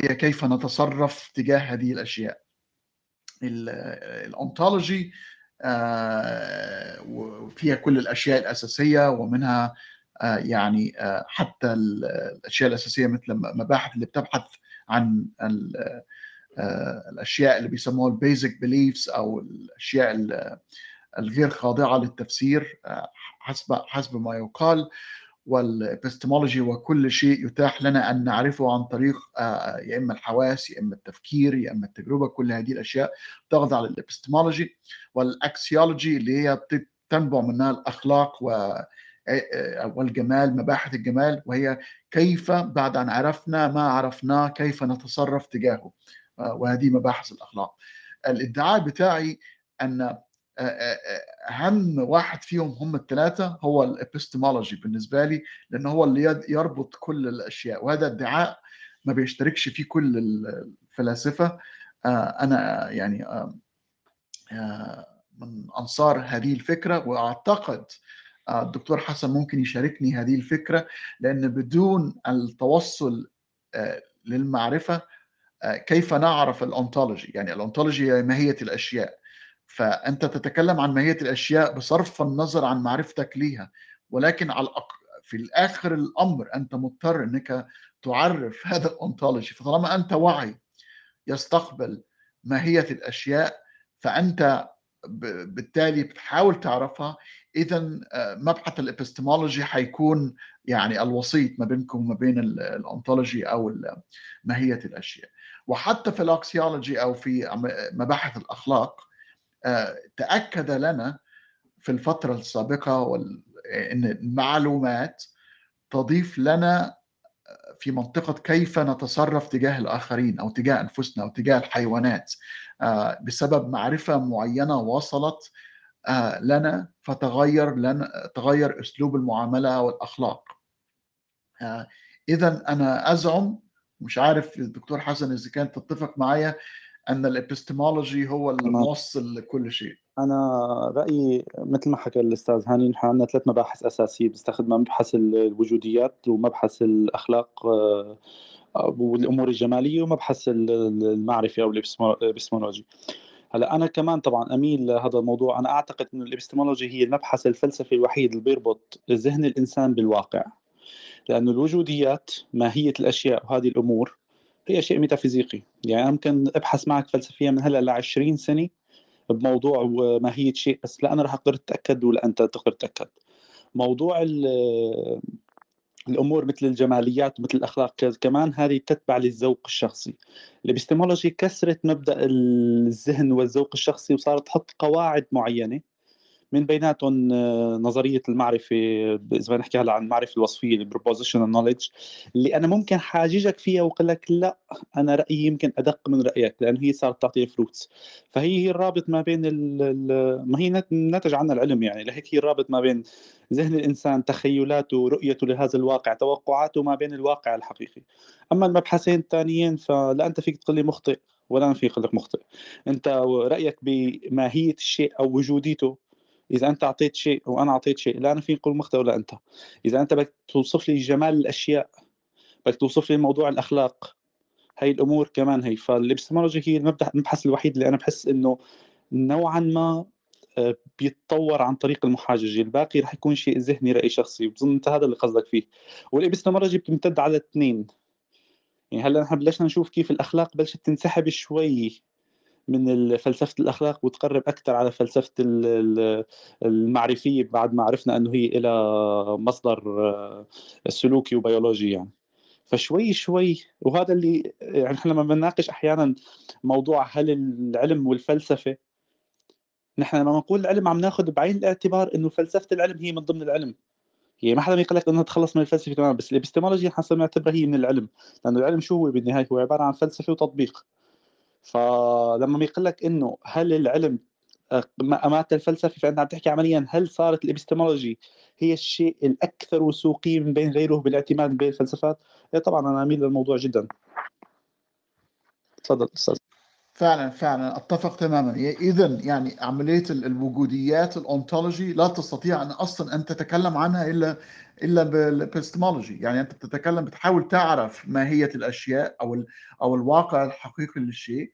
هي كيف نتصرف تجاه هذه الأشياء. الأونتولوجي فيها كل الأشياء الأساسية ومنها يعني حتى الأشياء الأساسية مثل مباحث اللي بتبحث عن الأشياء اللي بيسموها البيزك بيليفز أو الأشياء الغير خاضعة للتفسير حسب ما يقال، والإبستمولوجي وكل شيء يتاح لنا أن نعرفه عن طريق يا إما الحواس يا إما التفكير يا إما التجربة. كل هذه الأشياء تخضع للإبستمولوجي. والأكسيولوجي اللي هي تنبع منها الأخلاق والجمال، مباحث الجمال، وهي كيف بعد أن عرفنا ما عرفناه كيف نتصرف تجاهه، وهذه مباحث الأخلاق. الادعاء بتاعي أن أهم واحد فيهم هم الثلاثة هو الإبستمولوجي بالنسبة لي، لأنه هو اللي يربط كل الأشياء، وهذا الادعاء ما بيشتركش فيه كل الفلاسفة. أنا يعني من أنصار هذه الفكرة، وأعتقد الدكتور حسن ممكن يشاركني هذه الفكرة، لأن بدون التوصل للمعرفة كيف نعرف الأونتولوجي؟ يعني الأونتولوجي هي ماهية الأشياء، فأنت تتكلم عن ماهية الأشياء بصرف النظر عن معرفتك ليها، ولكن في الآخر الأمر أنت مضطر أنك تعرف هذا الأونتولوجي. فطالما أنت وعي يستقبل ماهية الأشياء فأنت بالتالي بتحاول تعرفها. إذن مبحث الإبستمولوجي هيكون يعني الوسيط ما بينكم وما بين الأونتولوجي أو ماهية الأشياء. وحتى في الأكسيولوجي أو في مباحث الأخلاق تأكد لنا في الفترة السابقة أن المعلومات تضيف لنا في منطقة كيف نتصرف تجاه الآخرين أو تجاه أنفسنا أو تجاه الحيوانات، بسبب معرفة معينة وصلت لنا فتغير أسلوب المعاملة والأخلاق. إذن أنا أزعم، مش عارف الدكتور حسن إذا كانت تتفق معايا، أن الإبستمولوجي هو الموصل لكل شيء. أنا رأيي مثل ما حكى الأستاذ هاني، نحن عندنا ثلاث مباحث أساسية بنستخدمها: مبحث الوجوديات، ومبحث الأخلاق والأمور الجمالية، ومبحث المعرفة أو الإبستمولوجي. هلا أنا كمان طبعا أميل لهذا الموضوع. أنا أعتقد أن الإبستمولوجي هي المبحث الفلسفي الوحيد اللي بيربط ذهن الإنسان بالواقع، لأن الوجوديات ماهية الأشياء وهذه الأمور هي شيء ميتافيزيقي. يعني ممكن أبحث معك فلسفيا من هلا ل20 سنة بموضوع وماهية شيء، بس لا أنا رح أقدر أتأكد ولا أنت تقدر تتأكد. موضوع الأمور مثل الجماليات ومثل الأخلاق كمان هذه تتبع للذوق الشخصي. الإبستمولوجي كسرت مبدأ الذهن والذوق الشخصي وصارت تحط قواعد معينة، من بيناتهم نظرية المعرفة. إذا ما نحكي هلا عن المعرفة الوصفية، البروبوزيشنال نوليدج، اللي أنا ممكن حاججك فيها وقل لك لا أنا رأيي يمكن أدق من رأيك، لأن هي صارت تعطي فروتس. فهي هي الرابط ما بين ما هي ناتج عنها العلم، يعني لهيك هي الرابط ما بين ذهن الإنسان، تخيلاته، رؤيته لهذا الواقع، توقعاته، ما بين الواقع الحقيقي. أما المبحثين الثانيين فلا أنت فيك تقول لي مخطئ ولا أنا فيك أقول لك مخطئ. أنت رأيك بماهية الشيء أو وجوديته. إذا أنت أعطيت شيء وأنا أعطيت شيء، لا أنا فيني أقول مخطئ ولا أنت. إذا أنت بدك توصف لي جمال الأشياء، بدك توصف لي موضوع الأخلاق، هاي الأمور كمان هي. فالإبستمولوجي هي المبحث الوحيد اللي أنا بحس إنه نوعا ما بيتطور عن طريق المحاججة. الباقي رح يكون شيء ذهني، رأي شخصي. بظن أنت هذا اللي قصدك فيه. والإبستمولوجي بتمتد على اثنين. يعني هلا نحن بلشنا نشوف كيف الأخلاق بلشت تنسحب شوي من فلسفة الأخلاق وتقرب أكثر على فلسفة المعرفية، بعد ما عرفنا أنه هي إلى مصدر سلوكي وبيولوجي. يعني فشوي شوي، وهذا اللي يعني نحن لما بنناقش أحيانا موضوع هل العلم والفلسفة، نحن لما نقول العلم عم ناخذ بعين الاعتبار أنه فلسفة العلم هي من ضمن العلم. هي ما حدا بيقول لك انه تخلص من الفلسفه تماما، بس الإبستمولوجي حسب نعتبرها هي من العلم، لأنه العلم شو هو بالنهاية؟ هو عبارة عن فلسفة وتطبيق. فلما بيقول لك انه هل العلم مات الفلسفه، فانت عم تحكي عمليا هل صارت الإبستمولوجي هي الشيء الاكثر وثوقيه من بين غيره بالاعتماد بين الفلسفات؟ طبعا انا اميل للموضوع جدا. تفضل استاذ. فعلا فعلا اتفق تماما. اذا يعني عمليه الوجوديات الاونتولوجي لا تستطيع ان اصلا ان تتكلم عنها الا بالابستمولوجي. يعني انت بتتكلم، بتحاول تعرف ماهيه الاشياء او الواقع الحقيقي للشيء.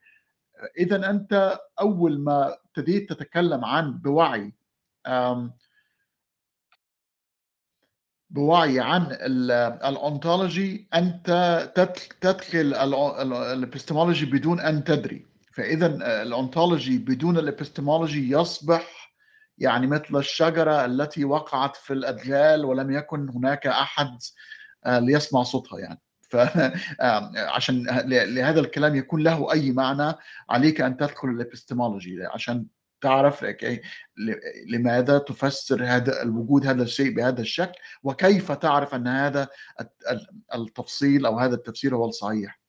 اذا انت اول ما ابتديت تتكلم عن بوعي عن الأونتولوجي، أنت تدخل الابستمولوجي بدون أن تدري. فإذا الأونتولوجي بدون الابستمولوجي يصبح يعني مثل الشجرة التي وقعت في الأدغال ولم يكن هناك أحد ليسمع صوتها. يعني فعشان لهذا الكلام يكون له أي معنى عليك أن تدخل الابستمولوجي عشان تعرف لماذا تفسر هذا الوجود، هذا الشيء بهذا الشكل، وكيف تعرف أن هذا التفصيل أو هذا التفسير هو الصحيح.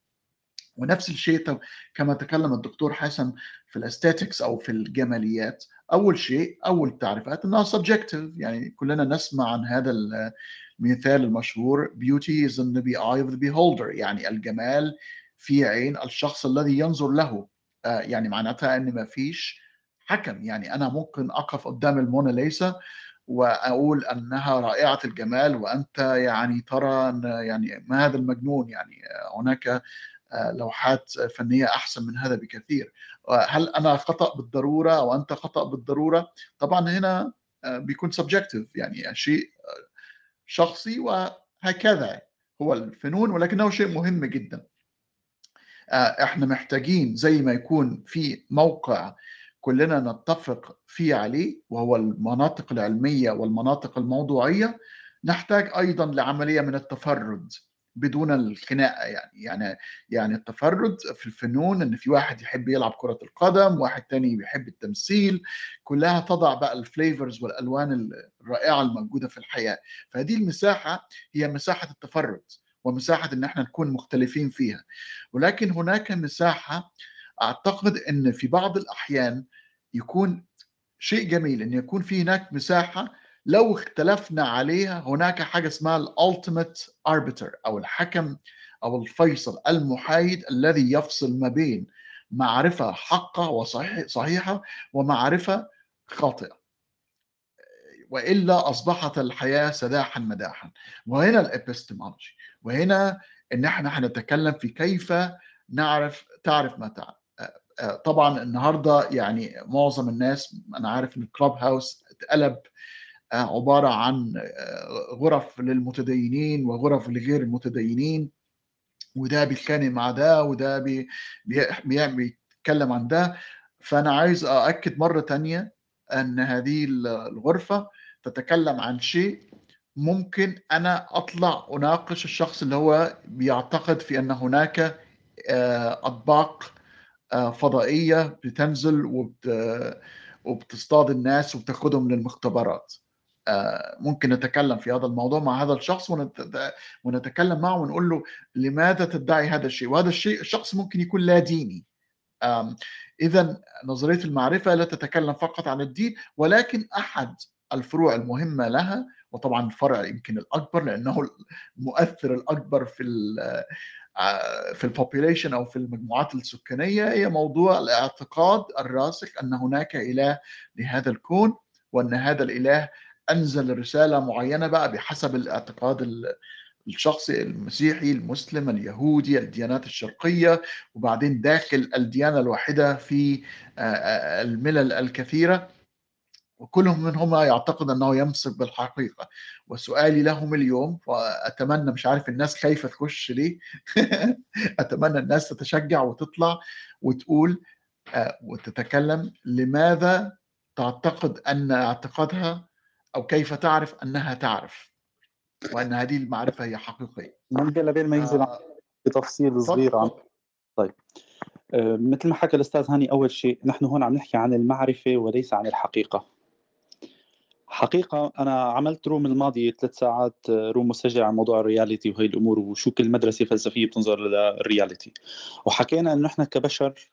ونفس الشيء كما تكلم الدكتور حسن في الاستاتيكس أو في الجماليات. أول التعريفات أنها subjective. يعني كلنا نسمع عن هذا المثال المشهور beauty is in the eye of the beholder، يعني الجمال في عين الشخص الذي ينظر له. يعني معناتها أن ما فيش حكم. يعني أنا ممكن أقف قدام الموناليزا وأقول أنها رائعة الجمال، وأنت يعني ترى يعني ما هذا المجنون، يعني هناك لوحات فنية أحسن من هذا بكثير. هل أنا خطأ بالضرورة أو أنت خطأ بالضرورة؟ طبعا هنا بيكون subjective، يعني شيء شخصي. وهكذا هو الفنون، ولكنه شيء مهم جدا. احنا محتاجين زي ما يكون في موقع كلنا نتفق فيه عليه، وهو المناطق العلمية والمناطق الموضوعية، نحتاج أيضا لعملية من التفرد بدون الخناقة. يعني التفرد في الفنون، إن في واحد يحب يلعب كرة القدم، واحد تاني بيحب التمثيل، كلها تضع بقى الفليفرز والألوان الرائعة الموجودة في الحياة. فهذه المساحة هي مساحة التفرد ومساحة إن احنا نكون مختلفين فيها. ولكن هناك مساحة أعتقد أن في بعض الأحيان يكون شيء جميل أن يكون في هناك مساحة لو اختلفنا عليها هناك حاجة اسمها الألتيميت أربيتر، أو الحكم أو الفيصل المحايد الذي يفصل ما بين معرفة حقة وصحيحة ومعرفة خاطئة، وإلا أصبحت الحياة سداحا مداحا. وهنا الإبستمولوجي، وهنا أن احنا هنتكلم في كيف تعرف ما تعرف. طبعا النهارده يعني معظم الناس، انا عارف ان الكلاب هاوس اتقلب عباره عن غرف للمتدينين وغرف لغير المتدينين، وده بيتخانق مع ده وده بيتكلم عن ده. فانا عايز اؤكد مره تانية ان هذه الغرفه تتكلم عن شيء ممكن انا اطلع اناقش الشخص اللي هو بيعتقد في ان هناك أطباق فضائية بتنزل وبتصطاد الناس وبتاخدهم للمختبرات. ممكن نتكلم في هذا الموضوع مع هذا الشخص ونتكلم معه ونقول له لماذا تدعي هذا الشيء؟ وهذا الشيء الشخص ممكن يكون لا ديني. إذن نظرية المعرفة لا تتكلم فقط عن الدين، ولكن أحد الفروع المهمة لها، وطبعا الفرع يمكن الأكبر لأنه المؤثر الأكبر في البوبوليشن أو في المجموعات السكانية، هي موضوع الاعتقاد الراسخ أن هناك إله لهذا الكون، وأن هذا الإله أنزل رسالة معينة بقى بحسب الاعتقاد الشخصي، المسيحي، المسلم، اليهودي، الديانات الشرقية، وبعدين داخل الديانة الواحدة في الملل الكثيرة، وكلهم منهما يعتقد أنه يمسك بالحقيقة. وسؤالي لهم اليوم، وأتمنى، مش عارف الناس كيف تخش ليه أتمنى الناس تتشجع وتطلع وتقول وتتكلم لماذا تعتقد أن اعتقادها، أو كيف تعرف أنها تعرف وأن هذه المعرفة هي حقيقية. ممكن لبين ما ينزل بتفصيل صغير عن طيب مثل ما حكى الأستاذ هاني. أول شيء نحن هون عم نحكي عن المعرفة وليس عن الحقيقة. حقيقة أنا عملت روم الماضي 3 ساعات، روم مسجل عن موضوع الرياليتي وهي الأمور، وشو كل مدرسة فلسفية بتنظر للرياليتي، وحكينا أنه نحن كبشر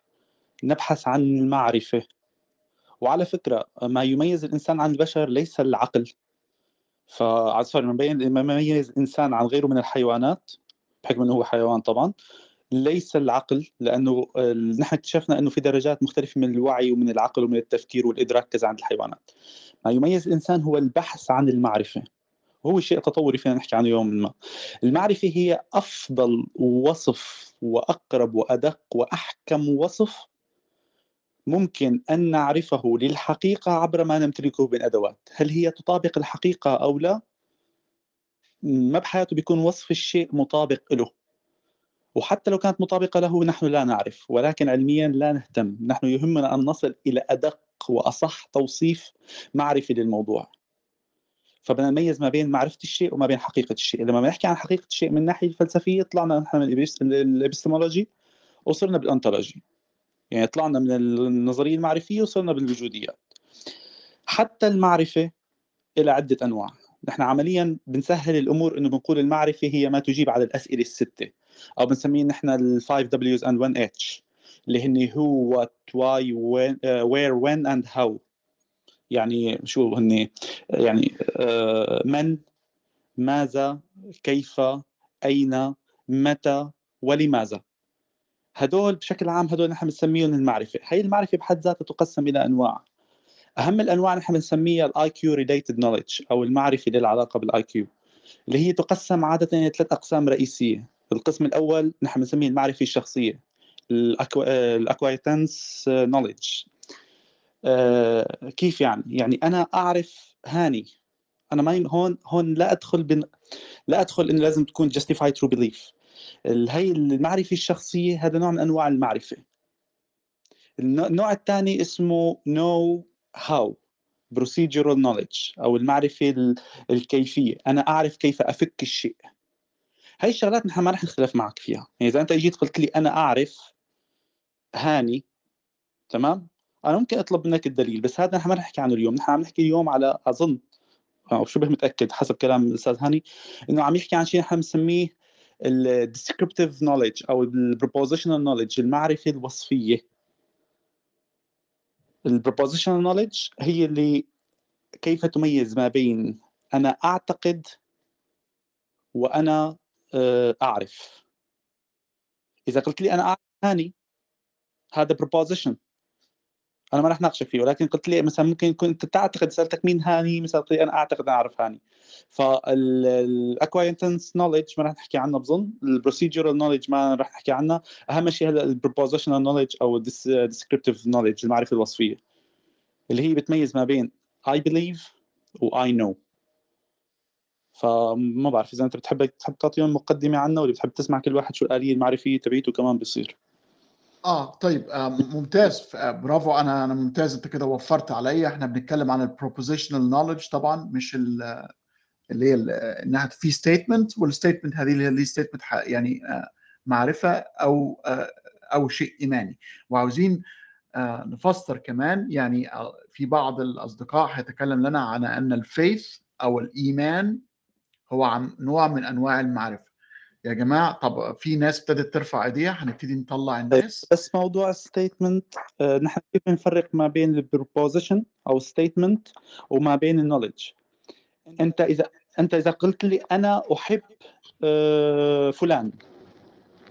نبحث عن المعرفة. وعلى فكرة ما يميز الإنسان عن البشر ليس العقل، فعصر ما يميز الإنسان عن غيره من الحيوانات بحكم أنه هو حيوان طبعا ليس العقل، لأنه نحن اكتشفنا أنه في درجات مختلفة من الوعي ومن العقل ومن التفكير والإدراك كذا عند الحيوانات. ما يميز الإنسان هو البحث عن المعرفة، وهو شيء تطوري فينا نحكي عنه يوم ما. المعرفة هي أفضل وصف وأقرب وأدق وأحكم وصف ممكن أن نعرفه للحقيقة عبر ما نمتلكه من أدوات. هل هي تطابق الحقيقة أو لا؟ مبحثه بيكون وصف الشيء مطابق له، وحتى لو كانت مطابقة له نحن لا نعرف، ولكن علميا لا نهتم. نحن يهمنا أن نصل إلى أدق وأصح توصيف معرفي للموضوع. فبدنا نميز ما بين معرفة الشيء وما بين حقيقة الشيء. لما بنحكي عن حقيقة الشيء من الناحية الفلسفية طلعنا نحن من الإبستمولوجي وصرنا بالأنتولوجي، يعني طلعنا من النظرية المعرفية وصرنا بالوجوديات. حتى المعرفة إلى عدة أنواع. نحن عمليا بنسهل الأمور إنه بنقول المعرفة هي ما تجيب على الأسئلة الستة، أو بنسميه نحن ال 5 W's and 1H، اللي هن who, what, why, when, where, when and how. يعني شو هن؟ يعني من، ماذا، كيف، أين، متى، ولماذا. هدول بشكل عام هدول نحن بنسميهم المعرفة. هي المعرفة بحد ذاتها تقسم إلى أنواع. أهم الأنواع نحن بنسميها ال IQ related knowledge، أو المعرفة للعلاقة بال IQ، اللي هي تقسم عادة إلى 3 أقسام رئيسية. القسم الأول نحن بنسميه المعرفة الشخصية، الأكوايتنس knowledge. كيف يعني؟ يعني أنا أعرف هاني، أنا ما هون لا أدخل إنه لازم تكون Justified True Belief. هي المعرفة الشخصية، هذا نوع من أنواع المعرفة. النوع الثاني اسمه know how procedural knowledge، أو المعرفة الكيفية. أنا أعرف كيف أفك الشيء. هاي الشغلات نحن ما رح نختلف معك فيها. يعني إذا أنت أجيت قلت لي أنا أعرف هاني، تمام، أنا ممكن أطلب منك الدليل، بس هذا نحن ما رح نحكي عنه اليوم. نحن عم نحكي اليوم على أظن أو شبه متأكد حسب كلام الأستاذ هاني إنه عم يحكي عن شيء نحن بنسميه ال descriptive knowledge أو ال propositional knowledge، المعرفة الوصفية. ال propositional knowledge هي اللي كيف تميز ما بين أنا أعتقد وأنا أعرف. إذا قلت لي أنا أعرف هاني، هذا proposition، أنا ما رح ناقشك فيه. ولكن قلت لي مثلا ممكن كنت تعتقد، سألتك مين هاني، مثلا قلت لي أنا أعتقد أعرف هاني، فالأكواينتنس نوليدج ما رح نحكي عنه بظن، البروسيجرال نوليدج ما رح نحكي عنه. أهم شيء هلا البروبوزيشنال نوليدج أو الديسكريبتيف نوليدج، المعرفة الوصفية، اللي هي بتميز ما بين I believe و I know. فما بعرف إذا أنت بتحب تعطيهم مقدمة عنه، ولا بتحب تسمع كل واحد شو الآلية المعرفية تبعيته كمان بيصير. طيب، ممتاز، برافو. انا ممتاز، انت كده وفرت عليا. احنا بنتكلم عن البروبوزيشنال نوليدج طبعا، مش اللي هي انها في ستيتمنت، والستيتمنت هذه اللي هي ستيتمنت يعني معرفه او شيء ايماني. وعاوزين نفسر كمان، يعني في بعض الاصدقاء هيتكلم لنا عن ان الفيث او الايمان هو نوع من انواع المعرفه. يا جماعة، طب في ناس ابتدت ترفع ايديها، هنبتدي نطلع الناس. بس موضوع الستيتمنت، نحن كيف نفرق ما بين البروبوزيشن أو الستيتمنت وما بين النوليدج؟ أنت إذا قلت لي أنا أحب فلان،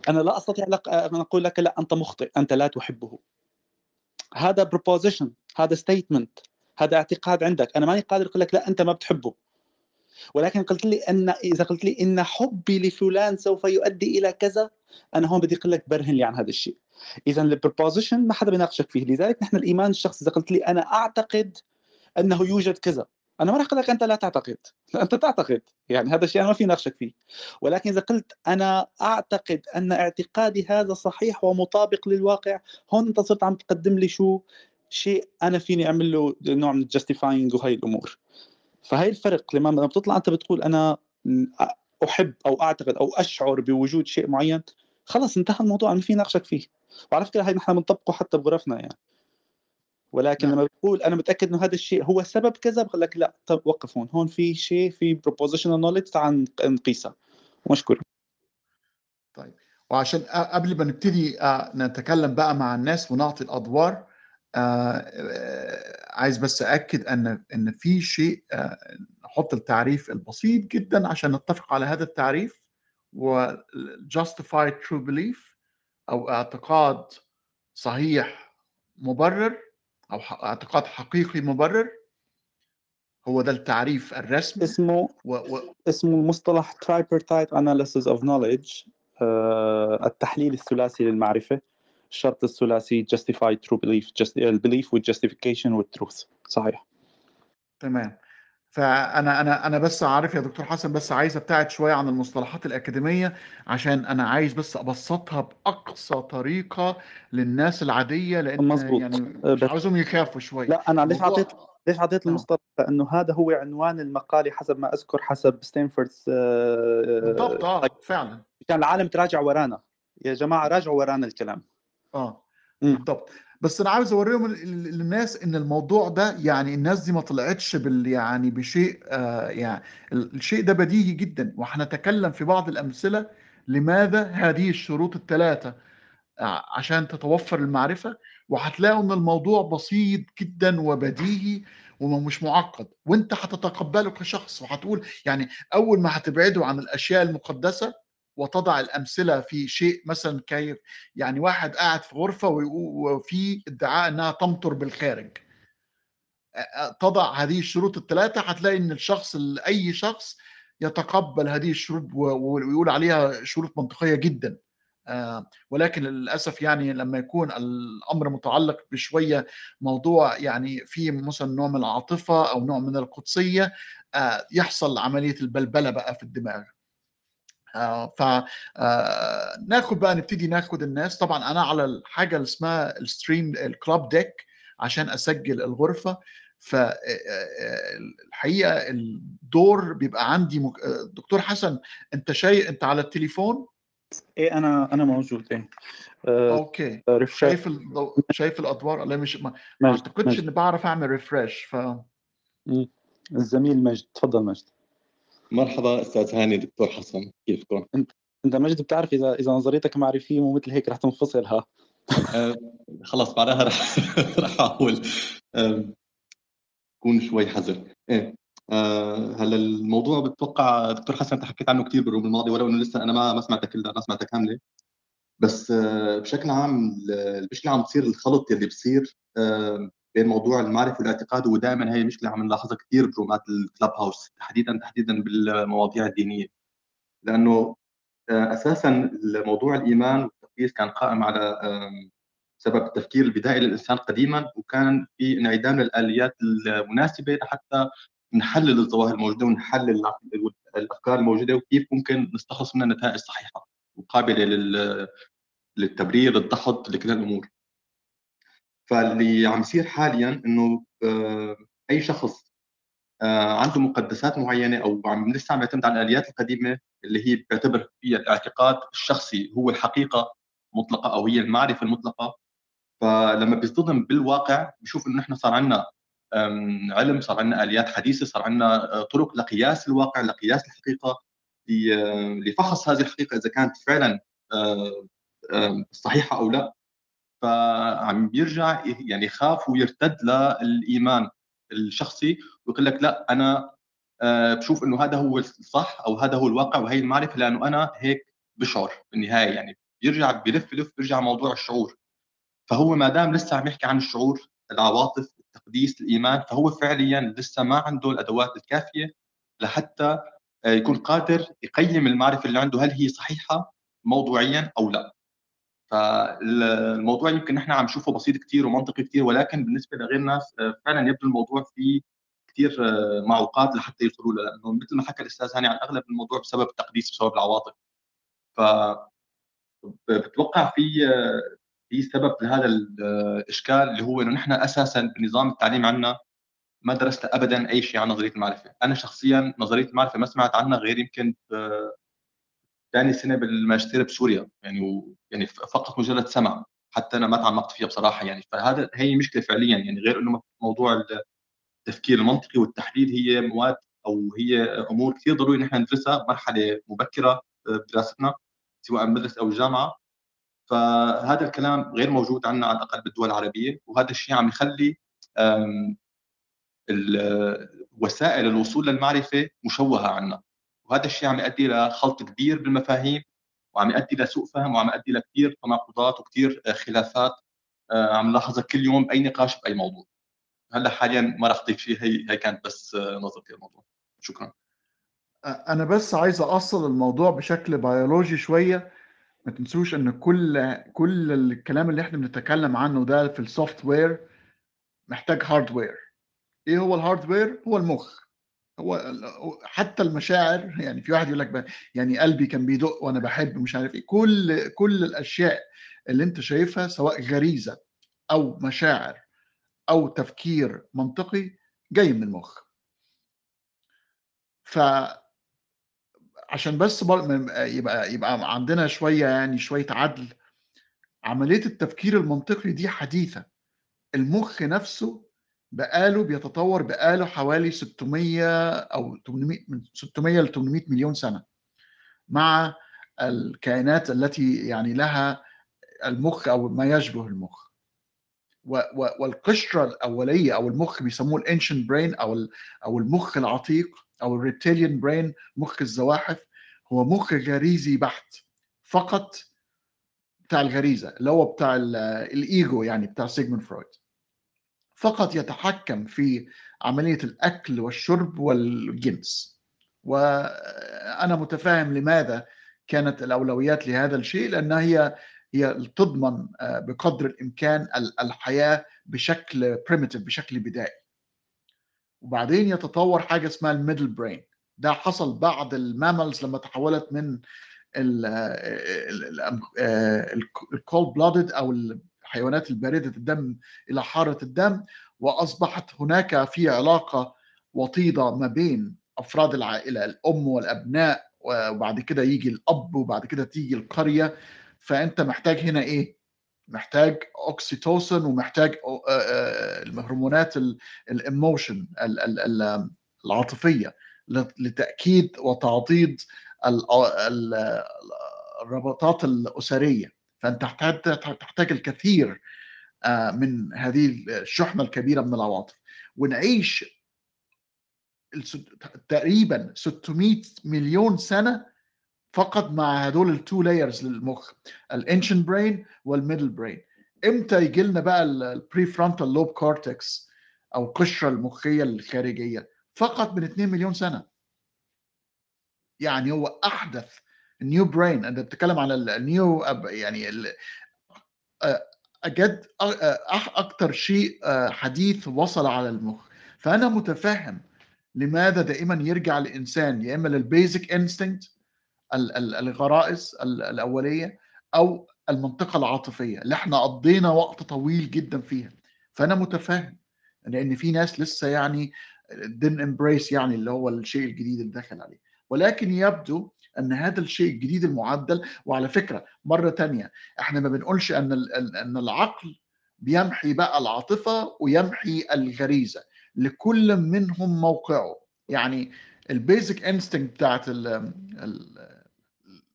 أنا لا أستطيع أن أقول لك لا، أنت مخطئ، أنت لا تحبه. هذا بروبوزيشن، هذا ستيتمنت، هذا اعتقاد عندك. أنا ماني قادر أقول لك لا، أنت ما بتحبه. ولكن إذا قلت لي إن حبي لفلان سوف يؤدي إلى كذا، أنا هون بدي أقول لك برهن لي عن هذا الشيء. إذا البروبوزيشن ما حدا بيناقشك فيه. لذلك نحن الإيمان الشخصي، إذا قلت لي أنا أعتقد أنه يوجد كذا، أنا ما راح أقول لك أنت لا تعتقد، لا، أنت تعتقد. يعني هذا الشيء أنا ما في ناقشك فيه. ولكن إذا قلت أنا أعتقد أن اعتقادي هذا صحيح ومطابق للواقع، هون أنت صرت عم تقدم لي شيء أنا فيني أعمل له نوع من الجاستيفاينج وهي الأمور. فهي الفرق لما بتطلع أنت بتقول أنا أحب أو أعتقد أو أشعر بوجود شيء معين، خلاص انتهى الموضوع، ما في ناقشك فيه. وعلى فكرة هاي نحن بنطبقه حتى بغرفنا يعني. ولكن لما بتقول أنا متأكد إنه هذا الشيء هو سبب كذا، بقول لك لا، طب وقف هون في شيء، في propositional knowledge، تعال نقيسها. ومشكور. طيب، وعشان قبل ما نبتدي نتكلم بقى مع الناس ونعطي الأدوار، عايز بس أأكد أن في شيء، نحط التعريف البسيط جدا عشان نتفق على هذا التعريف. و Justified True Belief أو اعتقاد صحيح مبرر أو اعتقاد حقيقي مبرر. هو ده التعريف الرسمي. اسمه المصطلح Tripartite Analysis of Knowledge، التحليل الثلاثي للمعرفة، الشرط الثلاثي Justified True Belief، البليف والjustification والtruth. صحيح، تمام. فأنا أنا أنا بس عارف يا دكتور حسن، بس عايز أبتعد شوية عن المصطلحات الأكاديمية، عشان أنا عايز بس أبسطها بأقصى طريقة للناس العادية، لأن مزبوط. يعني عاوزهم يخافوا شوية. لا، أنا ليش عطيت المصطلح؟ لأنه هذا هو عنوان المقالة حسب ما أذكر، حسب ستانفورد. بالضبط. فعلا كان العالم تراجع ورانا يا جماعة، راجعوا ورانا الكلام. بالضبط. بس انا عاوز اوريهم للناس ان الموضوع ده، يعني الناس دي ما طلعتش يعني بشيء، يعني الشيء ده بديهي جدا. وهنتكلم في بعض الامثله لماذا هذه الشروط الثلاثه عشان تتوفر المعرفه، وهتلاقوا ان الموضوع بسيط جدا وبديهي ومش معقد، وانت هتتقبله كشخص وهتقول يعني اول ما هتبعده عن الاشياء المقدسه وتضع الأمثلة في شيء، مثلا كيف يعني واحد قاعد في غرفة وفي ادعاء أنها تمطر بالخارج، تضع هذه الشروط الثلاثة، هتلاقي أن أي شخص يتقبل هذه الشروط ويقول عليها شروط منطقية جدا. ولكن للأسف يعني لما يكون الأمر متعلق بشوية موضوع يعني فيه مثلا نوع من العاطفة أو نوع من القدسية، يحصل عملية البلبلة بقى في الدماغ. فناخد بقى، نبتدي ناخد الناس. طبعا أنا على الحاجة اللي اسمها الستريم الكلاب ديك عشان أسجل الغرفة، فالحقيقة الدور بيبقى عندي. دكتور حسن، أنت على التليفون؟ إيه، أنا موجود. إيه، أوكي. شايف الأدوار؟ لا، مش ما أعتقدش إن بعرف أعمل ريفرش. الزميل مجد، تفضل مجد. مرحبا أستاذ هاني. دكتور حسن، كيفكم؟ أنت مجد، بتعرف إذا نظريتك معرفية مو مثل هيك رح تنفصلها. خلاص، بعدها رح أحاول كون شوي حذر. هلا الموضوع بتوقع دكتور حسن أنت حكيت عنه كتير بالروم الماضي، ولو إنه لسه أنا ما سمعتها كلها، ما سمعتها كاملة. بس بشكل عام بتصير الخلط اللي بصير بين موضوع المعرفة والاعتقاد، ودائما هي مشكلة عم نلاحظها كثير برومات الكلاب هاوس، تحديدا بالمواضيع الدينية، لأنه أساسا موضوع الإيمان والتقييس كان قائم على سبب التفكير البدائي للإنسان قديما، وكان في انعدام للآليات المناسبة حتى نحلل الظواهر الموجودة ونحلل الأفكار الموجودة، وكيف ممكن نستخلص منها نتائج صحيحة وقابلة للتبرير، الدحض، لكل الأمور. فاللي عم يصير حالياً إنه أي شخص عنده مقدسات معينة أو لسه عم يعتمد على الآليات القديمة اللي هي بيعتبر فيها الاعتقاد الشخصي هو الحقيقة المطلقة أو هي المعرفة المطلقة، فلما بيصطدم بالواقع بيشوف إنه نحن صار عنا علم، صار عنا آليات حديثة، صار عنا طرق لقياس الواقع، لقياس الحقيقة، لفحص هذه الحقيقة إذا كانت فعلاً صحيحة أو لا. فعم بيرجع يعني يخاف ويرتد للإيمان الشخصي ويقول لك لا، أنا بشوف إنه هذا هو الصح أو هذا هو الواقع وهي المعرفة، لأنه أنا هيك بشعر. بالنهاية يعني بيرجع بيلف بيرجع موضوع الشعور. فهو ما دام لسه عم يحكي عن الشعور، العواطف، التقديس، الإيمان، فهو فعليا لسه ما عنده الأدوات الكافية لحتى يكون قادر يقيم المعرفة اللي عنده، هل هي صحيحة موضوعيا أو لا. فالموضوع يمكن نحن عم نشوفه بسيط كتير ومنطقي كتير، ولكن بالنسبة لغير الناس فعلا يبدو الموضوع فيه كتير معوقات لحتى يوصلوا له، لأنه مثل ما حكى الأستاذ هاني عن أغلب الموضوع بسبب التقديس، بسبب العواطف. فبتوقع في سبب لهذا الإشكال اللي هو إنه نحن أساسا بنظام التعليم عنا ما درسنا أبدا أي شيء عن نظرية المعرفة. أنا شخصيا نظرية المعرفة ما سمعت عنها غير يمكن ثاني سنة بالماجستير بسوريا، يعني فقط مجرد سمع، حتى أنا ما تعمقت فيها بصراحة يعني. فهذا هي مشكلة فعليا يعني، غير إنه موضوع التفكير المنطقي والتحليل هي مواد أو هي أمور كثير ضروري نحن ندرسها بمرحلة مبكرة بدراستنا سواء مدرسة أو جامعة. فهذا الكلام غير موجود عندنا على الأقل بالدول العربية، وهذا الشيء عم يخلي وسائل الوصول للمعرفة مشوهة عنا، وهذا الشيء عم يؤدي لخلط كبير بالمفاهيم، وعم يؤدي لسوء فهم وعم يؤدي لكثير تناقضات وكثير خلافات. عم لاحظها كل يوم باي نقاش باي موضوع. هلا حاليا ما راح اضيف شيء، هي كانت بس نظرتي للموضوع. شكرا. انا بس عايز اوصل الموضوع بشكل بيولوجي شويه. ما تنسوش ان كل الكلام اللي احنا بنتكلم عنه ده في السوفت وير محتاج هاردوير. ايه هو الهاردوير؟ هو المخ، هو حتى المشاعر. يعني في واحد يقول لك يعني قلبي كان بيدق وانا بحب مش عارف ايه. كل الاشياء اللي انت شايفها سواء غريزه او مشاعر او تفكير منطقي جاي من المخ. فعشان بس يبقى عندنا شويه يعني شويه عدل. عمليه التفكير المنطقي دي حديثه. المخ نفسه بقاله بيتطور حوالي 600 او 800 من 600 ل 800 مليون سنه مع الكائنات التي يعني لها المخ او ما يشبه المخ. والقشره الاوليه او المخ بيسموه الانشنت برين او المخ العتيق او الريبتيليان برين، مخ الزواحف، هو مخ غريزي بحت فقط، بتاع الغريزه اللي هو بتاع الايجو يعني بتاع سيجموند فرويد. فقط يتحكم في عملية الأكل والشرب والجنس. وأنا متفاهم لماذا كانت الأولويات لهذا الشيء، لأن هي تضمن بقدر الإمكان الحياة بشكل primitive، بشكل بدائي. وبعدين يتطور حاجة اسمها الميدل برين. ده حصل بعد الماملز لما تحولت من الكولد بلودد أو الحيوانات الباردة الدم إلى حارة الدم، وأصبحت هناك في علاقة وطيدة ما بين أفراد العائلة، الأم والأبناء، وبعد كده يجي الأب، وبعد كده تيجي القرية. فأنت محتاج هنا إيه؟ محتاج أوكسيتوسين، ومحتاج الهرمونات الإموشن العاطفية لتأكيد وتعضيد الرباطات الأسرية. فأنت تحتاج الكثير من هذه الشحنة الكبيرة من العواطف. ونعيش تقريبا 600 مليون سنة فقط مع هذول التو لايرز للمخ، الانشن برين والميدل برين. امتى يجي لنا بقى البريفرونتال لوب كورتكس او القشرة المخية الخارجية؟ فقط من 2 مليون سنة. يعني هو احدث النيو برين. انت بتتكلم على النيو يعني اجد اكتر شيء حديث وصل على المخ. فانا متفهم لماذا دائما يرجع الانسان يا اما للبيزك انستنكت، الغرائز الاوليه، او المنطقه العاطفيه اللي احنا قضينا وقت طويل جدا فيها. فانا متفهم لان في ناس لسه يعني didn't embrace يعني اللي هو الشيء الجديد اللي دخل عليه. ولكن يبدو أن هذا الشيء الجديد المعدل. وعلى فكرة مرة تانية احنا ما بنقولش أن العقل بيمحي بقى العاطفة ويمحي الغريزة، لكل منهم موقعه. يعني البيزك انستنكت بتاعت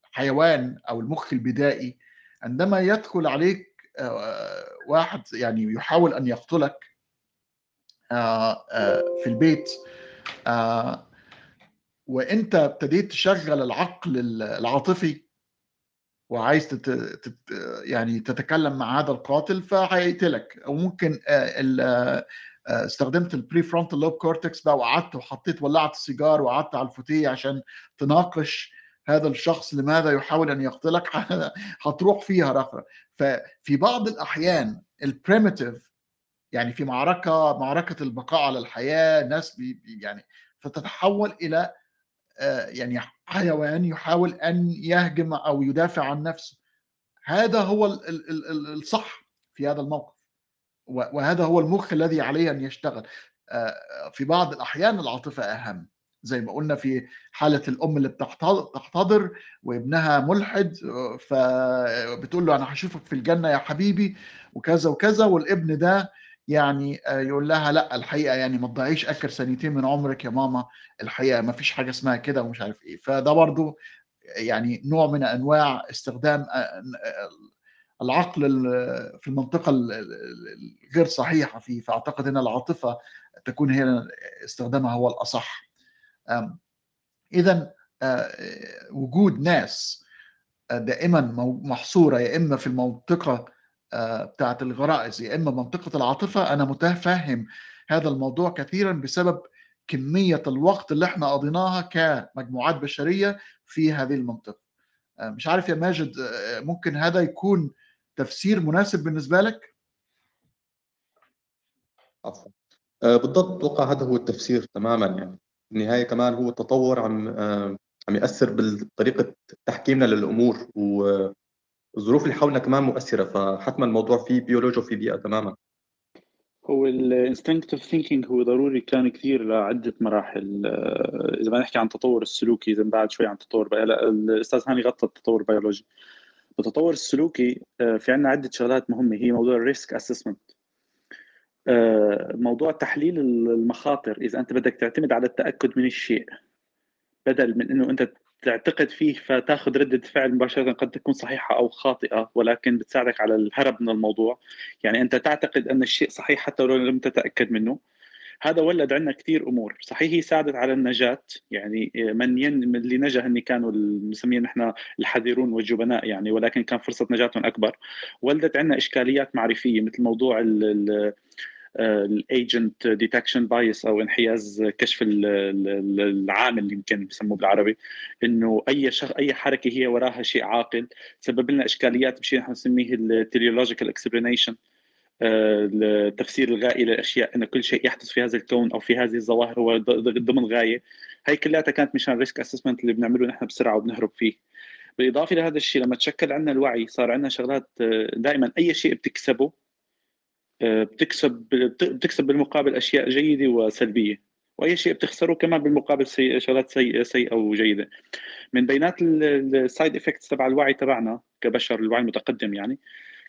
الحيوان أو المخ البدائي عندما يدخل عليك واحد يعني يحاول أن يقتلك في البيت، وانت ابتديت تشغل العقل العاطفي وعايز يعني تتكلم مع هذا القاتل، فهيقتلك. او ممكن استخدمت البريفرونتال لوب كورتكس بقى، وقعدت وحطيت ولعت السيجار وقعدت على الفوتيه عشان تناقش هذا الشخص لماذا يحاول ان يقتلك. هتروح فيها رخرة. ففي بعض الاحيان البريميتيف يعني في معركة البقاء على الحياة، ناس يعني فتتحول الى يعني حيوان يحاول أن يهجم أو يدافع عن نفسه. هذا هو الصح في هذا الموقف، وهذا هو المخ الذي عليه أن يشتغل. في بعض الأحيان العاطفة أهم، زي ما قلنا في حالة الأم اللي بتحتضر وابنها ملحد، فبتقول له أنا هشوفك في الجنة يا حبيبي وكذا وكذا، والابن ده يعني يقول لها لا الحقيقه يعني ما تضيعيش اخر سنتين من عمرك يا ماما، الحقيقه ما فيش حاجه اسمها كده ومش عارف ايه. فده برضو يعني نوع من انواع استخدام العقل في المنطقه الغير صحيحه فيه. فاعتقد ان العاطفه تكون هي استخدامها هو الاصح. اذا وجود ناس دائما محصورة يا إما في المنطقة بتاعة الغرائز يا إما منطقة العاطفة. أنا متفهم هذا الموضوع كثيرا بسبب كمية الوقت اللي احنا قضيناها كمجموعات بشرية في هذه المنطقة. مش عارف يا ماجد، ممكن هذا يكون تفسير مناسب بالنسبة لك؟ بالضبط، أتوقع هذا هو التفسير تماما. يعني النهاية كمان هو التطور عم يأثر بطريقة تحكيمنا للأمور، والظروف اللي حولنا كمان مؤثرة، فحتما الموضوع فيه بيولوجيا وفيه بيئة تماما. هو الانستنكتيف ثينكينج هو ضروري كان كثير لعدة مراحل. إذا ما نحكي عن تطور السلوكي، إذا بعد شوي عن تطور الأستاذ هاني غطى التطور البيولوجي. بالتطور السلوكي في عنا عدة شغلات مهمة، هي موضوع الريسك أسسمنت، موضوع تحليل المخاطر. إذا أنت بدك تعتمد على التأكد من الشيء بدل من أنه أنت تعتقد فيه فتاخذ ردة فعل مباشرة قد تكون صحيحة أو خاطئة، ولكن بتساعدك على الهرب من الموضوع. يعني أنت تعتقد أن الشيء صحيح حتى لو لم تتأكد منه. هذا ولد عندنا كثير أمور. صحيح هي ساعدت على النجاة، يعني من اللي نجا هن كانوا المسميين نحن الحذرون والجبناء يعني، ولكن كان فرصة نجاتهم أكبر. ولدت عندنا إشكاليات معرفية مثل موضوع الايجنت ديتكشن بايس او انحياز كشف العامل، يمكن بسموه بالعربي، انه اي حركه هي وراها شيء عاقل. سبب لنا اشكاليات بشيء نحن نسميه التيليولوجيكال اكسبلينيشن، التفسير الغائي للاشياء، ان كل شيء يحدث في هذا الكون او في هذه الظواهر هو ضمن غايه. هاي كلها كانت مشان ريسك اسسمنت اللي بنعمله نحن بسرعه وبنهرب فيه. بالاضافه لهذا الشيء لما تشكل عندنا الوعي صار عندنا شغلات دائما اي شيء بتكسب بالمقابل اشياء جيده وسلبيه، واي شيء بتخسره كمان بالمقابل شغلات سيئه وجيده. من بينات السايد افكتس تبع الوعي تبعنا كبشر، الوعي المتقدم يعني،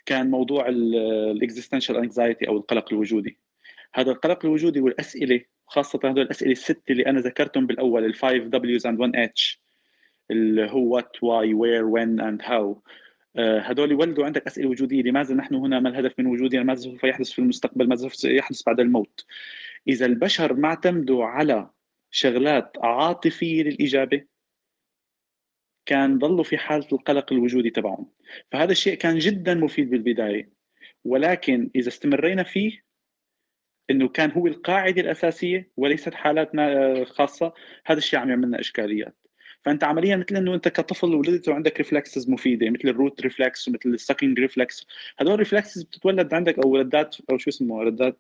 كان موضوع الاكزيستنشال انكزايتي او القلق الوجودي. هذا القلق الوجودي والاسئله، خاصه هذول الاسئله الست اللي انا ذكرتهم بالاول، الفايف دبليوز اند 1 اتش، اللي هو وات واي وير وين اند هاو، هذول يولدوا عندك أسئلة وجودية. لماذا نحن هنا؟ ما الهدف من وجودنا؟ ماذا سوف يحدث في المستقبل؟ ماذا سوف يحدث بعد الموت؟ إذا البشر ما اعتمدوا على شغلات عاطفية للإجابة كان ضلوا في حالة القلق الوجودي تبعهم. فهذا الشيء كان جدا مفيد بالبداية، ولكن إذا استمرينا فيه إنه كان هو القاعدة الأساسية وليست حالاتنا خاصة، هذا الشيء عم يعملنا إشكاليات. فانت عمليا مثل انه انت كطفل ولدت وعندك ريفلكسز مفيده مثل الروت ريفلكس ومثل السكينج ريفلكس. هذول الريفلكسز بتتولد عندك او ردات او شو اسمه ردات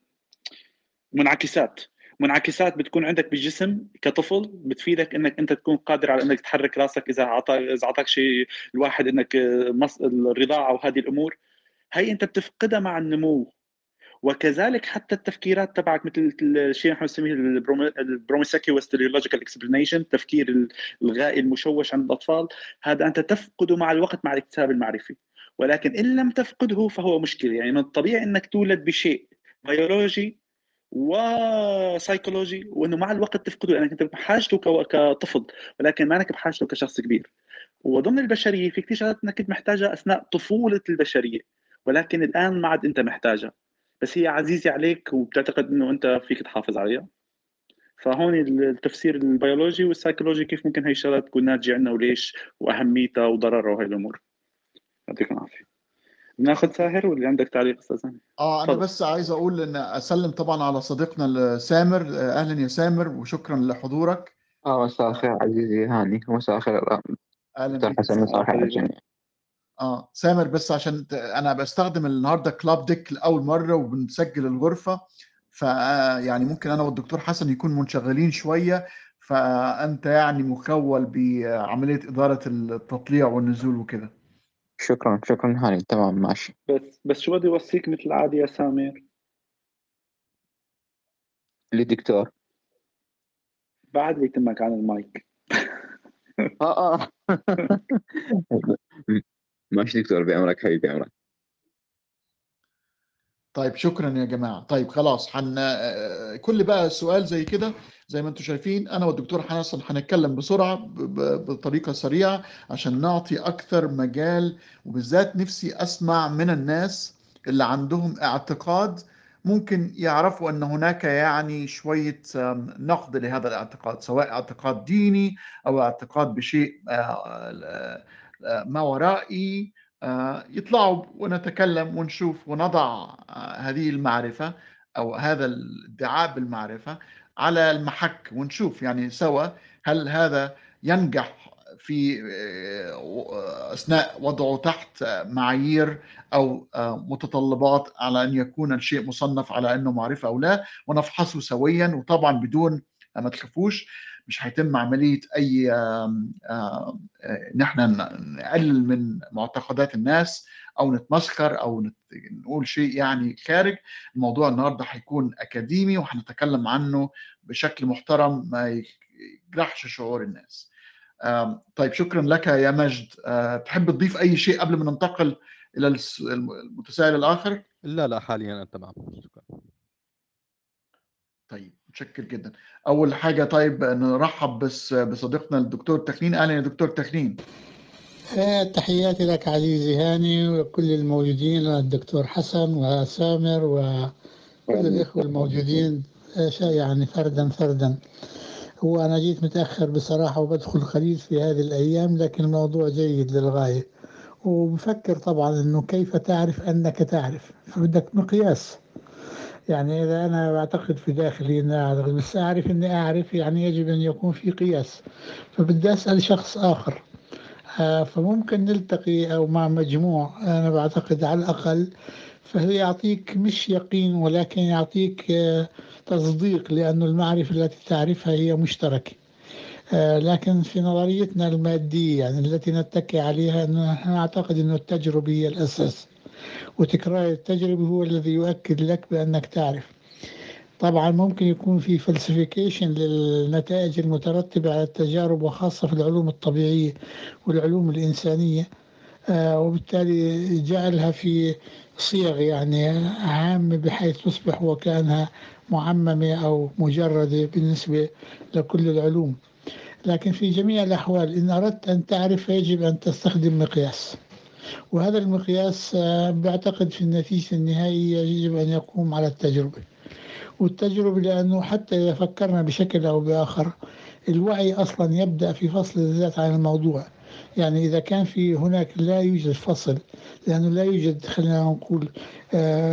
منعكسات بتكون عندك بالجسم كطفل، بتفيدك انك انت تكون قادر على انك تحرك راسك اذا اعطاك شيء الواحد، انك الرضاعه وهذه الامور. هي انت بتفقدها مع النمو. وكذلك حتى التفكيرات تبعك مثل الشيء نحن نسميه البروميسكيوس تيليولوجيكال اكسبلينيشن، التفكير الغائي المشوش عند الاطفال، هذا انت تفقده مع الوقت مع الاكتساب المعرفي. ولكن ان لم تفقده فهو مشكله. يعني من الطبيعي انك تولد بشيء بيولوجي وسايكولوجي، وانه مع الوقت تفقده لانك انت بحاجته كطفل، ولكن ما انك بحاجته كشخص كبير. وضمن البشريه في كثير شغلات انك كنت محتاجها اثناء طفوله البشريه، ولكن الان ما عاد انت محتاجها، بس هي عزيزة عليك وبتعتقد أنه أنت فيك تحافظ عليها. فهون التفسير البيولوجي والسايكولوجي كيف ممكن هاي الشغلات تكون ناتجة عنا وليش وأهميتها وضررها وهي الأمور. يعطيكم العافية. بناخذ ساهر واللي عندك تعليق أستاذ هاني. أنا بس عايز أقول أن أسلم طبعا على صديقنا سامر. أهلا يا سامر وشكرا لحضورك. مساء الخير عزيزي هاني، مساء الخير. أهلا. سامر، بس عشان انا بستخدم النهارده كلاب ديك لاول مره وبنسجل الغرفه، فيعني ممكن انا والدكتور حسن يكون منشغلين شويه، فانت يعني مخول بعمليه اداره التطليع والنزول وكده. شكرا هاني، تمام ماشي. بس شو بدي اوصيك مثل العاده يا سامر للدكتور، بعد لي تمك عن المايك. ماشي دكتور، بأمرك حبيبي، بأمرك. طيب شكرا يا جماعة. طيب خلاص، كل بقى سؤال زي كده زي ما انتم شايفين انا والدكتور حسن هنتكلم بسرعة بطريقة سريعة عشان نعطي اكثر مجال، وبالذات نفسي اسمع من الناس اللي عندهم اعتقاد ممكن يعرفوا ان هناك يعني شوية نقد لهذا الاعتقاد، سواء اعتقاد ديني او اعتقاد بشيء ما ورائي يطلعوا ونتكلم ونشوف ونضع هذه المعرفة أو هذا الادعاء بالمعرفة على المحك ونشوف يعني سوا هل هذا ينجح في أثناء وضعه تحت معايير أو متطلبات على أن يكون الشيء مصنف على أنه معرفة أو لا، ونفحصه سويا. وطبعا بدون ما تخافوش مش هيتم عملية أي نحن نقلل من معتقدات الناس أو نتمسخر أو نقول شيء يعني خارج الموضوع. النهاردة هيكون أكاديمي وهنتكلم عنه بشكل محترم ما يجرحش شعور الناس. طيب شكرا لك يا مجد. تحب تضيف أي شيء قبل ما ننتقل إلى المتسائل الآخر؟ لا حاليا أنا تمام، شكرا. طيب متشكر جدا. أول حاجة طيب نرحب بس بصديقنا الدكتور تخنين. أهلا يا دكتور تخنين. تحياتي لك عزيزي هاني وكل الموجودين، الدكتور حسن وسامر وكل الإخوة الموجودين يعني فردا. هو أنا جيت متأخر بصراحة وبدخل خليل في هذه الأيام، لكن الموضوع جيد للغاية، وبفكر طبعا أنه كيف تعرف أنك تعرف، فبدك مقياس. يعني إذا أنا أعتقد في داخلي أن أعرف بس أعرف أني أعرف، يعني يجب أن يكون في قياس، فبدي أسأل شخص آخر، فممكن نلتقي أو مع مجموع أنا بعتقد على الأقل، فهو يعطيك مش يقين ولكن يعطيك تصديق، لأن المعرفة التي تعرفها هي مشتركة. لكن في نظريتنا المادية يعني التي نتكي عليها، أنا أعتقد أن التجربة هي الأساس، وتكرار التجربة هو الذي يؤكد لك بأنك تعرف. طبعا ممكن يكون في فلسفيكيشن للنتائج المترتبة على التجارب، وخاصة في العلوم الطبيعية والعلوم الإنسانية، وبالتالي جعلها في صيغ يعني عامة بحيث تصبح وكأنها معممة أو مجردة بالنسبة لكل العلوم. لكن في جميع الأحوال إن أردت أن تعرف يجب أن تستخدم مقياس، وهذا المقياس بعتقد في النتيجة النهائية يجب أن يقوم على التجربة. والتجربة لأنه حتى إذا فكرنا بشكل أو بآخر الوعي أصلا يبدأ في فصل الذات عن الموضوع. يعني إذا كان في هناك لا يوجد فصل، لأنه لا يوجد خلينا نقول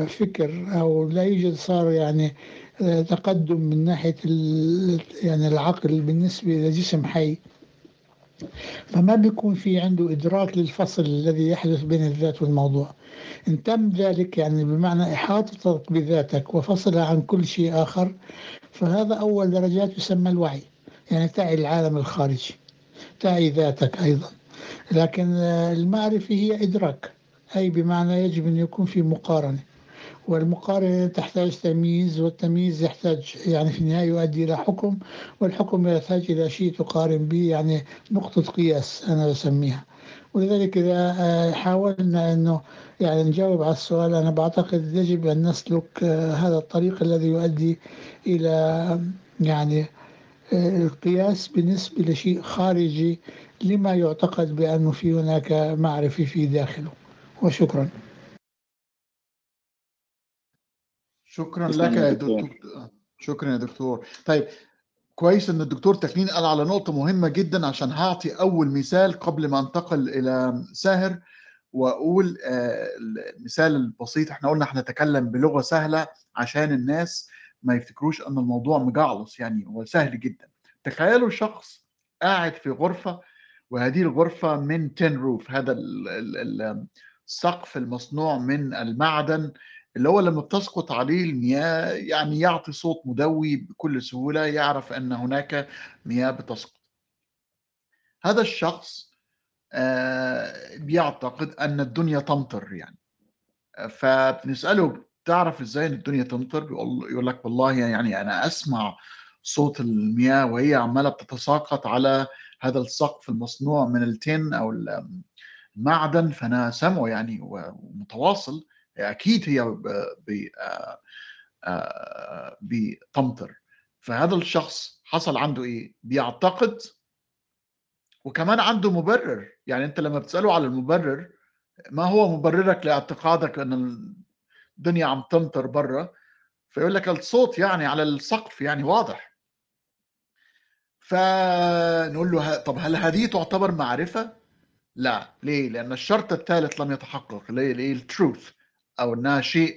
فكر، أو لا يوجد صار يعني تقدم من ناحية يعني العقل بالنسبة لجسم حي، فما بيكون في عنده إدراك للفصل الذي يحدث بين الذات والموضوع. إن تم ذلك يعني بمعنى إحاطتك بذاتك وفصلها عن كل شيء آخر، فهذا أول درجات يسمى الوعي، يعني تعي العالم الخارجي، تعي ذاتك أيضا. لكن المعرفة هي إدراك، أي بمعنى يجب أن يكون في مقارنة، والمقارنة تحتاج تمييز، والتمييز يحتاج يعني في النهاية يؤدي إلى حكم، والحكم يحتاج إلى شيء تقارن به، يعني نقطة قياس أنا بسميها. ولذلك إذا حاولنا أنه يعني نجاوب على السؤال، أنا بعتقد يجب أن نسلك هذا الطريق الذي يؤدي إلى يعني القياس بالنسبة لشيء خارجي لما يعتقد بأنه في هناك معرفة في داخله. وشكرا. شكرا لك يا دكتور. شكرا يا دكتور. طيب كويس ان الدكتور تخلين قال على نقطة مهمة جدا، عشان هعطي اول مثال قبل ما انتقل الى ساهر. واقول المثال البسيط، احنا قلنا هنتكلم بلغة سهلة عشان الناس ما يفتكروش ان الموضوع مجعلص، يعني هو سهل جدا. تخيلوا شخص قاعد في غرفة، وهذه الغرفة من تين روف، هذا السقف المصنوع من المعدن اللي هو لما بتسقط عليه المياه يعني يعطي صوت مدوي بكل سهولة، يعرف أن هناك مياه بتسقط. هذا الشخص بيعتقد أن الدنيا تمطر يعني، فبنسأله تعرف إزاي أن الدنيا تمطر؟ يقول لك والله يعني أنا أسمع صوت المياه وهي عمالة بتتساقط على هذا السقف المصنوع من التين أو المعدن، فأنا سامعه يعني ومتواصل، أكيد هي بتمطر. فهذا الشخص حصل عنده إيه؟ بيعتقد، وكمان عنده مبرر. يعني أنت لما بتسأله على المبرر، ما هو مبررك لاعتقادك أن الدنيا عم تمطر برا؟ فيقول لك الصوت يعني على السقف يعني واضح. فنقول له طب هل هذه تعتبر معرفة؟ لا. ليه؟ لأن الشرط الثالث لم يتحقق. ليه؟ التروث أو الناشئ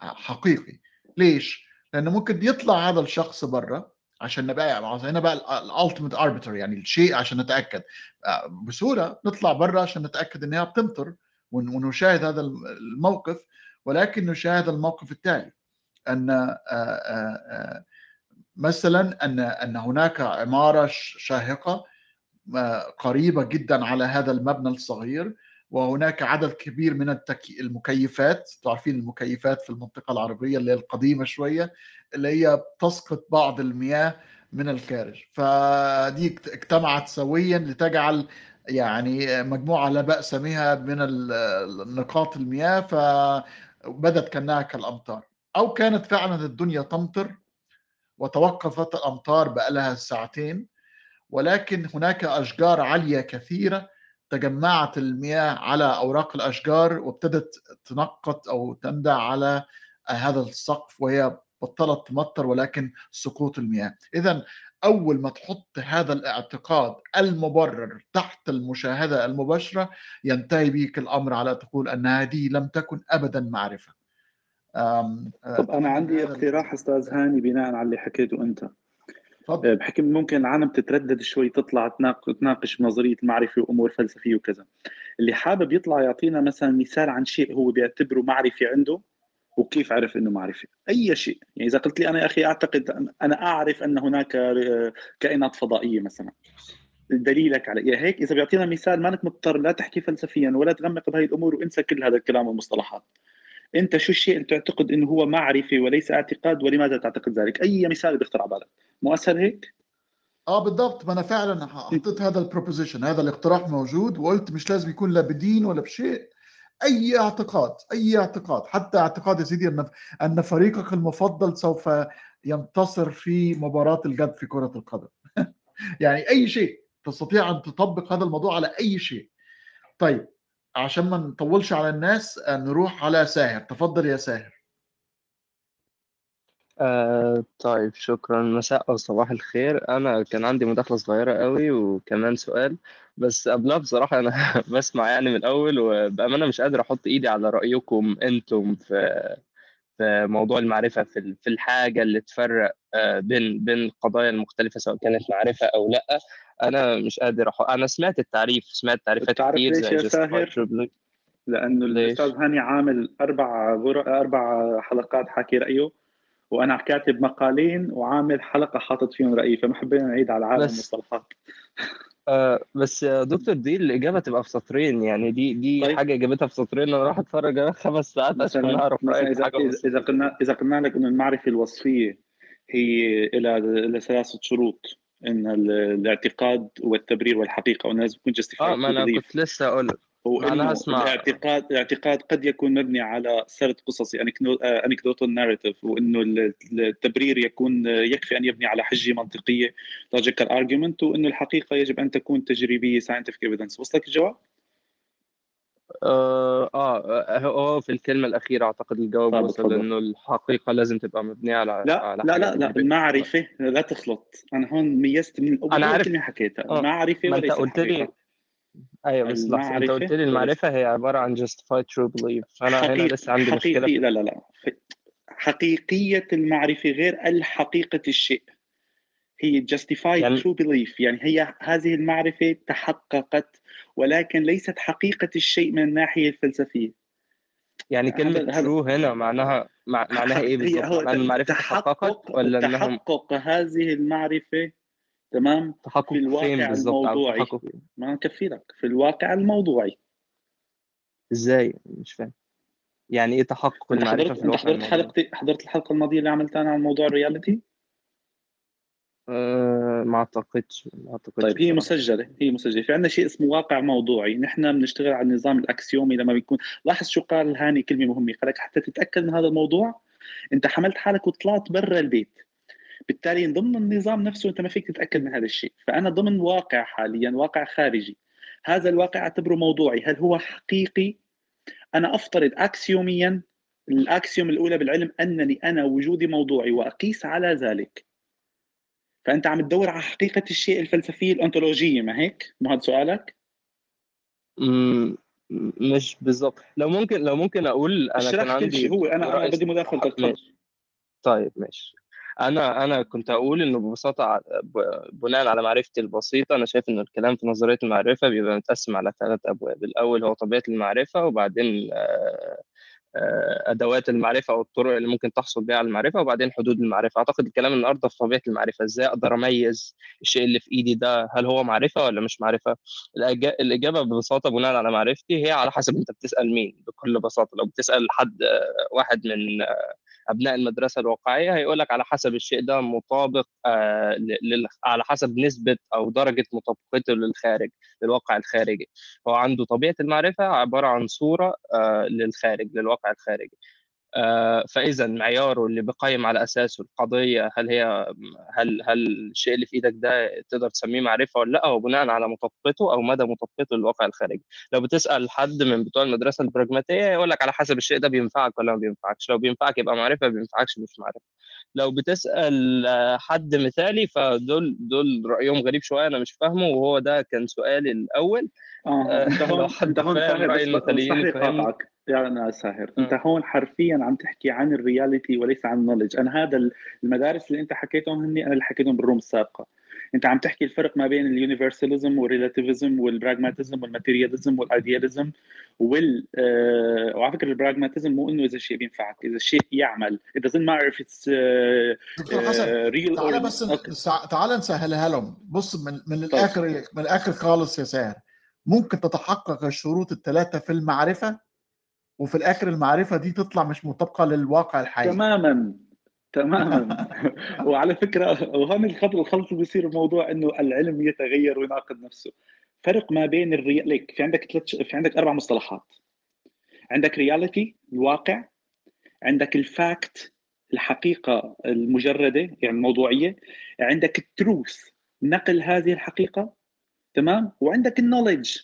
حقيقي. ليش؟ لأنه ممكن يطلع هذا الشخص برا عشان نبقى هنا بقى الالتيميت اربيتر، يعني الشيء عشان نتأكد بسهولة نطلع برا عشان نتأكد إنها بتمطر ونشاهد هذا الموقف، ولكن نشاهد الموقف التالي أن مثلا أن هناك عمارة شاهقة قريبة جدا على هذا المبنى الصغير، وهناك عدد كبير من المكيفات. تعرفين المكيفات في المنطقة العربية اللي هي القديمة شوية، اللي هي بتسقط بعض المياه من الخارج، فدي اجتمعت سويا لتجعل يعني مجموعة لا بأس بها من نقاط المياه، فبدت كأنها كالأمطار، أو كانت فعلا الدنيا تمطر وتوقفت الأمطار بقالها ساعتين، ولكن هناك أشجار عالية كثيرة تجمعت المياه على أوراق الأشجار وابتدت تنقط أو تندع على هذا السقف، وهي بطلت تمطر ولكن سقوط المياه. إذن أول ما تحط هذا الاعتقاد المبرر تحت المشاهدة المباشرة ينتهي بيك الأمر على تقول أن هذه لم تكن أبدا معرفة. طب أنا عندي اقتراح أستاذ هاني بناء على اللي حكيته أنت. بحكم ممكن العالم تتردد شوي تطلع تناقش نظرية المعرفة وأمور فلسفية وكذا، اللي حابب يطلع يعطينا مثلا مثال عن شيء هو بيعتبره معرفة عنده وكيف عرف أنه معرفة، أي شيء. يعني إذا قلت لي أنا يا أخي أعتقد أنا أعرف أن هناك كائنات فضائية مثلا، دليلك على هيك. إذا بيعطينا مثال ما أنت مضطر لا تحكي فلسفيا ولا تغمق بهاي الأمور وانسى كل هذا الكلام والمصطلحات. أنت شو الشيء اللي تعتقد أنه هو معرفة وليس اعتقاد، ولماذا تعتقد ذلك؟ أي مثال بيخطر على بالك. مو أسهل هيك؟ بالضبط. ما أنا فعلا حطيت هذا البروبوزيشن، هذا الاقتراح موجود، وقلت مش لازم يكون لا بدين ولا بشيء، أي اعتقاد، أي اعتقاد، حتى اعتقاد يا سيدي أن فريقك المفضل سوف ينتصر في مباراة الجد في كرة القدم. يعني أي شيء تستطيع أن تطبق هذا الموضوع على أي شيء. طيب عشان ما نطولش على الناس نروح على ساهر. تفضل يا ساهر. طيب شكرا. مساء أو صباح الخير. أنا كان عندي مداخلة صغيرة قوي وكمان سؤال، بس قبلها بصراحة أنا بسمع يعني من الأول، وبأمانة مش قادر أحط إيدي على رأيكم أنتم في موضوع المعرفة، في الحاجة اللي تفرق بين القضايا المختلفة سواء كانت معرفة أو لأ. أنا مش قادر أنا سمعت تعريفات كتير زي Justified. لأنه الأستاذ هاني عامل أربع حلقات حكي رأيه، وأنا كاتب مقالين وعامل حلقة حاطط فيهم رأيي، فما حبينا نعيد على العالم المصطلحات. بس يا دكتور دي الإجابة تبقى في سطرين، يعني دي طيب. حاجة إجابتها في سطرين، أنا راح أتفرج 5 ساعات عشان أعرف رأيك. إذا قلنا لك إن المعرفة الوصفية هي إلى 3 شروط، إن الاعتقاد والتبرير والحقيقة، ولازم يكون جستيفايد. ما أنا كنت لسه أقول أنا أسمع. الاعتقاد قد يكون مبني على سرد قصصي anecdotal narrative، وإنه التبرير يكفي أن يبني على حجة منطقية logical argument، وإنه الحقيقة يجب أن تكون تجريبية scientific evidence. وصلك الجواب؟ في الكلمة الأخيرة أعتقد الجواب وصل، إنه الحقيقة لازم تبقى مبنية على لا المعرفة لا تخلط. أنا هون ميزت من الأول، أنا عارف اللي حكيتها معرفة وليس حقيقة. أيوة بس لحظة، أنت قلت لي المعرفة هي عبارة عن Justified True Belief، أنا هنا لسه عندي مشكلة. لا حقيقية المعرفة غير الحقيقة الشيء، هي Justified True Belief، يعني هي هذه المعرفة تحققت ولكن ليست حقيقة الشيء من الناحية الفلسفية. يعني كلمة true هنا معناها إيه بالضبط؟ المعرفة تحققت ولا تحقق هذه المعرفة؟ تمام، في الواقع الموضوعي. ما كفيلك في الواقع الموضوعي ازاي؟ مش فاهم يعني ايه تحقق المعرفة في الواقع. حضرت الحلقة الماضية اللي عملتها عن موضوع الرياليتي؟ ما اعتقدش. طيب هي مسجلة. في عندنا شيء اسمه واقع موضوعي، نحن بنشتغل على النظام الأكسيومي. لما بيكون، لاحظ شو قال هاني كلمة مهمة، قال لك حتى تتأكد من هذا الموضوع انت حملت حالك وطلعت برا البيت، بالتالي ضمن النظام نفسه أنت ما فيك تتأكد من هذا الشيء. فأنا ضمن واقع حاليا، واقع خارجي، هذا الواقع أعتبره موضوعي. هل هو حقيقي؟ أنا أفترض أكسيوميا، الأكسيوم الأولى بالعلم أنني أنا وجودي موضوعي وأقيس على ذلك. فأنت عم تدور على حقيقة الشيء الفلسفية الأنتولوجية، ما هيك؟ ما هذا سؤالك؟ مش بالظبط. لو ممكن اقول انا كان عندي هو انا بدي مداخله تلخيص. طيب ماشي. انا كنت اقول انه ببساطه بناء على معرفتي البسيطه انا شايف انه الكلام في نظريه المعرفه بيبقى متقسم على 3 ابواب. الاول هو طبيعه المعرفه، وبعدين ادوات المعرفه او الطرق اللي ممكن تحصل بها على المعرفه، وبعدين حدود المعرفه. اعتقد الكلام النهارده في طبيعه المعرفه، ازاي اقدر اميز الشيء اللي في ايدي ده هل هو معرفه ولا مش معرفه. الاجابه ببساطه بناء على معرفتي هي على حسب انت بتسال مين. بكل بساطه لو بتسال حد واحد من ابناء المدرسه الواقعيه هيقول لك على حسب الشيء ده مطابق على حسب نسبه او درجه مطابقته للخارج، للواقع الخارجي. هو عنده طبيعه المعرفه عباره عن صوره للخارج، للواقع الخارجي. فاذا معياره اللي بقيم على اساسه القضيه، هل الشيء اللي في ايدك ده تقدر تسميه معرفه ولا لا، هو بناء على مطابقته او مدى مطابقته للواقع الخارجي. لو بتسال حد من بتوع المدرسه البراغماتيه يقول لك على حسب الشيء ده بينفعك ولا ما بينفعكش، لو بينفعك يبقى معرفه، ما بينفعكش مش معرفه. لو بتسال حد مثالي فدول رايهم غريب شويه انا مش فاهمه، وهو ده كان سؤالي الاول. انت هون فاهمك يا ساهر، انت هون حرفيا عم تحكي عن الرياليتي وليس عن النولج. انا هذا المدارس اللي انت حكيتهم هني انا اللي حكيتهم بالروم السابقه. انت عم تحكي الفرق ما بين اليونيفرساليزم والريلاتيفيزم والبراغماتيزم والماتيرياليزم والايدياليزم وعلى فكره البراغماتيزم مو انه اذا الشيء بينفعك، اذا الشيء يعمل it doesn't matter if it's real. تعال بس تعال نسهلها لهم. بص من الاخر خالص يا ساهر، ممكن تتحقق الشروط ال3 في المعرفه وفي الاخر المعرفه دي تطلع مش مطابقه للواقع الحقيقي. تماما وعلى فكره وهم الخلط بيصير الموضوع انه العلم يتغير ويناقض نفسه. فرق ما بين ليك في عندك 4 مصطلحات. عندك رياليتي، الواقع، عندك الفاكت، الحقيقه المجرده يعني الموضوعيه، عندك التروث، نقل هذه الحقيقه، تمام، وعندك النوليدج،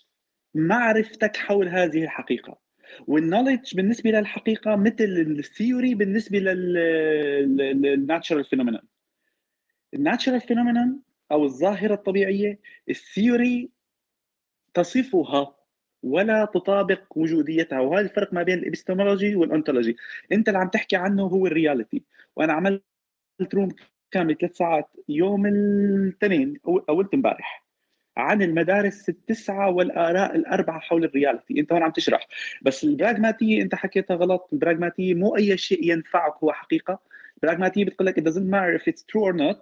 معرفتك حول هذه الحقيقه. والنوليدج بالنسبه للحقيقه مثل الثيوري بالنسبه للناتشرال فينومينون. الناتشرال فينومينون او الظاهره الطبيعيه الثيوري تصفها ولا تطابق وجوديتها، وهذا الفرق ما بين الابستمولوجي والانتولوجي. انت اللي عم تحكي عنه هو الرياليتي، وانا عملت روم كامل 3 ساعات يوم الاثنين اول امبارح عن المدارس 9 والاراء 4 حول الرياليتي. انت هون عم تشرح بس البراغماتيه انت حكيتها غلط. البراغماتيه مو اي شيء ينفعك هو حقيقه. البراغماتيه بتقول لك it doesn't matter if it's true or not،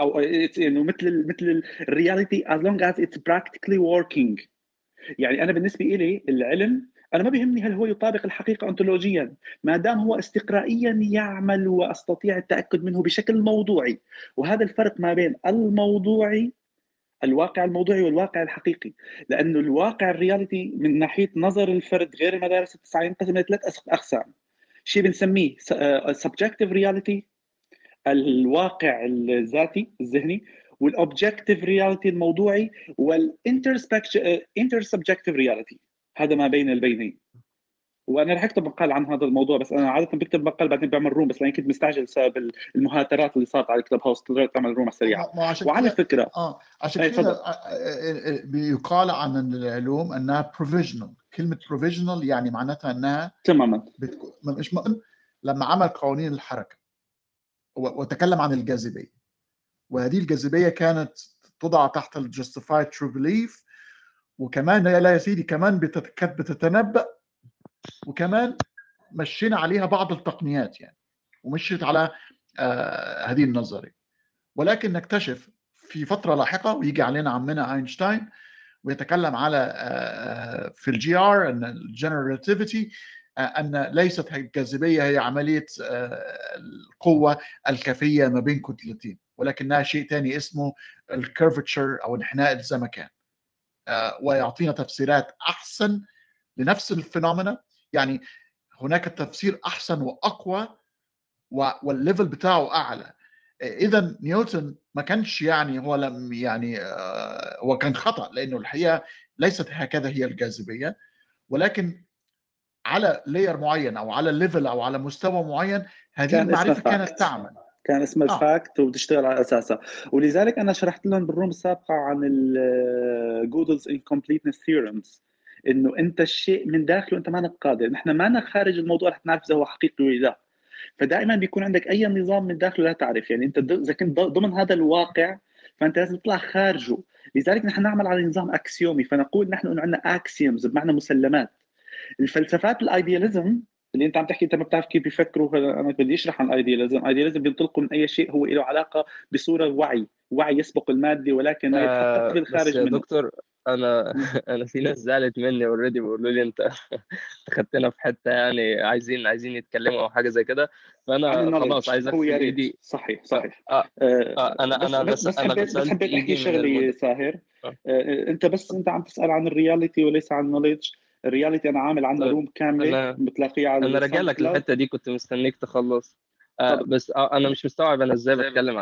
او انه مثل الرياليتي as long as it's practically working. يعني انا بالنسبه لي العلم انا ما بيهمني هل هو يطابق الحقيقه انتولوجيا ما دام هو استقرائيا يعمل واستطيع التاكد منه بشكل موضوعي. وهذا الفرق ما بين الموضوعي، الواقع الموضوعي، والواقع الحقيقي. لأنه الواقع الرياليتي من ناحية نظر الفرد غير المدارس 9 ينقسم إلى 3 أقسام. شيء بنسميه subjective reality، الواقع الذاتي الذهني، والobjective reality الموضوعي، والintersubjective reality، هذا ما بين البينين. وانا رح اكتب مقال عن هذا الموضوع، بس انا عاده بكتب مقال بعدين بعمل روم، بس لان كنت مستعجل بسبب المهاترات اللي صارت على كلوب هاوس قررت اعمل روم سريعه. وعلى فكره عشان كده بيقال عن العلوم انها provisional. كلمه provisional يعني معناتها انها تماما مش لما عمل قوانين الحركه وتكلم عن الجاذبيه، وهذه الجاذبيه كانت تضع تحت الجستيفايد ترو بليف، وكمان لا يا سيدي كمان بتتنبأ، وكمان مشينا عليها بعض التقنيات يعني، ومشيت على هذه النظرية. ولكن نكتشف في فترة لاحقة، ويجي علينا عمنا أينشتاين ويتكلم على في الجي ار أن الجنراتيفيتي، أن ليست الجاذبية هي عملية القوة الكافية ما بين كتلتين، ولكنها شيء تاني اسمه الكيرفتشر أو انحناء الزمكان، ويعطينا تفسيرات أحسن لنفس الفينومينا. يعني هناك تفسير أحسن وأقوى والليفل بتاعه أعلى. إذا نيوتن ما كانش يعني هو لم يعني هو كان خطأ، لأنه الحقيقة ليست هكذا هي الجاذبية، ولكن على لاير معين أو على ليفل أو على مستوى معين هذه المعرفة كانت تعمل. كان اسمه الفاكت وبتشتغل على اساسها. ولذلك انا شرحت لهم بالروم السابقه عن الجودلز انكمبليتنس ثيورمز، انه انت الشيء من داخله انت ما انت قادر، نحن ما انا خارج الموضوع رح نعرف اذا هو حقيقي ولا لا. فدائما بيكون عندك اي نظام من داخله لا تعرف، يعني انت اذا كنت ضمن هذا الواقع فانت لازم تطلع خارجه. لذلك نحن نعمل على نظام اكسيومي، فنقول نحن انه عندنا اكسيومز بمعنى مسلمات. الفلسفات الايدياليزم اللي انت عم تحكي انت ما بتعرف كيف بيفكروا، انا بدي اشرح عن الايدياليزم. الايدياليزم بينطلقوا من اي شيء هو له علاقه بصوره وعي، وعي يسبق المادي ولكن ما يتحقق بالخارج منه. دكتور انا في ناس زعلت مني اوريدي، بيقولوا لي انت اخذتنا في حته يعني عايزين يتكلموا او حاجه زي كده، فانا خلاص عايز احكي ايدي. صحيح انا بس انا بحب احكي شغلي ساهر. انت بس انت عم تسال عن الرياليتي وليس عن النوليدج. الرياليتي انا عامل عنه روم كامله بتلاقيه على انا راجع لك الحته دي، كنت مستنيك تخلص. بس انا مش مستوعب انا ازاي بتكلم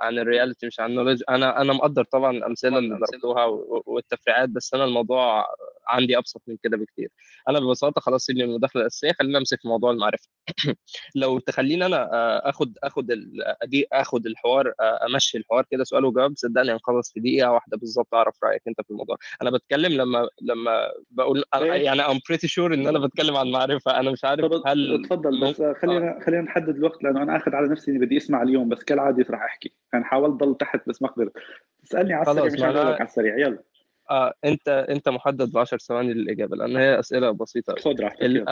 عن الرياليتي مش عن النوليدج. انا مقدر طبعا الامثله اللي ضربتوها والتفريعات، بس انا الموضوع عندي ابسط من كده بكتير. انا ببساطه خلاص اللي المداخله الاساسيه خلينا نمسك في موضوع المعرفه. لو تخليني انا اخد الحوار، امشي الحوار كده سؤال وجواب، صدقني هنخلص في دقيقه واحده بالظبط اعرف رايك انت في الموضوع. انا بتكلم لما بقول يعني I'm pretty sure ان انا بتكلم عن المعرفه. انا مش عارف هل اتفضل، بس خلينا نحدد الوقت لانه انا اخذ على نفسي اني بدي اسمع اليوم، بس كالعاده راح احكي. انا حاولت ضل تحت بس ما قدرت. تسالني على السريع مش هقول لك على السريع. يلا انت محدد ب10 ثواني للاجابه لان هي اسئله بسيطه. خد راحتك.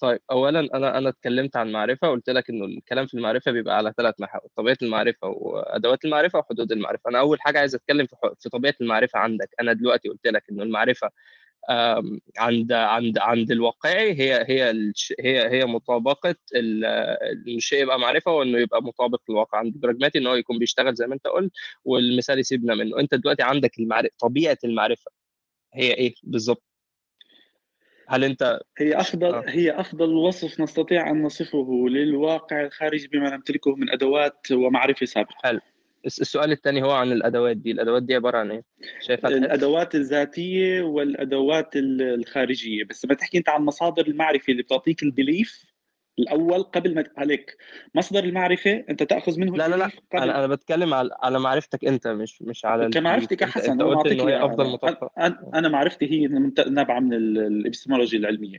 طيب اولا انا اتكلمت عن معرفه، قلت لك انه الكلام في المعرفه بيبقى على 3 محاور: طبيعه المعرفه وادوات المعرفه وحدود المعرفه. انا اول حاجه عايز اتكلم في طبيعه المعرفه عندك. انا دلوقتي قلت لك انه المعرفه عند الواقعي هي مطابقه الشيء يبقى معرفه، وانه يبقى مطابق للواقع. عند البراجماتي ان هو يكون بيشتغل زي ما انت قلت، والمثال يسيبنا منه. انت دلوقتي عندك طبيعه المعرفه هي ايه بالظبط؟ هل انت هي افضل وصف نستطيع ان نصفه للواقع الخارجي بما نمتلكه من ادوات ومعرفه سابقه. حلو. السؤال الثاني هو عن الادوات دي. الادوات دي عباره عن ايه؟ شايفها الادوات الذاتيه والادوات الخارجيه. بس ما تحكي انت عن مصادر المعرفه اللي بتعطيك البليف الاول قبل ما عليك مصدر المعرفه انت تاخذ منه. لا انا بتكلم على معرفتك انت، مش على كمعرفتك احسن. انت قلت إنه هي افضل مطابقه. انا معرفتي هي نابعه من الابستمولوجيا العلميه،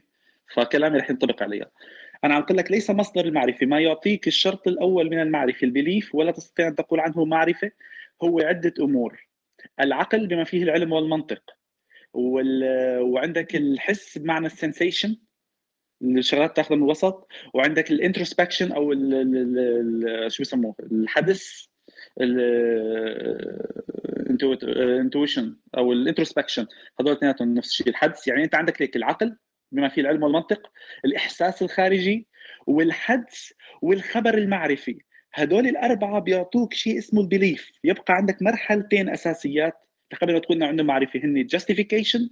فكلامي رح ينطبق عليها. أنا عم أقول لك ليس مصدر المعرفة، ما يعطيك الشرط الأول من المعرفة البليف ولا تستطيع أن تقول عنه معرفة، هو عدة أمور: العقل بما فيه العلم والمنطق، وعندك الحس بمعنى السنسيشن، الشغلات تأخذ من الوسط، وعندك الانتروسبكشن أو شو بيسموه الحدس، الانتويشن أو الانتروسبكشن. هذول اثنيناتهم نفس الشيء. الحدس يعني أنت عندك ليك العقل بما فيه العلم والمنطق، الإحساس الخارجي والحدس والخبر المعرفي. هدول الأربعة بيعطوك شيء اسمه البليف. يبقى عندك مرحلتين أساسيات قبل ما تكون عنده معرفة، هن الجاستيفيكيشن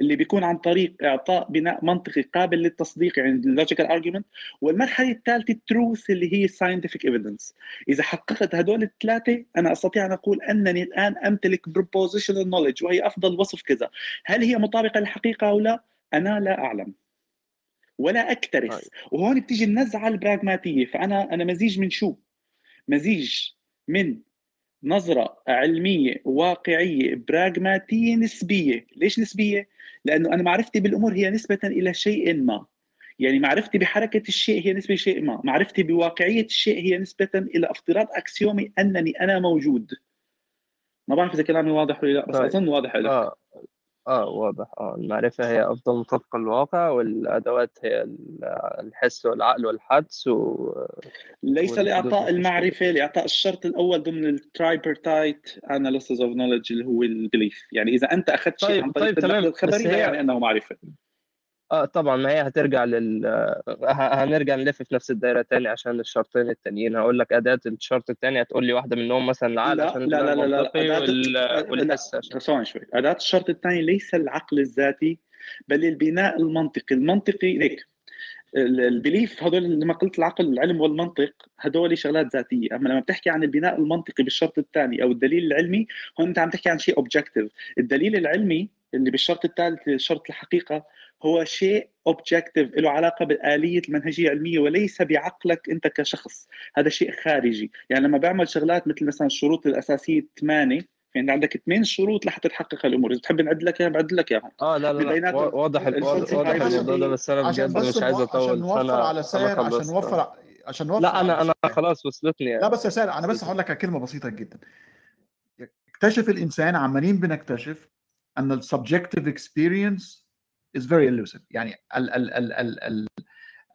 اللي بيكون عن طريق إعطاء بناء منطقي قابل للتصديق، يعني اللوجيكال أرجيومنت، والمرحلة الثالثة التروث اللي هي الساينتفيك إيفيدنس. إذا حققت هدول الثلاثة أنا أستطيع أن أقول أنني الآن أمتلك بروبوزيشنال نوليدج، وهي أفضل وصف كذا. هل هي مطابقة للحقيقة أو لا؟ أنا لا أعلم ولا أكترث. وهون بتيجي النزعة البراغماتية. فأنا مزيج من شو؟ مزيج من نظرة علمية واقعية براغماتية نسبية. ليش نسبية؟ لأنه أنا معرفتي بالأمور هي نسبة إلى شيء ما، يعني معرفتي بحركة الشيء هي نسبة لشيء ما، معرفتي بواقعية الشيء هي نسبة إلى افتراض أكسيومي أنني أنا موجود. ما بعرف إذا كلامي واضح ولا لا، بس أظن واضح لك. واضح. المعرفة هي أفضل مطابقة للواقع، والأدوات هي الحس والعقل والحدس ليس لإعطاء المعرفة، لإعطاء الشرط الأول ضمن الترايبرتايت أناليسيس أوف نوليدج اللي هو البليف. يعني إذا أنت أخذت شيء عن طريق النقل الخبري يعني أنه معرفة. طبعا ما هي هترجع هنرجع نلف في نفس الدائره تاني عشان الشرطين التانيين. هقول لك اداه الشرط الثاني هتقول لي واحده منهم مثلا العقل عشان اداه الشرط الثاني ليس العقل الذاتي بل البناء المنطقي. المنطقي ليك البليف، هذول لما قلت العقل والعلم والمنطق هذول شغلات ذاتيه. اما لما بتحكي عن البناء المنطقي بالشرط الثاني او الدليل العلمي، هون انت عم تحكي عن شيء اوبجكتيف. الدليل العلمي اللي بالشرط الثالث شرط الحقيقة هو شيء objective له علاقة بآلية منهجية علمية وليس بعقلك أنت كشخص، هذا شيء خارجي. يعني لما بعمل شغلات مثل مثلا الشروط الأساسية 8، يعني عندك 8 شروط لحتى تحقق الأمور، إذا تحب نعد لك إياها بعد لك إياها. لا واضح الموضوع ده، بس أنا بجد مش عايز أطول. عشان نوفر على سعر، عشان نوفر لا أنا خلاص وصلتني. لا بس يا سعر، أنا بس هقول لك كلمة بسيطة جدا. اكتشف الإنسان، عمالين بنكتشف أن ال subjective experience is very elusive. يعني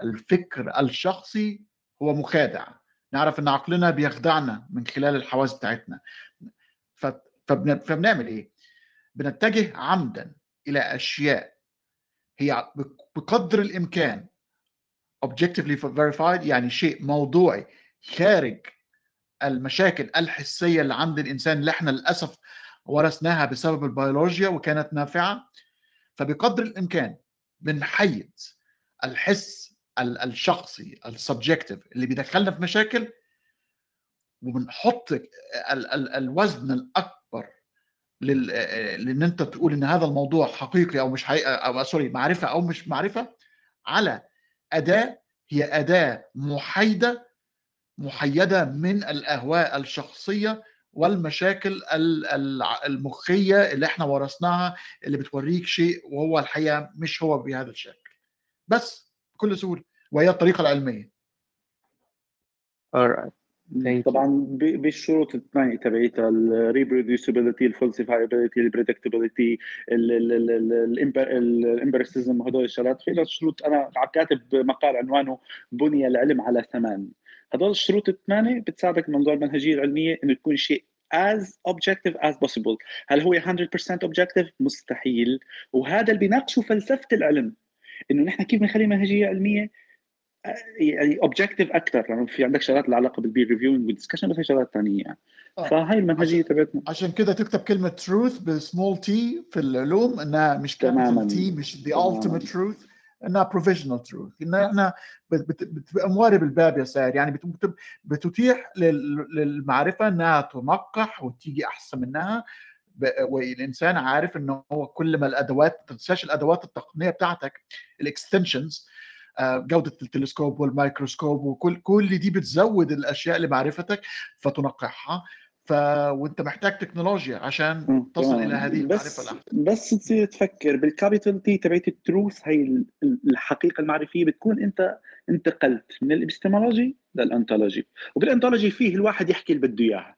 الفكر الشخصي هو مخادع. نعرف أن عقلنا بيخدعنا من خلال الحواس بتاعتنا. فبنعمل إيه؟ بنتجه عمدا إلى أشياء هي بقدر الإمكان objectively verified، يعني شيء موضوعي خارج المشاكل الحسية اللي عند الإنسان، اللي احنا للأسف ورثناها بسبب البيولوجيا وكانت نافعة. فبقدر الإمكان بنحيد الحس الشخصي السبجكتيف اللي بيدخلنا في مشاكل، وبنحط الوزن الأكبر لأن أنت تقول إن هذا الموضوع حقيقي أو مش حقيقي، أو سوري معرفة أو مش معرفة، على أداة هي أداة محيدة من الأهواء الشخصية والمشاكل المخية اللي احنا ورثناها، اللي بتوريك شيء وهو الحقيقة مش هو بهذا الشكل، بس بكل سهولة، وهي الطريقة العلمية. طبعا بالشروط الثمانية تبعيتها، الريبروديوسيبيليتي، الفالسيفايبيليتي، البريدكتيبيليتي، الامبيريسيزم، هدول الشغلات. في شروط، انا كاتب مقال عنوانه بني العلم على 8. هذول الشروط الثمانية بتساعدك المنظور المنهجية العلمية إنه تكون شيء as objective as possible. هل هو 100% objective؟ مستحيل. وهذا اللي بيناقشه فلسفة العلم، إنه نحن كيف بنخلي منهجية علمية يعني objective أكثر، لأنه في عندك شغلات اللي علاقة بالبير ريفيوينج والدسكشن، بس في شغلات ثانية. فهاي المنهجية تبعتنا. عشان كده تكتب كلمة truth بسمول t في العلوم، إنها مش كلمة t، مش the ultimate truth، إنها provisional truth، إنها إحنا بتبقى موارب الباب يا سعر. يعني بتتيح للمعرفة إنها تنقح وتيجي أحسن منها، والإنسان عارف إنه هو كل ما الأدوات، ما تنساش الأدوات التقنية بتاعتك، الإكستنشنز، جودة التلسكوب والميكروسكوب وكل دي بتزود الأشياء لمعرفتك فتنقحها. وانت محتاج تكنولوجيا عشان تصل الى هذه المعرفه الأحدى. بس تصير تفكر بالكابيتال تي تبعت التروث، هي الحقيقه المعرفيه، بتكون انت انتقلت من الابستمولوجي للانتولوجي. وبالانتولوجي فيه الواحد يحكي اللي بده اياها،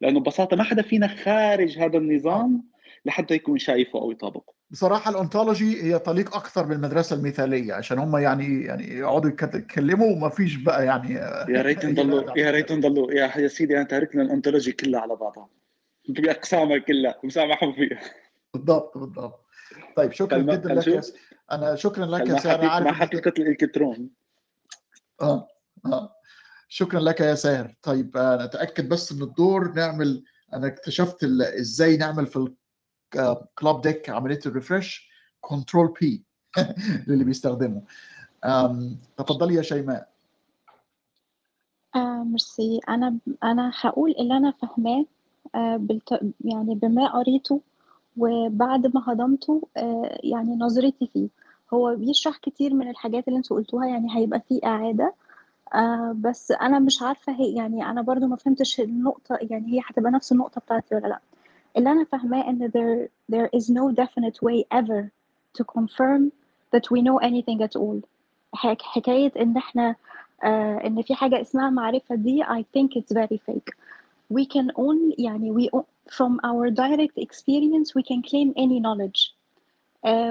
لانه ببساطه ما حدا فينا خارج هذا النظام لحتى يكون شايفه او يطابقه. بصراحه الانتولوجي هي طليق اكثر بالمدرسه المثاليه، عشان هم يعني يقعدوا يتكلموا وما فيش بقى يعني. يا ريت نضلوا يا سيدي، انت تاركنا الانتولوجي كلها على بعضها باقسامها كلها ومسامحهم فيها. بالضبط. طيب شكرا جدا لك انا شكرا لك يا ساهر. عارف ما حقيقه الالكترون. شكرا لك يا ساهر. طيب انا اتاكد بس ان الدور نعمل، انا اكتشفت ازاي نعمل في كلاب ديك عملية الريفرش، كنترول بي للي بيستخدمه. تفضلي يا شيماء. مرسي. أنا هقول اللي أنا فهماه يعني بما قريته وبعد ما هضمته، يعني نظرتي فيه. هو بيشرح كتير من الحاجات اللي انتوا قلتوها، يعني هيبقى فيه إعادة، بس أنا مش عارفة هي، يعني أنا برضو ما فهمتش النقطة، يعني هي هتبقى نفس النقطة بتاعتي ولا لأ. اللي أنا فهماه إن there is no definite way ever to confirm that we know anything at all. حكاية إن إحنا إن في حاجة اسمها معرفة دي، I think it's very fake. We can only يعني from our direct experience we can claim any knowledge.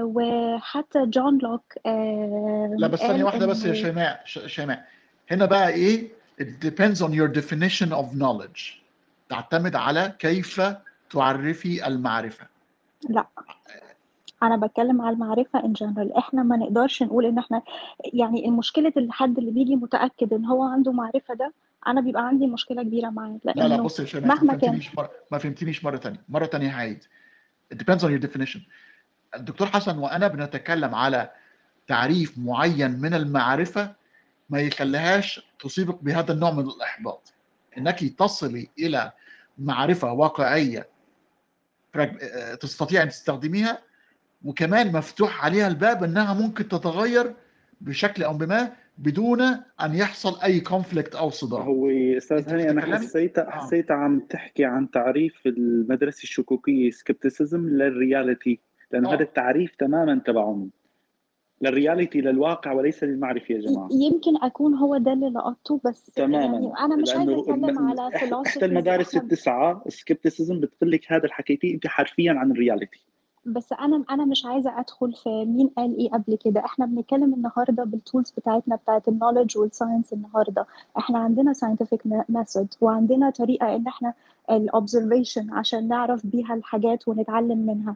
وحتى جون لوك. لا بس ثانية واحدة بس يا شيماء. هنا بقى إيه؟ It depends on your definition of knowledge. تعتمد على كيف تعرفي المعرفة. لا أنا بتكلم على المعرفة in general. إحنا ما نقدرش نقول إن إحنا، يعني المشكلة الحد اللي بيجي متأكد إن هو عنده معرفة، ده أنا بيبقى عندي مشكلة كبيرة معاه. لا بص يا شيماء، ما فهمتنيش. مرة تانية هعيد. It depends on your definition. الدكتور حسن وأنا بنتكلم على تعريف معين من المعرفة ما يخليهاش تصيبك بهذا النوع من الإحباط، إنك تصلي إلى معرفة واقعية تستطيع أن تستخدميها، وكمان مفتوح عليها الباب انها ممكن تتغير بشكل او بما بدون ان يحصل اي كونفليكت او صدام. هو استاذ هاني انا حسيت عم تحكي عن تعريف المدرسه الشكوكيه سكبتيسيزم للرياليتي، لان هذا التعريف تماما تبعهم للرياليتي للواقع وليس للمعرفه. يا جماعه يمكن اكون هو ده اللي لقطته بس تماماً. يعني انا مش عايزه اتكلم على فلسفه المدارس التسعه. السكبتيسيزم بتقول لك هذا الحكيتي انت حرفيا عن الرياليتي، بس انا مش عايزه ادخل في مين قال ايه قبل كده. احنا بنتكلم النهارده بالتولز بتاعتنا بتاعت النوليدج والساينس. النهارده احنا عندنا ساينتفيك ميثود وعندنا طريقه ان احنا الاوبزرفيشن عشان نعرف بيها الحاجات ونتعلم منها،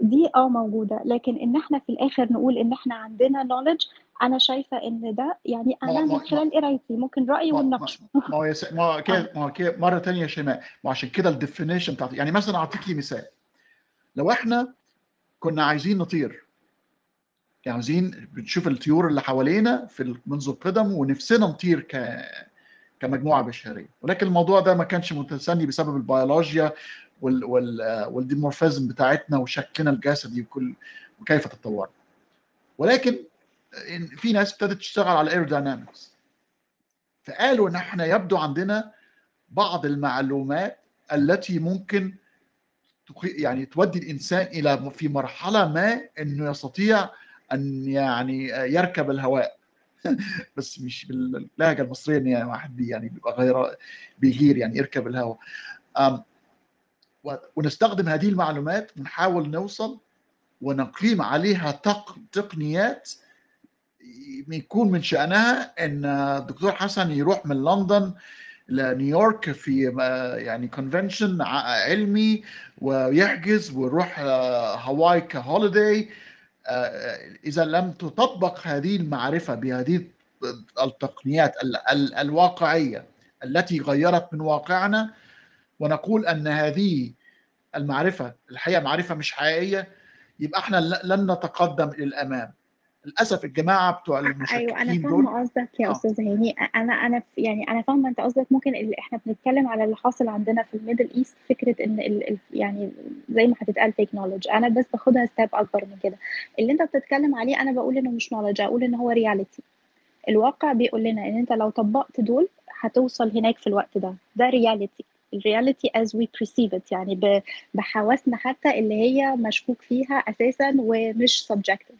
دي موجوده. لكن ان احنا في الاخر نقول ان احنا عندنا نوليدج، انا شايفه ان ده يعني انا من خلال قرايتي ممكن رايي والنقش ما مره ثانيه يا شيماء. وعشان كده الديفينيشن بتاعتي، يعني مثلا اعطيكي مثال، لو احنا كنا عايزين نطير، يعني عايزين بنشوف الطيور اللي حوالينا في منذ القدم ونفسنا نطير كمجموعه بشريه، ولكن الموضوع ده ما كانش متسني بسبب البيولوجيا والديمورفيزم بتاعتنا وشكلنا الجسدي وكل وكيف تتطور. ولكن في ناس ابتدت تشتغل على الايروداينامكس، فقالوا ان احنا يبدو عندنا بعض المعلومات التي ممكن يعني تودي الانسان الى في مرحله ما انه يستطيع ان يعني يركب الهواء بس مش باللهجه المصريه ان يعني واحد يعني بيبقى غير بيغير يعني يركب الهواء. ونستخدم هذه المعلومات ونحاول نوصل ونقيم عليها تقنيات يكون من شأنها ان الدكتور حسن يروح من لندن لنيويورك في يعني كونفنشن علمي ويحجز ويروح هاواي كهوليداي. اذا لم تطبق هذه المعرفه بهذه التقنيات الواقعيه التي غيرت من واقعنا، ونقول ان هذه المعرفه الحقيقه معرفه مش حقيقيه، يبقى احنا لن نتقدم الى الامام. للاسف الجماعه بتوع المشكلين دول. ايوه انا فاهمه قصدك يا استاذ هاني. انا يعني انا فاهمه انت قصدك. ممكن اللي احنا بنتكلم على اللي حاصل عندنا في الميدل ايست، فكره ان يعني زي ما هتتقال تكنولوجي، انا بس باخدها ستاب اكبر من كده. اللي انت بتتكلم عليه انا بقول انه مش نولج، اقول ان هو رياليتي. الواقع بيقول لنا ان انت لو طبقت دول هتوصل هناك في الوقت ده. ده رياليتي، الرياليتي as we perceive it، يعني بحواسنا حتى اللي هي مشكوك فيها اساسا ومش subjective.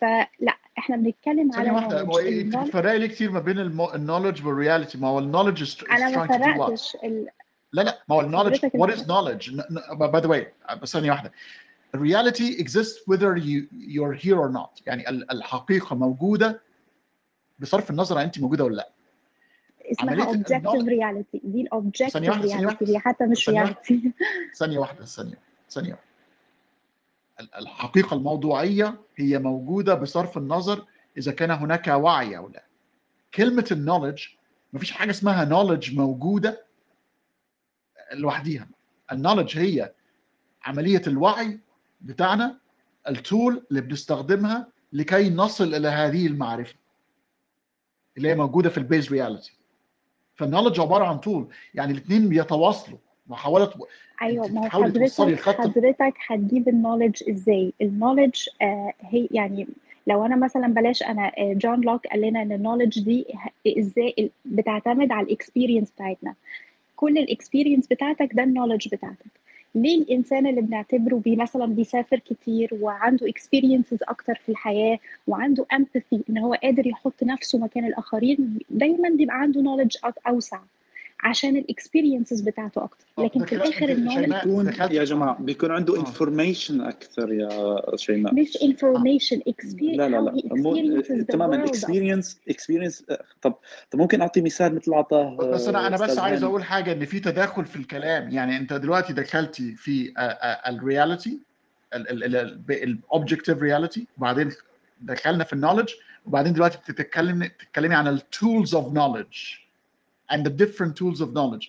فلا احنا بنتكلم على الفرق اللي كتير ما بين النولج والرياليتي. ما هو النولج لا ما هو النولج what is knowledge by the way. ثانيه واحده، reality exists whether you're here or not، يعني الحقيقه موجوده بصرف النظر عن انت موجوده ولا لا. اسمها objective reality، دي الاوبجكتيف reality اللي حتى مش reality. ثانيه واحده الحقيقة الموضوعية هي موجودة بصرف النظر إذا كان هناك وعي أو لا. كلمة النولج، مفيش حاجة اسمها نولج موجودة لوحديها. النولج هي عملية الوعي بتاعنا، التول اللي بنستخدمها لكي نصل إلى هذه المعرفة اللي هي موجودة في البيز رياليتي. فالنولج عبارة عن تول، يعني الاثنين بيتواصلوا. محاولة ايوه، ما حضرتك هتجيب النوليدج ازاي؟ النوليدج هي يعني لو انا مثلا بلاش، انا جون لوك قال لنا ان النوليدج دي ازاي بتعتمد على الاكسبيرينس بتاعتنا. كل الاكسبيرينس بتاعتك ده النوليدج بتاعتك. ليه الانسان اللي بنعتبره مثلا بيسافر كتير وعنده اكسبيرينسز اكتر في الحياه وعنده امباثي ان هو قادر يحط نفسه مكان الاخرين، دايما بيبقى عنده نوليدج اوسع عشان الاكسبيرينسز بتاعته اكتر. لكن في الاخر النولج يا جماعه بيكون عنده انفورميشن اكتر. يا شيماء مش انفورميشن، اكسبيرينس. لا تماما اكسبيرينس. طب ممكن اعطي مثال مثل عطاه، بس انا بس عايز اقول حاجه، ان في تداخل في الكلام. يعني انت دلوقتي دخلتي في الرياليتي، الاوبجكتيف رياليتي، وبعدين دخلنا في النولج، وبعدين دلوقتي بتتكلمي عن التولز اوف نولج and the different tools of knowledge.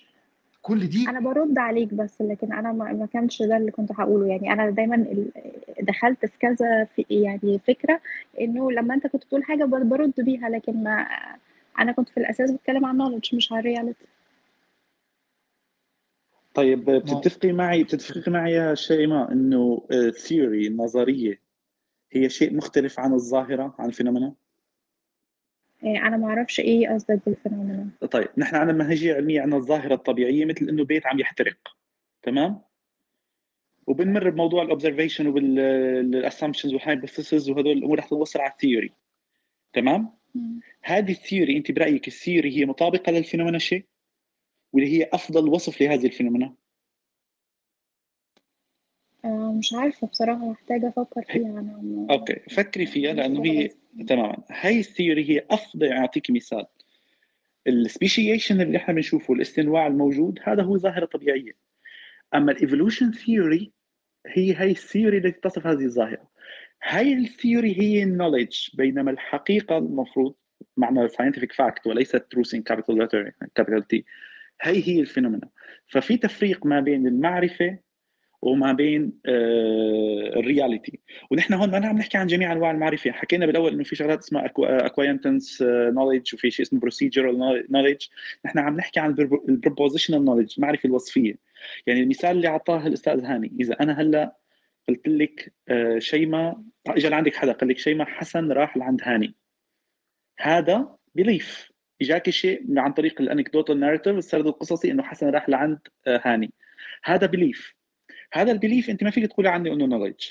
كل دي انا برد عليك بس، لكن انا ما كانش ده اللي كنت هقوله. يعني انا دايما دخلت في كذا يعني فكره انه لما انت كنت بتقول حاجه برد بيها، لكن ما انا كنت في الاساس بتكلم عن knowledge مش عن reality. طيب بتتفقي معي يا شيماء انه الثيوري النظريه هي شيء مختلف عن الظاهره، عن الفينومينا؟ انا ما اعرفش ايه قصدك بالفينومينا. طيب نحن عندنا منهجيه علميه عن الظاهره الطبيعيه، مثل انه بيت عم يحترق، تمام، وبنمر بموضوع الاوبزرفيشن والاسامبشنز والهايبوثيسز وهدول الامور رح نوصل على الثيوري، تمام. هذه الثيوري انت برايك الثيوري هي مطابقه للفينومينا شيء، واللي هي افضل وصف لهذه الفينومينا؟ مش عارفه بصراحه، محتاجه افكر فيها انا. اوكي فكري فيها، لانه هي تماما هاي الثيوري هي افضل. اعطيك مثال، السبيشيشن اللي احنا بنشوفه، الاستنواع الموجود، هذا هو ظاهره طبيعيه. اما الايفولوشن ثيوري هي الثيوري التي تصف هذه الظاهره. هاي الثيوري هي النوليدج، بينما الحقيقه المفروض معنى ساينتفك فاكت وليست تروسين كابيتال لتر كابيتال تي، هي الفينومينا. ففي تفريق ما بين المعرفه وما بين الرياليتي، ونحن هون ما عم نحكي عن جميع انواع المعرفه. حكينا بالاول انه في شغلات اسمها اكوينتنس نوليدج، وفي شيء اسمه بروسيجرال نوليدج. نحن عم نحكي عن البروبوزيشنال نوليدج، المعرفه الوصفيه. يعني المثال اللي اعطاه الاستاذ هاني، اذا انا هلا قلت لك شيماء، اجى لعندك حدا قال لك شيماء حسن راح لعند هاني، هذا بليف. اجاك شيء عن طريق الانكدوتال ناريتيف، السرد القصصي، انه حسن راح لعند هاني، هذا بليف. هذا البليف انت ما فيك تقولي عنه انه نوليدج.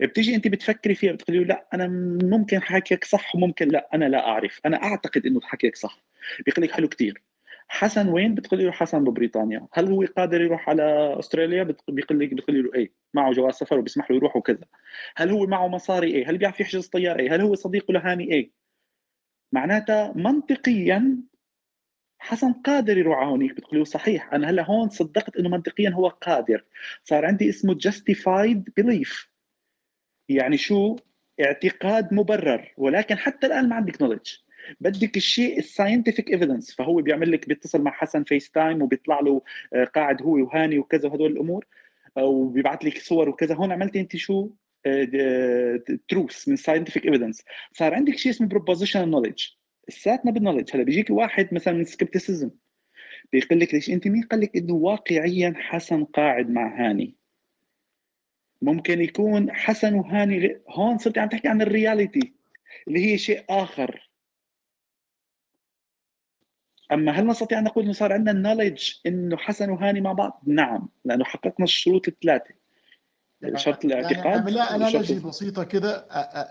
بتيجي انت بتفكري فيها بتقولي لا انا ممكن حكيك صح وممكن لا، انا لا اعرف، انا اعتقد انه حكيك صح. بيقول لك حلو كثير، حسن وين؟ بتقولي له حسن ببريطانيا. هل هو قادر يروح على استراليا؟ بتقولي له ايه، معه جواز سفر وبيسمح له يروح وكذا. هل هو معه مصاري؟ ايه. هل بيعرف يحجز طياره؟ ايه. هل هو صديقه لهاني؟ ايه. معناتها منطقيا حسن قادر يروح على هونيك. بتقولي صحيح، انا هلا هون صدقت انه منطقيا هو قادر. صار عندي اسمه جاستيفايد بليف، يعني شو؟ اعتقاد مبرر. ولكن حتى الان ما عندك نوليدج، بدك الشيء الساينتفك ايفيدنس. فهو بيعمل لك، بيتصل مع حسن فيس تايم وبيطلع له قاعد هو وهاني وكذا وهدول الامور، وبيبعث لك صور وكذا. هون عملتي انت شو؟ تروث من ساينتفك ايفيدنس. صار عندك شيء اسمه بروبوزيشنال نوليدج. الساتنا بالنوليدج. هلا بيجيك واحد مثلا من سكبتيسيزم بيقول لك ليش انت، مين قال لك انه واقعيا حسن قاعد مع هاني؟ ممكن يكون حسن وهاني. هون صرت عم تحكي عن الرياليتي اللي هي شيء اخر. اما هل نستطيع ان نقول انه صار عندنا النوليدج انه حسن وهاني مع بعض؟ نعم، لانه حققنا الشروط الثلاثه، شرط الاعتقاد. لا انا شيء بسيطه كده،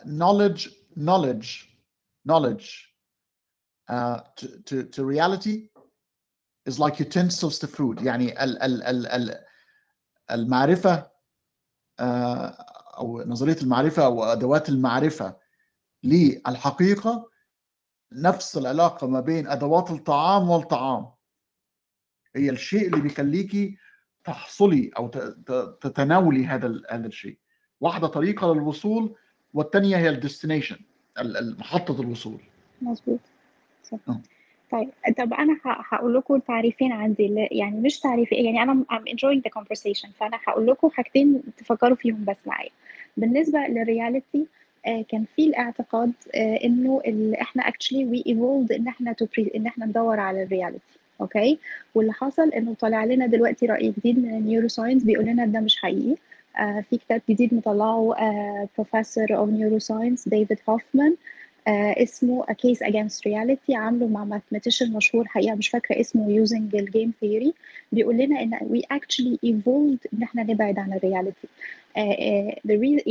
knowledge to reality is like utensils to food. يعني المعرفة أو نظرية المعرفة أو أدوات المعرفة للحقيقة نفس العلاقة ما بين أدوات الطعام والطعام. هي الشيء اللي بيخليكي تحصلي أو تتناولي هذا الشيء. واحدة طريقة للوصول والتانية هي الديستنيشن، محطة الوصول. مظبوط. طيب انا هقول لكم تعريفين عندي، يعني مش تعريف، يعني انا I'm enjoying the conversation، فانا هقول لكم حاجتين تفكروا فيهم بس معايا. بالنسبه للرياليتي كان في الاعتقاد انه احنا actually we evolved ان احنا ندور على الرياليتي، اوكي. واللي حصل انه طلع لنا دلوقتي راي جديد من النيورو ساينس بيقول لنا ده مش حقيقي. في كتاب جديد مطلعه بروفيسور اوف نيورو ساينس ديفيد هوفمان، اسمه A Case Against Reality، عامله مع ماثماتيشن مشهور حقيقة مش فاكرة اسمه، Using the Game Theory. بيقول لنا إن we actually evolved إن إحنا نبعد عن الرياليتي.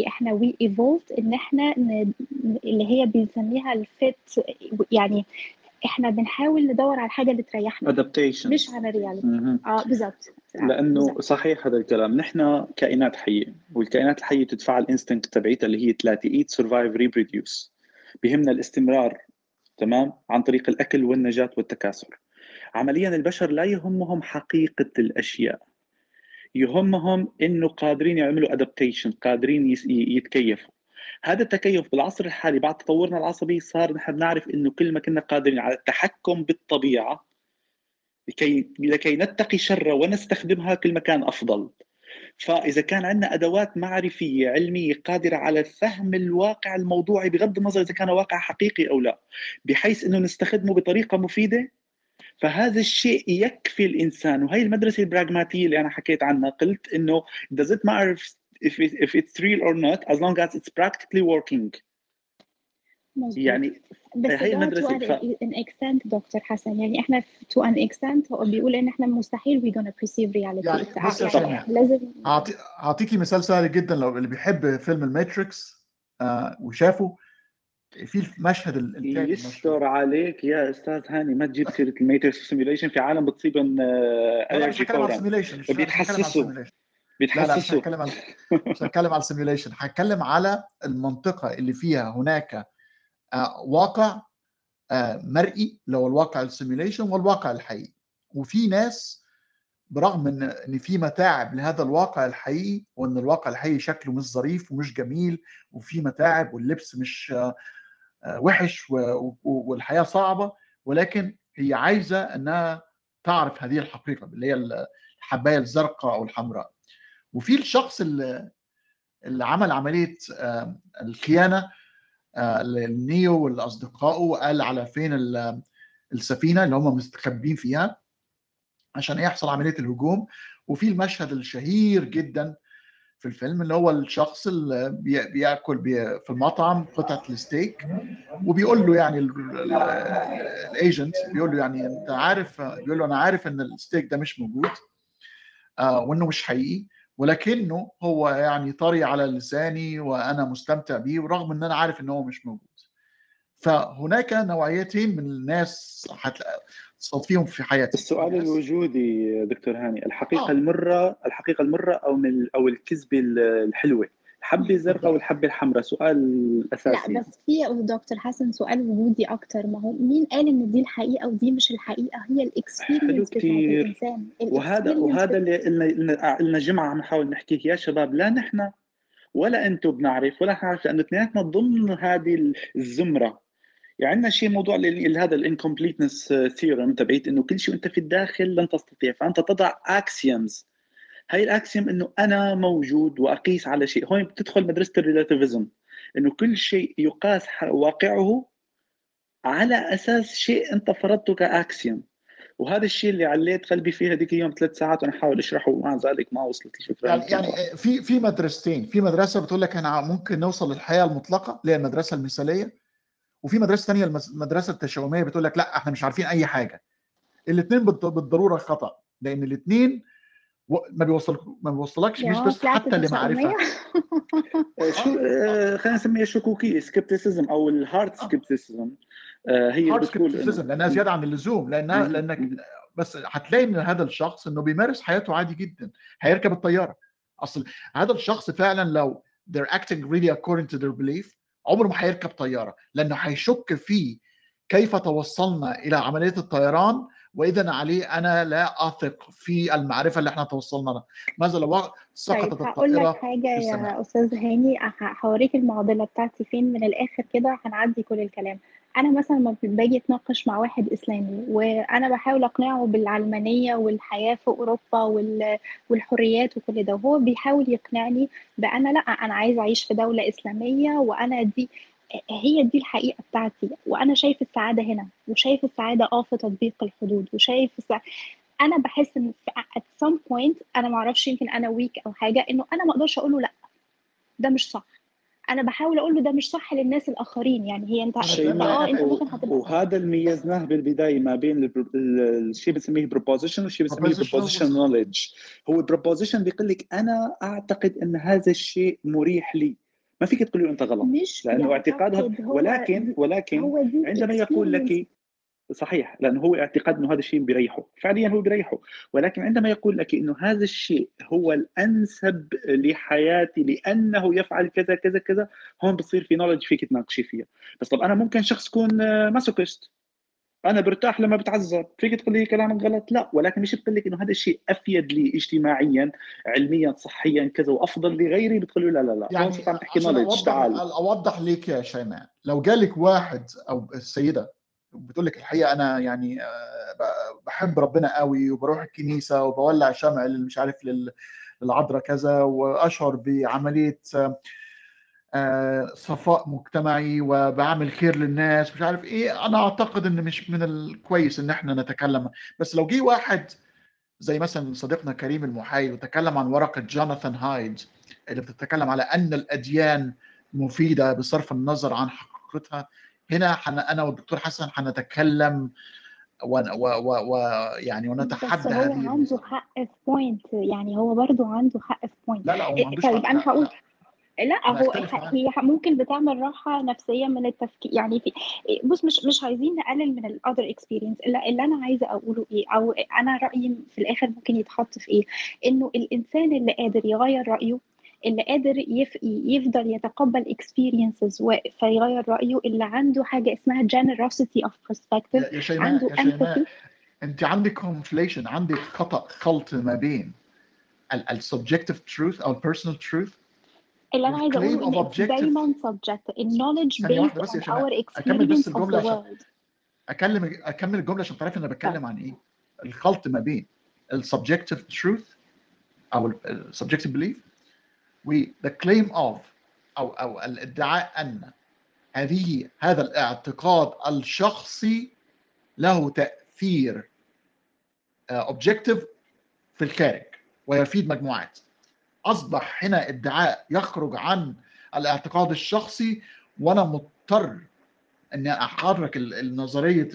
إحنا we evolved إن إحنا اللي هي بنسميها الفت، يعني إحنا بنحاول ندور على الحاجة اللي تريحنا Adaptation، مش على الرياليتي. بالظبط. لأنه صحيح هذا الكلام. نحن كائنات حية، والكائنات الحية تدفع الإنستنكت تبعيتها اللي هي 3 Eat, Survive, Reproduce. بيهمنا الاستمرار، تمام، عن طريق الأكل والنجاة والتكاثر. عملياً البشر لا يهمهم حقيقة الأشياء، يهمهم إنه قادرين يعملوا أدابتيشن، قادرين يتكيفوا. هذا التكيف بالعصر الحالي بعد تطورنا العصبي صار نحن نعرف إنه كل ما كنا قادرين على التحكم بالطبيعة لكي نتقي شرها ونستخدمها كل ما كان أفضل. فإذا كان عندنا أدوات معرفية علمية قادرة على فهم الواقع الموضوعي بغض النظر إذا كان واقع حقيقي أو لا، بحيث أنه نستخدمه بطريقة مفيدة، فهذا الشيء يكفي الإنسان. وهي المدرسة البراغماتية اللي أنا حكيت عنها، قلت إنه it doesn't matter if it's real or not as long as it's practically working. مزبوط. يعني هي المدرسة دكتور حسن، يعني إحنا to an extent هو بيقول إن إحنا مستحيل we gonna perceive reality. يعني لازم أعطيكي مثال سهل جدا. لو اللي بيحب فيلم الماتريكس وشافه، في المشهد الانتاج يستر عليك يا استاذ هاني ما تجيب سيره الماتريكس سيميوليشن في عالم بتصيبهم الرجي فورا بيتحسسوا. مش هتكلم على السيميوليشن، هتكلم على المنطقه اللي فيها هناك واقع مرئي اللي هو الواقع السيميوليشن والواقع الحقيقي. وفي ناس برغم ان في متاعب لهذا الواقع الحقيقي، وان الواقع الحقيقي شكله مش ظريف ومش جميل وفي متاعب واللبس مش وحش والحياة صعبة، ولكن هي عايزة أنها تعرف هذه الحقيقة اللي هي الحباية الزرقاء أو الحمراء. وفي الشخص اللي عمل عملية الخيانة للنيو والأصدقائه وقال على فين السفينة اللي هم مستخبين فيها عشان يحصل عملية الهجوم. وفي المشهد الشهير جداً في الفيلم اللي هو الشخص اللي بيأكل في المطعم قطعة الستيك، وبيقول له يعني الايجنت بيقول له يعني انت عارف، بيقول له انا عارف ان الستيك ده مش موجود وانه مش حقيقي، ولكنه هو يعني طري على لساني وانا مستمتع بيه ورغم ان انا عارف ان هو مش موجود. فهناك نوعيتين من الناس صوت فيهم في حياتي. السؤال الوجودي دكتور هاني، الحقيقة المرة، الحقيقة المرة أو الكذبة الحلوة، الحبة الزرقاء والحبة الحمراء، سؤال أساسي. لا بس في دكتور حسن سؤال وجودي أكتر، ما هو مين قال إن دي الحقيقة ودي مش الحقيقة؟ هي الإكسبيرينس بتاعت الإنسان. وهذا اللي قلنا جمعة نحاول نحكيه يا شباب، لا نحن ولا أنتوا بنعرف ولا نعرف، لأنه اثنيناتنا ضمن هذه الزمرة. يعني عندنا شيء موضوع لهذا الانكمبليتنس ثيورم تبعيت انه كل شيء انت في الداخل لن تستطيع، فانت تضع اكسيومز. هاي الاكسيوم انه انا موجود واقيس على شيء، هون بتدخل مدرسه الريلاتيفيزم انه كل شيء يقاس واقعه على اساس شيء انت فرضته كاكسيوم. وهذا الشيء اللي عليت قلبي فيه هذيك اليوم 3 ساعات وانا احاول اشرحه ومع ذلك ما وصلت الفكره. يعني في مدرستين، في مدرسه بتقول لك انا ممكن نوصل للحياه المطلقه اللي هي المدرسه المثاليه، وفي مدرسه ثانيه المدرسه التشاؤميه بتقول لك لا احنا مش عارفين اي حاجه. الاثنين بالضروره خطا، لان الاثنين ما بيوصلكش مش بس حتى لمعرفه. خلينا نسميها الشكوكيه سكبتيسيزم او الهارد سكبتيسيزم. هي هارد سكبتيسيزم لانها زياده عن اللزوم، لانك بس هتلاقي من هذا الشخص انه بيمارس حياته عادي جدا، هيركب الطياره. اصل هذا الشخص فعلا لو they're acting really according to their belief عمره ما هيركب طيارة، لأنه هيشك في كيف توصلنا إلى عملية الطيران، وإذن عليه أنا لا أثق في المعرفة اللي احنا توصلنا لها. ماذا لو سقطت الطائرة؟ هقول لك حاجة يا أستاذ هاني، هوريك المعضلة بتاعتي فين من الآخر كده، هنعدي كل الكلام. أنا مثلا ما باجي أتناقش مع واحد إسلامي وأنا بحاول أقنعه بالعلمانية والحياة في أوروبا والحريات وكل ده، وهو بيحاول يقنعني بأنا لأ أنا عايز أعيش في دولة إسلامية وأنا دي هي دي الحقيقة بتاعتي، وأنا شايف السعادة هنا وشايف السعادة في تطبيق الحدود وشايف السعادة. أنا بحس إن at some point أنا معرفش، يمكن أنا weak أو حاجة، إنه أنا ما أقدرش أقوله لأ ده مش صح. انا بحاول اقول له ده مش صح للناس الاخرين. يعني هي انت وهذا اللي ميزناه بالبدايه ما بين الشيء بنسميه بروبوزيشن والشيء بنسميه بروبوزيشن نوليدج. هو البروبوزيشن بيقول لك انا اعتقد ان هذا الشيء مريح لي، ما فيك تقول له انت غلط لانه اعتقادها، ولكن عندما يقول لك صحيح لانه هو اعتقد انه هذا الشيء بيريحه، فعليا هو بيريحه، ولكن عندما يقول لك انه هذا الشيء هو الانسب لحياتي لانه يفعل كذا كذا كذا، هون بصير في نولج فيك تناقشي فيها. بس طب انا ممكن شخص يكون ماسوكست، انا برتاح لما بتعذب، فيك تقول لي كلامك غلط لا، ولكن مش بتقول لك انه هذا الشيء افيد لي اجتماعيا علميا صحيا كذا وافضل لغيري، بتقول له لا لا لا. يعني عم تحكي نولج. تعال اوضح ليك يا شيماء، لو جالك واحد او السيده بتقول لك الحقيقه انا يعني بحب ربنا قوي وبروح الكنيسه وبولع شمع اللي مش عارف للعذراء كذا واشعر بعمليه صفاء مجتمعي وبعمل خير للناس مش عارف ايه، انا اعتقد ان مش من الكويس ان احنا نتكلم. بس لو جه واحد زي مثلا صديقنا كريم المحايد وتكلم عن ورقة جوناثان هايد اللي بتتكلم على ان الاديان مفيدة بصرف النظر عن حقيقتها، هنا انا والدكتور حسن هنتكلم يعني ونتحدى. هو عنده حق في بوينت، يعني هو برضو عنده حق في بوينت. لا هو ما عندوش. طيب انا هقول لا، هو هي ممكن بتعمل راحه نفسيه من التفكير. يعني في بص، مش عايزين نقلل من الاذر اكسبيرينس. اللي انا عايزه اقوله ايه، او انا رايي في الاخر ممكن يتحط في ايه، انه الانسان اللي قادر يغير رايه، اللي قادر يفضل يتقبل اكسبيرينسز ويغير رايه، اللي عنده حاجه اسمها جنراسيتي اوف برسبكتيف، عنده امباثي. انت عندك كونفليشن، عندك خلط ما بين السبجكتيف تروث او البيرسونال تروث. اللي انا عايزه اقوله ان دايما سبجكت النوليدج بيس اور اكسبيرينس اوف ذا وورلد. اكمل الجمله عشان تعرف انا بتكلم عن ايه. الخلط ما بين السبجكتيف تروث او السبجكتيف بليف وthe claim of أو الادعاء أن هذا الاعتقاد الشخصي له تأثير objective في الخارج ويفيد مجموعات. أصبح هنا ادعاء يخرج عن الاعتقاد الشخصي، وأنا مضطر أن أحرك النظرية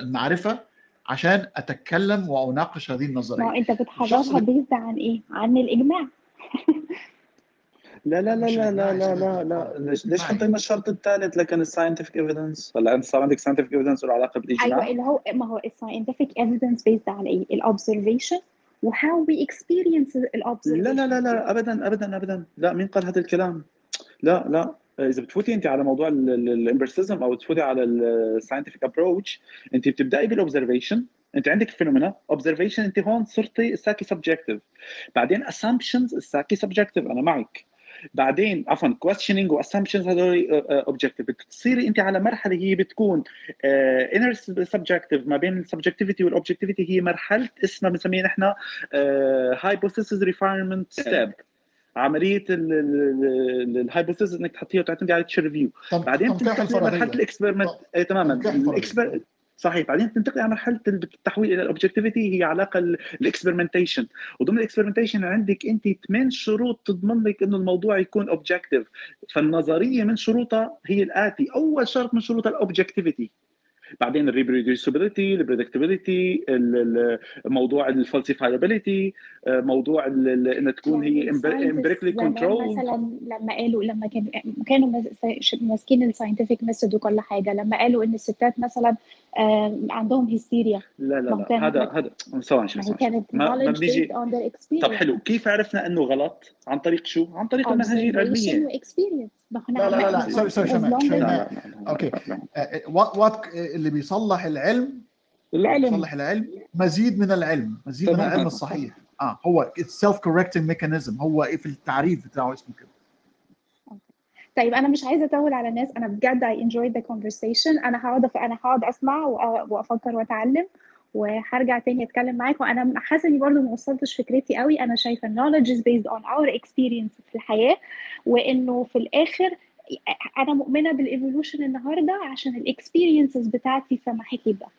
المعرفة عشان أتكلم وأناقش هذه النظرية. أنت بتحركها بيزد عن إيه؟ عن الإجماع. لا لا لا لا لا لا لا لا، ليش حاطين الشرط الثالث لكن الساينتفك ايفيدنس؟ ولا انت صار عندك ساينتفك ايفيدنس له علاقه بالاجماع؟ ايوه، اللي هو ما هو الساينتفك ايفيدنس بيزد على ايه؟ الاوبزرفيشن وهاو وي اكسبيرينس الاوبزرفيشن. لا لا لا لا ابدا ابدا ابدا، لا مين قال هذا الكلام؟ لا لا، اذا بتفوتي انت على موضوع الامبيرسيزم او تفوتي على الساينتفك ابروتش، انت بتبداي بالاوبزرفيشن. انت عندك فينومينا اوبزرفيشن، انت هون صرتي ساكي سبجكتيف، بعدين اسامبشنز الساكي سبجكتيف انا معك، بعدين عفوا questioning و assumptions هذول objective. بتصيري انت على مرحله هي بتكون inner subjective ما بين subjectivity وال objectivity، هي مرحله اسمها بنسميها نحن hypothesis refinement step، عمليه الhypothesis انك تحطيها وتعتمدي على التشريفيو، بعدين بتنتقل لمرحله الاكسبيرمنت. تماما صحيح، بعدين تنتقل على مرحله التحويل الى الاوبجكتيفيتي، هي علاقه الاكسبيرمنتيشن، وضمن الاكسبيرمنتيشن عندك انت 8 شروط تضمن لك انه الموضوع يكون اوبجكتيف. فالنظريه من شروطها هي الاتي، اول شرط من شروطها الاوبجكتيفيتي، بعدين الريبروديوسيبيليتي، البريدكتيبيليتي، موضوع الفالسيفايابيليتي، موضوع ان تكون هي امبيريكلي كنترول. مثلا لما قالوا لما كانوا ماسكين الساينتفك ميثود وكل حاجه، لما قالوا ان الستات مثلا عندهم هيستيريا. لا لا لا، هذا سواء كانت knowledge based on their experience. طب حلو، كيف عرفنا انه غلط؟ عن طريق شو؟ عن طريق المنهجيه العلميه. لا لا لا، سوري اوكي، وات اللي بيصلح العلم بيصلح العلم، مزيد من العلم، مزيد من العلم الصحيح. هو السيلف كوركتنج ميكانيزم، هو ايه في التعريف بتاعه اسمه كده. طيب انا مش عايزه اطول على الناس، انا بجد I enjoyed the conversation. انا هقعد اسمع وافكر واتعلم، وهرجع تاني اتكلم معاك. وانا حاسه اني برضو ما وصلتش فكرتي قوي. انا شايفه knowledge is based on our experience في الحياه، وانه في الاخر انا مؤمنه بالايفولوشن النهارده عشان الاكسبيرينسز بتاعتي سمحت لي بقى.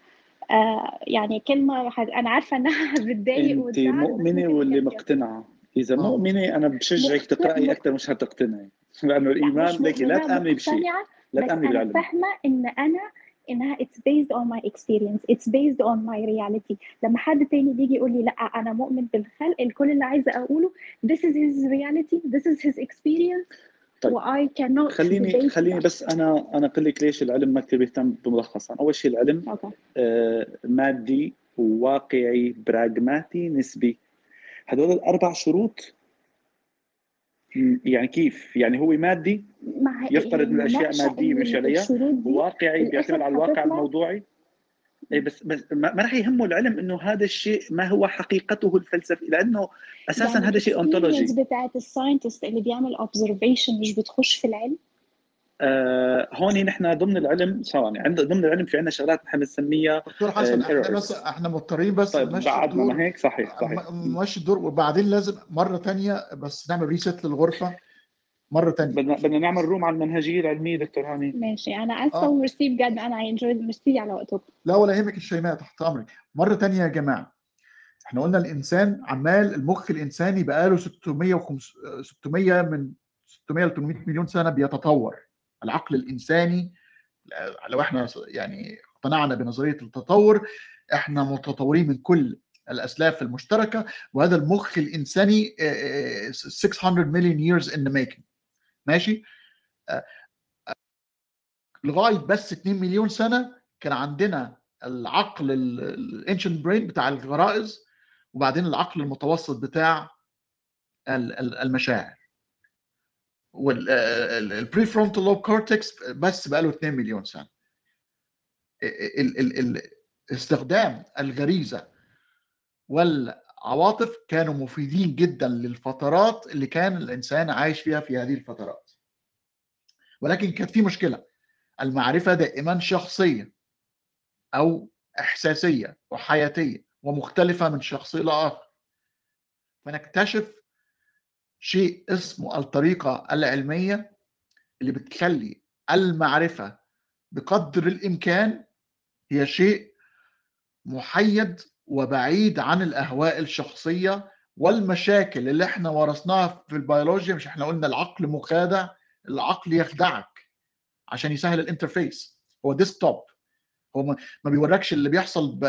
يعني كلمه انا عارفه انها بتضايق وتزعل. انت مؤمنه واللي مقتنعه؟ اذا مؤمنه انا بشجعك تقراي اكتر، مش هتقتنعي لانه الايمان لك لا تامني بشيء، لا تامني بالعلم. انا فاهمه انها it's based on my experience، it's based on my reality. لما حد تاني بيجي يقول لي لا انا مؤمن بالخلق، الكل اللي عايزه اقوله this is his reality, this is his experience. طيب. خليني بس انا اقول لك ليش العلم ما كتير بيهتم بملخصا. اول شيء العلم مادي وواقعي براغماتي نسبي، هذول الاربع شروط. يعني كيف؟ يعني هو مادي يفترض من الاشياء ماديه ويمشي عليها، واقعي بيعتمد على الواقع الموضوعي. بس ما راح يهمه العلم انه هذا الشيء ما هو حقيقته الفلسفي، لانه اساسا يعني هذا شيء أنتولوجي. النسبه بتاعت الساينتست اللي بيعمل اوبزرفيشن مش بتخش في العلم. هون نحن ضمن العلم ثواني، ضمن العلم في عندنا شغلات نحن بنسميها دكتور حسن. احنا مضطرين بس بعدنا ما هيك. صحيح نمشي الدور، وبعدين لازم مره تانية بس نعمل ريست للغرفه مره ثانيه بدنا نعمل روم على المنهجيه العلميه دكتور هاني. ماشي انا اسف وميرسي بجد، انا انجوي ميرسي على وقتك. لا ولا يهمك الشيماء، تحت امرك. مره ثانيه يا جماعه، احنا قلنا الانسان عمال، المخ الانساني بقاله 600 من 600 ل 800 مليون سنه بيتطور. العقل الانساني لو احنا يعني اقتنعنا بنظريه التطور، احنا متطورين من كل الاسلاف المشتركه، وهذا المخ الانساني 600 مليون years in the making. ماشي، لغايه بس 2 مليون سنه كان عندنا العقل الانشنت برين بتاع الغرائز، وبعدين العقل المتوسط بتاع المشاعر، والبري فرونتال لوب كورتكس بس بقاله 2 مليون سنه. استخدام الغريزه والعواطف كانوا مفيدين جدا للفترات اللي كان الإنسان عايش فيها في هذه الفترات، ولكن كانت في مشكلة. المعرفة دائما شخصية أو إحساسية وحياتية ومختلفة من شخص إلى آخر، فنكتشف شيء اسمه الطريقة العلمية اللي بتخلي المعرفة بقدر الإمكان هي شيء محيد وبعيد عن الأهواء الشخصية والمشاكل اللي احنا ورثناها في البيولوجيا. مش احنا قلنا العقل مخادع؟ العقل يخدعك عشان يسهل الانترفيس، هو ديسكتوب، هو ما بيوركش اللي بيحصل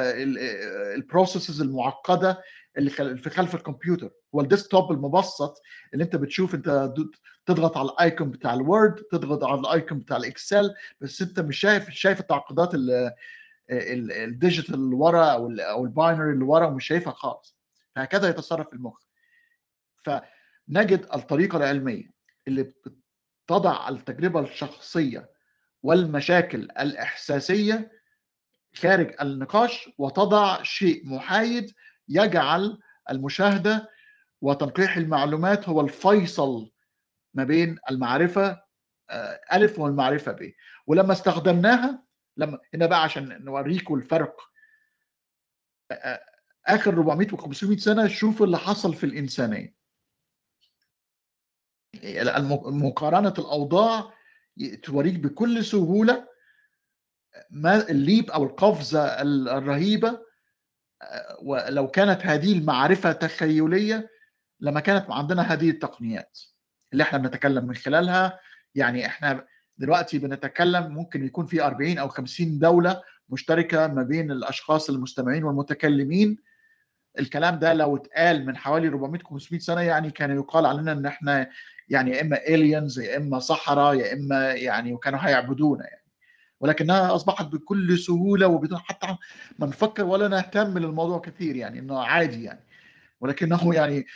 البروسيسز المعقدة اللي في خلف الكمبيوتر. هو الديسكتوب المبسط اللي انت بتشوف، انت تضغط على الايكون بتاع الوورد، تضغط على الايكون بتاع الاكسل، بس انت مش شايف التعقيدات اللي الديجيتال اللي ورا او الباينري اللي ورا، ومش شايفها خالص. فهكذا يتصرف المخ. فنجد الطريقه العلميه اللي بتضع التجربه الشخصيه والمشاكل الاحساسيه خارج النقاش، وتضع شيء محايد يجعل المشاهده وتنقيح المعلومات هو الفيصل ما بين المعرفه الف والمعرفه ب. ولما استخدمناها، لما هنا بقى عشان نوريكم الفرق، اخر 400 و500 سنه شوفوا اللي حصل في الانسانيه. مقارنه الاوضاع توريك بكل سهوله ما الليب او القفزه الرهيبه. ولو كانت هذه المعرفه تخيليه لما كانت عندنا هذه التقنيات اللي احنا بنتكلم من خلالها. يعني احنا دلوقتي بنتكلم ممكن يكون في 40 أو 50 دولة مشتركة ما بين الأشخاص المستمعين والمتكلمين. الكلام ده لو اتقال من حوالي 400-500 سنة يعني كان يقال علينا إن إحنا يعني إما aliens، يا إما صحراء، يا إما يعني وكانوا هيعبدونا يعني. ولكنها أصبحت بكل سهولة وبدون حتى ما نفكر ولا نهتم للموضوع كثير، يعني إنه عادي يعني. ولكنه يعني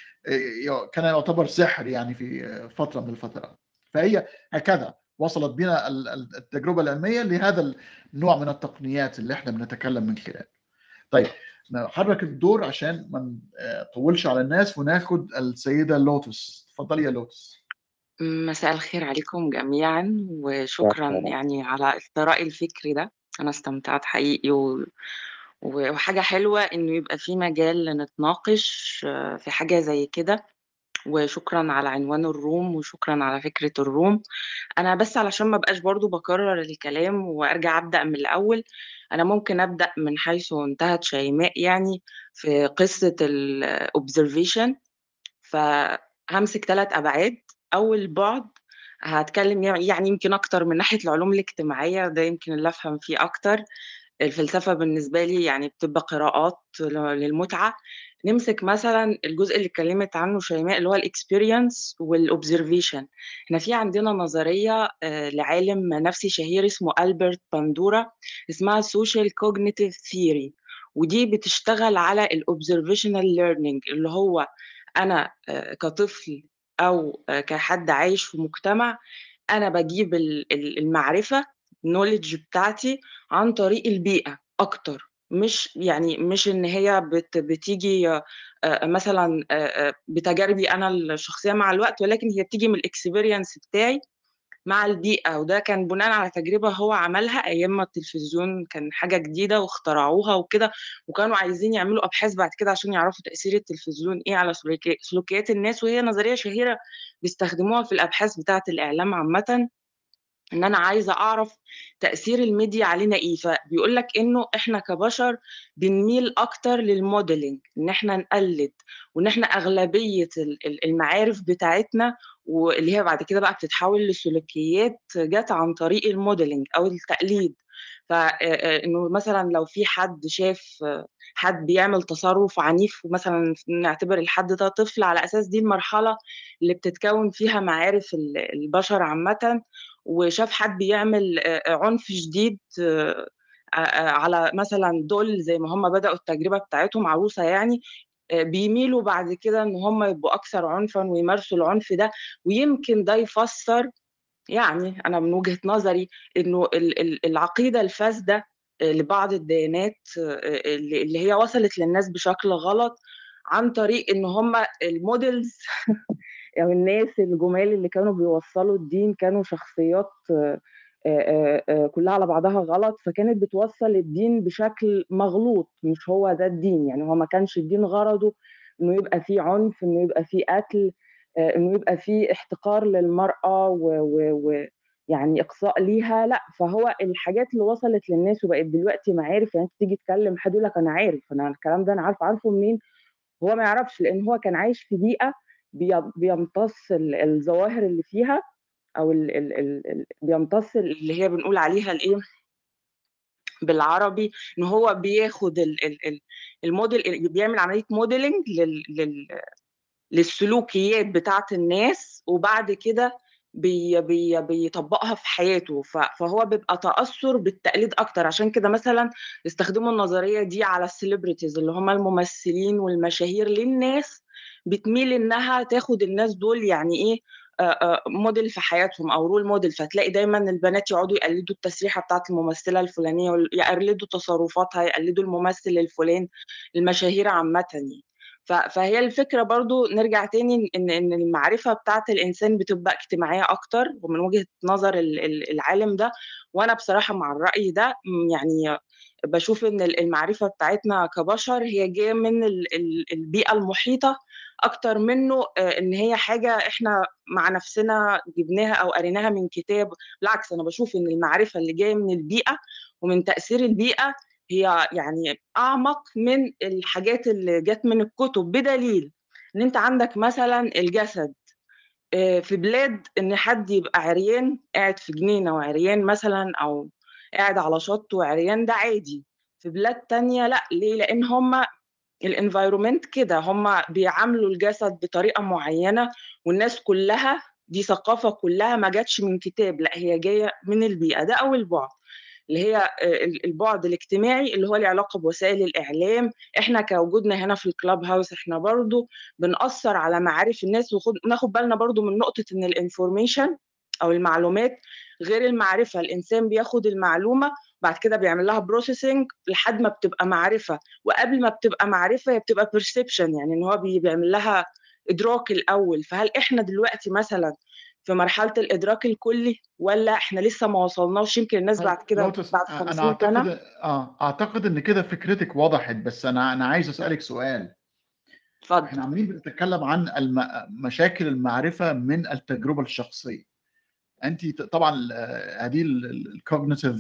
كان يعتبر سحر يعني في فترة من الفترات. فهي هكذا وصلت بنا التجربة العلمية لهذا النوع من التقنيات اللي احنا بنتكلم من خلاله. طيب نحرك الدور عشان ما نطولش على الناس، وناخد السيدة لوتس. تفضلي يا لوتس. مساء الخير عليكم جميعا، وشكرا يعني على الثراء الفكري ده. انا استمتعت حقيقي، وحاجة حلوة انه يبقى في مجال نتناقش في حاجة زي كده. وشكرا على عنوان الروم، وشكرا على فكرة الروم. أنا بس علشان ما بقاش برضو بكرر الكلام وأرجع أبدأ من الأول، أنا ممكن أبدأ من حيث انتهت شيماء، يعني في قصة الobservation. فهمسك 3 أبعاد. أول بعد هتكلم يعني يمكن أكتر من ناحية العلوم الاجتماعية، ده يمكن اللي أفهم فيه أكتر. الفلسفة بالنسبة لي يعني بتبقى قراءات للمتعة. نمسك مثلا الجزء اللي اتكلمت عنه شيماء اللي هو الاكسبيرينس والأوبزرفيشن. احنا في عندنا نظرية لعالم نفسي شهير اسمه ألبرت باندورا اسمها سوشيال كوجنيتيف ثيوري، ودي بتشتغل على الأوبزرفيشنال ليرنينج، اللي هو أنا كطفل أو كحد عايش في مجتمع أنا بجيب المعرفة knowledge بتاعتي عن طريق البيئة أكتر، مش ان هي بتيجي مثلا بتجاربي انا الشخصيه مع الوقت، ولكن هي بتيجي من الاكسبيرينس بتاعي. مع البيئة، وده كان بناء على تجربة هو عملها أيام ما التلفزيون كان حاجة جديدة واخترعوها وكده، وكانوا عايزين يعملوا أبحاث بعد كده عشان يعرفوا تأثير التلفزيون إيه على سلوكيات الناس، وهي نظرية شهيرة بيستخدموها في الأبحاث بتاعة الإعلام عامة، إن أنا عايزة أعرف تأثير الميديا علينا إيه. فبيقولك إنه إحنا كبشر بنميل أكتر للموديلينج، إن إحنا نقلد، وإن إحنا أغلبية المعارف بتاعتنا واللي هي بعد كده بقى بتتحول لسلوكيات جت عن طريق الموديلينج أو التقليد. فإنه مثلا لو في حد شاف حد بيعمل تصرف عنيف، ومثلا نعتبر الحد ده طفل، على أساس دي المرحلة اللي بتتكون فيها معارف البشر عامة، وشاف حد بيعمل عنف شديد على مثلا دول زي ما هم بدأوا التجربة بتاعتهم عروسة، يعني بيميلوا بعد كده ان هم يبقوا اكثر عنفا ويمارسوا العنف ده. ويمكن ده يفسر، يعني انا من وجهة نظري، انه العقيدة الفاسدة لبعض الديانات اللي هي وصلت للناس بشكل غلط عن طريق ان هم المودلز يعني الناس الجمال اللي كانوا بيوصلوا الدين كانوا شخصيات كلها على بعضها غلط، فكانت بتوصل الدين بشكل مغلوط، مش هو ده الدين. يعني هو ما كانش الدين غرضه انه يبقى فيه عنف، انه يبقى فيه قتل، انه يبقى فيه احتقار للمرأة ويعني اقصاء ليها، لا. فهو الحاجات اللي وصلت للناس وبقت دلوقتي معارف، يعني انت تيجي تكلم حد يقول لك انا عارف، انا الكلام ده انا عارفه منين؟ هو ما يعرفش، لان هو كان عايش في بيئة بيمتص الظواهر اللي فيها، او بيمتص اللي هي بنقول عليها الايه بالعربي، ان هو بياخد الموديل، بيعمل عمليه موديلنج للسلوكيات بتاعه الناس، وبعد كده بيطبقها في حياته. فهو بيبقى تأثر بالتقليد أكتر. عشان كده مثلا استخدموا النظرية دي على السليبرتيز اللي هم الممثلين والمشاهير، للناس بتميل إنها تاخد الناس دول يعني إيه موديل في حياتهم أو رول موديل. فتلاقي دايما البنات يقعدوا يقلدوا التسريحة بتاعت الممثلة الفلانية، يقلدوا تصرفاتها، يقلدوا الممثل الفلان، المشاهير عامة يعني. فهي الفكرة برضو نرجع تاني إن المعرفة بتاعت الإنسان بتبقى اجتماعية أكتر، ومن وجهة نظر العالم ده. وأنا بصراحة مع الرأي ده، يعني بشوف إن المعرفة بتاعتنا كبشر هي جاية من البيئة المحيطة أكتر منه إن هي حاجة إحنا مع نفسنا جبناها أو قريناها من كتاب. بالعكس، أنا بشوف إن المعرفة اللي جاية من البيئة ومن تأثير البيئة هي يعني أعمق من الحاجات اللي جت من الكتب، بدليل إن أنت عندك مثلا الجسد في بلاد، إن حد يبقى عريان قاعد في جنينة وعريان مثلا، أو قاعد على شط وعريان، ده عادي. في بلاد تانية لأ. ليه؟ لأن هما الانفايرومنت كده، هما بيعاملوا الجسد بطريقة معينة، والناس كلها دي ثقافة كلها ما جاتش من كتاب، لأ هي جاية من البيئة. ده أول بعد، اللي هي البعد الاجتماعي اللي هو له علاقه بوسائل الاعلام. احنا كوجودنا هنا في الكلاب هاوس احنا برضو بنأثر على معارف الناس، وناخد بالنا برضو من نقطه ان الانفورميشن او المعلومات غير المعرفه. الانسان بياخد المعلومه بعد كده بيعمل لها بروسيسنج لحد ما بتبقى معرفه، وقبل ما بتبقى معرفه هي بتبقى بيرسبشن، يعني ان هو بيعمل لها ادراك الاول. فهل احنا دلوقتي مثلا في مرحله الادراك الكلي، ولا احنا لسه ما وصلناش؟ يمكن الناس بعد كده بعد 50 سنه. اعتقد ان كده فكرتك وضحت، بس انا عايز اسالك سؤال. اتفضل. احنا عمالين بنتكلم عن مشاكل المعرفه من التجربه الشخصيه. انت طبعا هذه الكوجنيتيف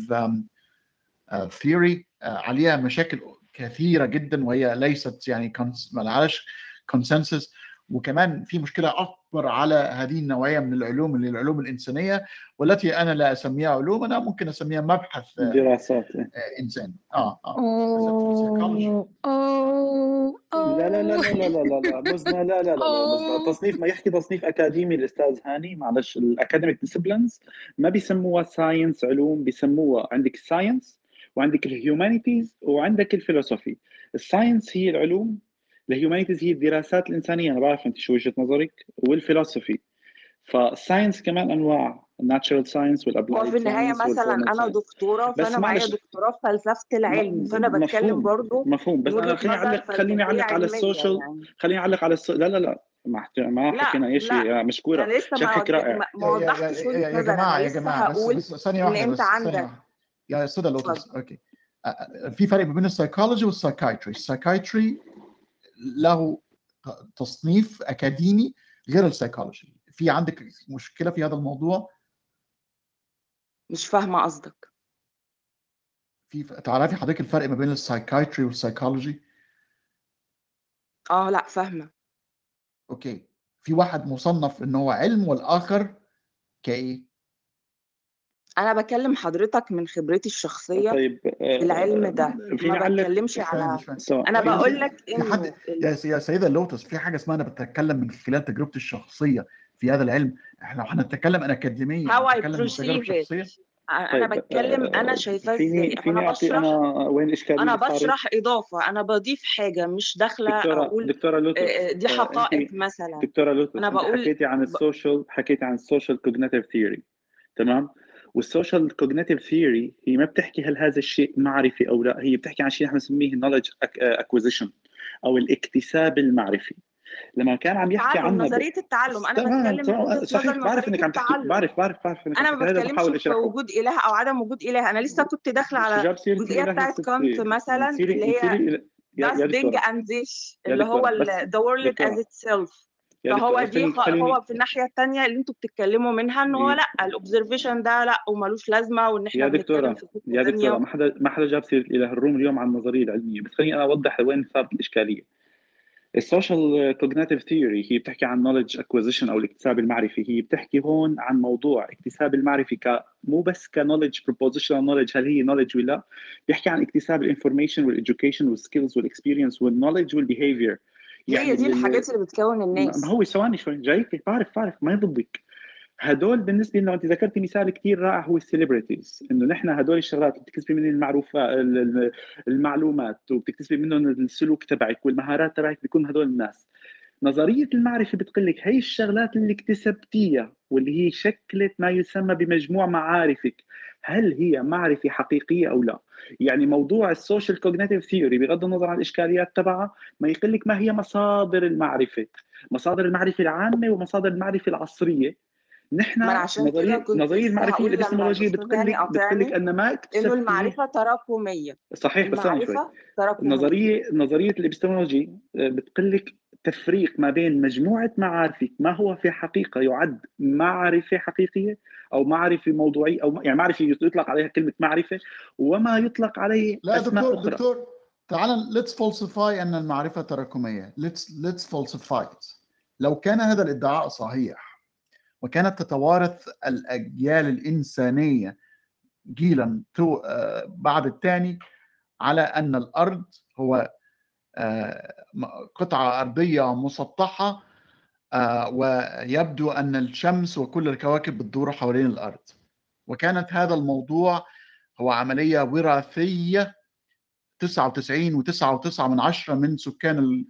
ثيوري عليها مشاكل كثيره جدا، وهي ليست يعني ملهاش كونسنسس، وكمان في مشكلة أكبر على هذه النوعية من العلوم اللي العلوم الإنسانية، والتي أنا لا أسميها علوم، أنا ممكن أسميها مبحث دراسات إنسان. لا لا لا لا لا لا مزنة، لا لا لا تصنيف، ما يحكي تصنيف أكاديمي الأستاذ هاني، معلش. الأكاديميك ديسبلينز ما بيسموها ساينس علوم، بيسموها عندك الساينس، وعندك الهيومانيتيز، وعندك الفلسفي. الساينس هي العلوم، الهيومانيتيز هي الدراسات الإنسانية، أنا بعرف أنت شو وجهة نظرك، والفلسفي. فالساينس كمان أنواع، الناتشرال ساينس والأبلايد ساينس. وفي النهاية مثلا أنا دكتورة، فأنا معايا دكتوراه في فلسفة العلم، فأنا بتكلم برضه مفهوم. بس أنا خليني أعلق على السوشيال، يعني. خليني أعلق على لا لا لا ما حكينا اي شيء مشكوره شكلك رائع. يا جماعه يا جماعه بس ثانيه واحده بس يا استاذ لوتس. اوكي، في فرق بين السايكولوجي والسايكايتري. السايكايتري له تصنيف اكاديمي غير السايكولوجي. في عندك مشكله في هذا الموضوع؟ مش فاهمه قصدك. في تعرفي حضرتك الفرق ما بين السايكايتري والسايكولوجي؟ لا فاهمه. اوكي، في واحد مصنف ان هو علم والاخر كايه؟ انا بكلم حضرتك من خبرتي الشخصيه. طيب العلم ده ما بتكلمش على انا بقول لك ان يا سيده اللوتس في حاجه اسمها انا بتكلم من خلال تجربتي الشخصيه في هذا العلم. احنا لو هنتكلم اكاديميا هنتكلم من تجربه شخصيه. انا بتكلم انا شايفاه ازاي. انا بشرح اضافه، انا بضيف حاجه مش داخله اقول دكتوره لوتس دي حقائق مثلا. دكتوره لوتس انا بقول حكيتي عن السوشيال كوجنيتيف ثيوري، تمام؟ والسوشيال كوجنيتيف ثيوري هي ما بتحكي هل هذا الشيء معرفي او لا، هي بتحكي عن شيء نحن نسميه نوليدج اكويزيشن او الاكتساب المعرفي. لما كان عم يحكي عن نظريه التعلم، انا بتكلم صحيح. بعرف انك عم تحكي، بعرف انك انا ما بتكلمش في وجود اله او عدم وجود اله. انا لسه كنت داخله على الجزئيه بتاعت كانت مثلا اللي هي داس دينج اند ديش اللي هو ذا وورلد از ات سيلف. فهو دي هو في الناحيه الثانيه اللي انتم بتتكلموا منها ان هو لا الاوبزرفيشن ده لا ومالوش لازمه وان احنا بنتكلم في يا دكتوره ما حدا جاب سيره اله الروم اليوم عن النظريه العلميه. بس خليني انا اوضح وين صارت الاشكاليه. السوشيال كوجنيتيف ثيوري هي بتحكي عن نوليدج اكويزيشن او الاكتساب المعرفي. هي بتحكي هون عن موضوع اكتساب المعرفي مو بس كنوليدج بروبوزيشنال نوليدج، هل هي نوليدج ولا بيحكي عن اكتساب الانفورميشن والاديوكيشن والسكيلز والاكسبيرينس والنوليدج والبيهيفير. يعني هي دي الحاجات اللي بتكون الناس. ما هو ثواني شوي جايك. بعرف ما يضبك هدول. بالنسبه لو انت ذكرتي مثال كثير رائع هو السيلبريتيز، انه نحن هدول الشغلات بتكتسبي من المعروفه المعلومات وبتكتسبي منهم السلوك تبعك والمهارات تبعك بيكون هدول الناس. نظريه المعرفه بتقلك هي الشغلات اللي اكتسبتيها واللي هي شكلت ما يسمى بمجموع معارفك، هل هي معرفه حقيقيه او لا؟ يعني موضوع السوشيال كوجنيتيف ثيوري بغض النظر عن الاشكاليات تبعها ما يقلك ما هي مصادر المعرفه، مصادر المعرفه العامه ومصادر المعرفه العصريه. نحن نظريه المعرفه والابستمولوجيه بتقلك ان ما انه المعرفه تراكميه. صحيح، بس نظريه الابستمولوجي بتقلك تفريق ما بين مجموعه معارفك ما هو في حقيقه يعد معرفه حقيقيه او معرفه موضوعيه او يعني معرفه يطلق عليها كلمه معرفه وما يطلق عليه اسماء اخرى. دكتور تعال let's falsify ان المعرفه تراكميه. let's falsify it. لو كان هذا الادعاء صحيح وكانت تتوارث الأجيال الإنسانية جيلاً بعد الثاني على أن الأرض هو قطعة أرضية مسطحة ويبدو أن الشمس وكل الكواكب بتدور حوالين الأرض، وكانت هذا الموضوع هو عملية وراثية 99.9% من سكان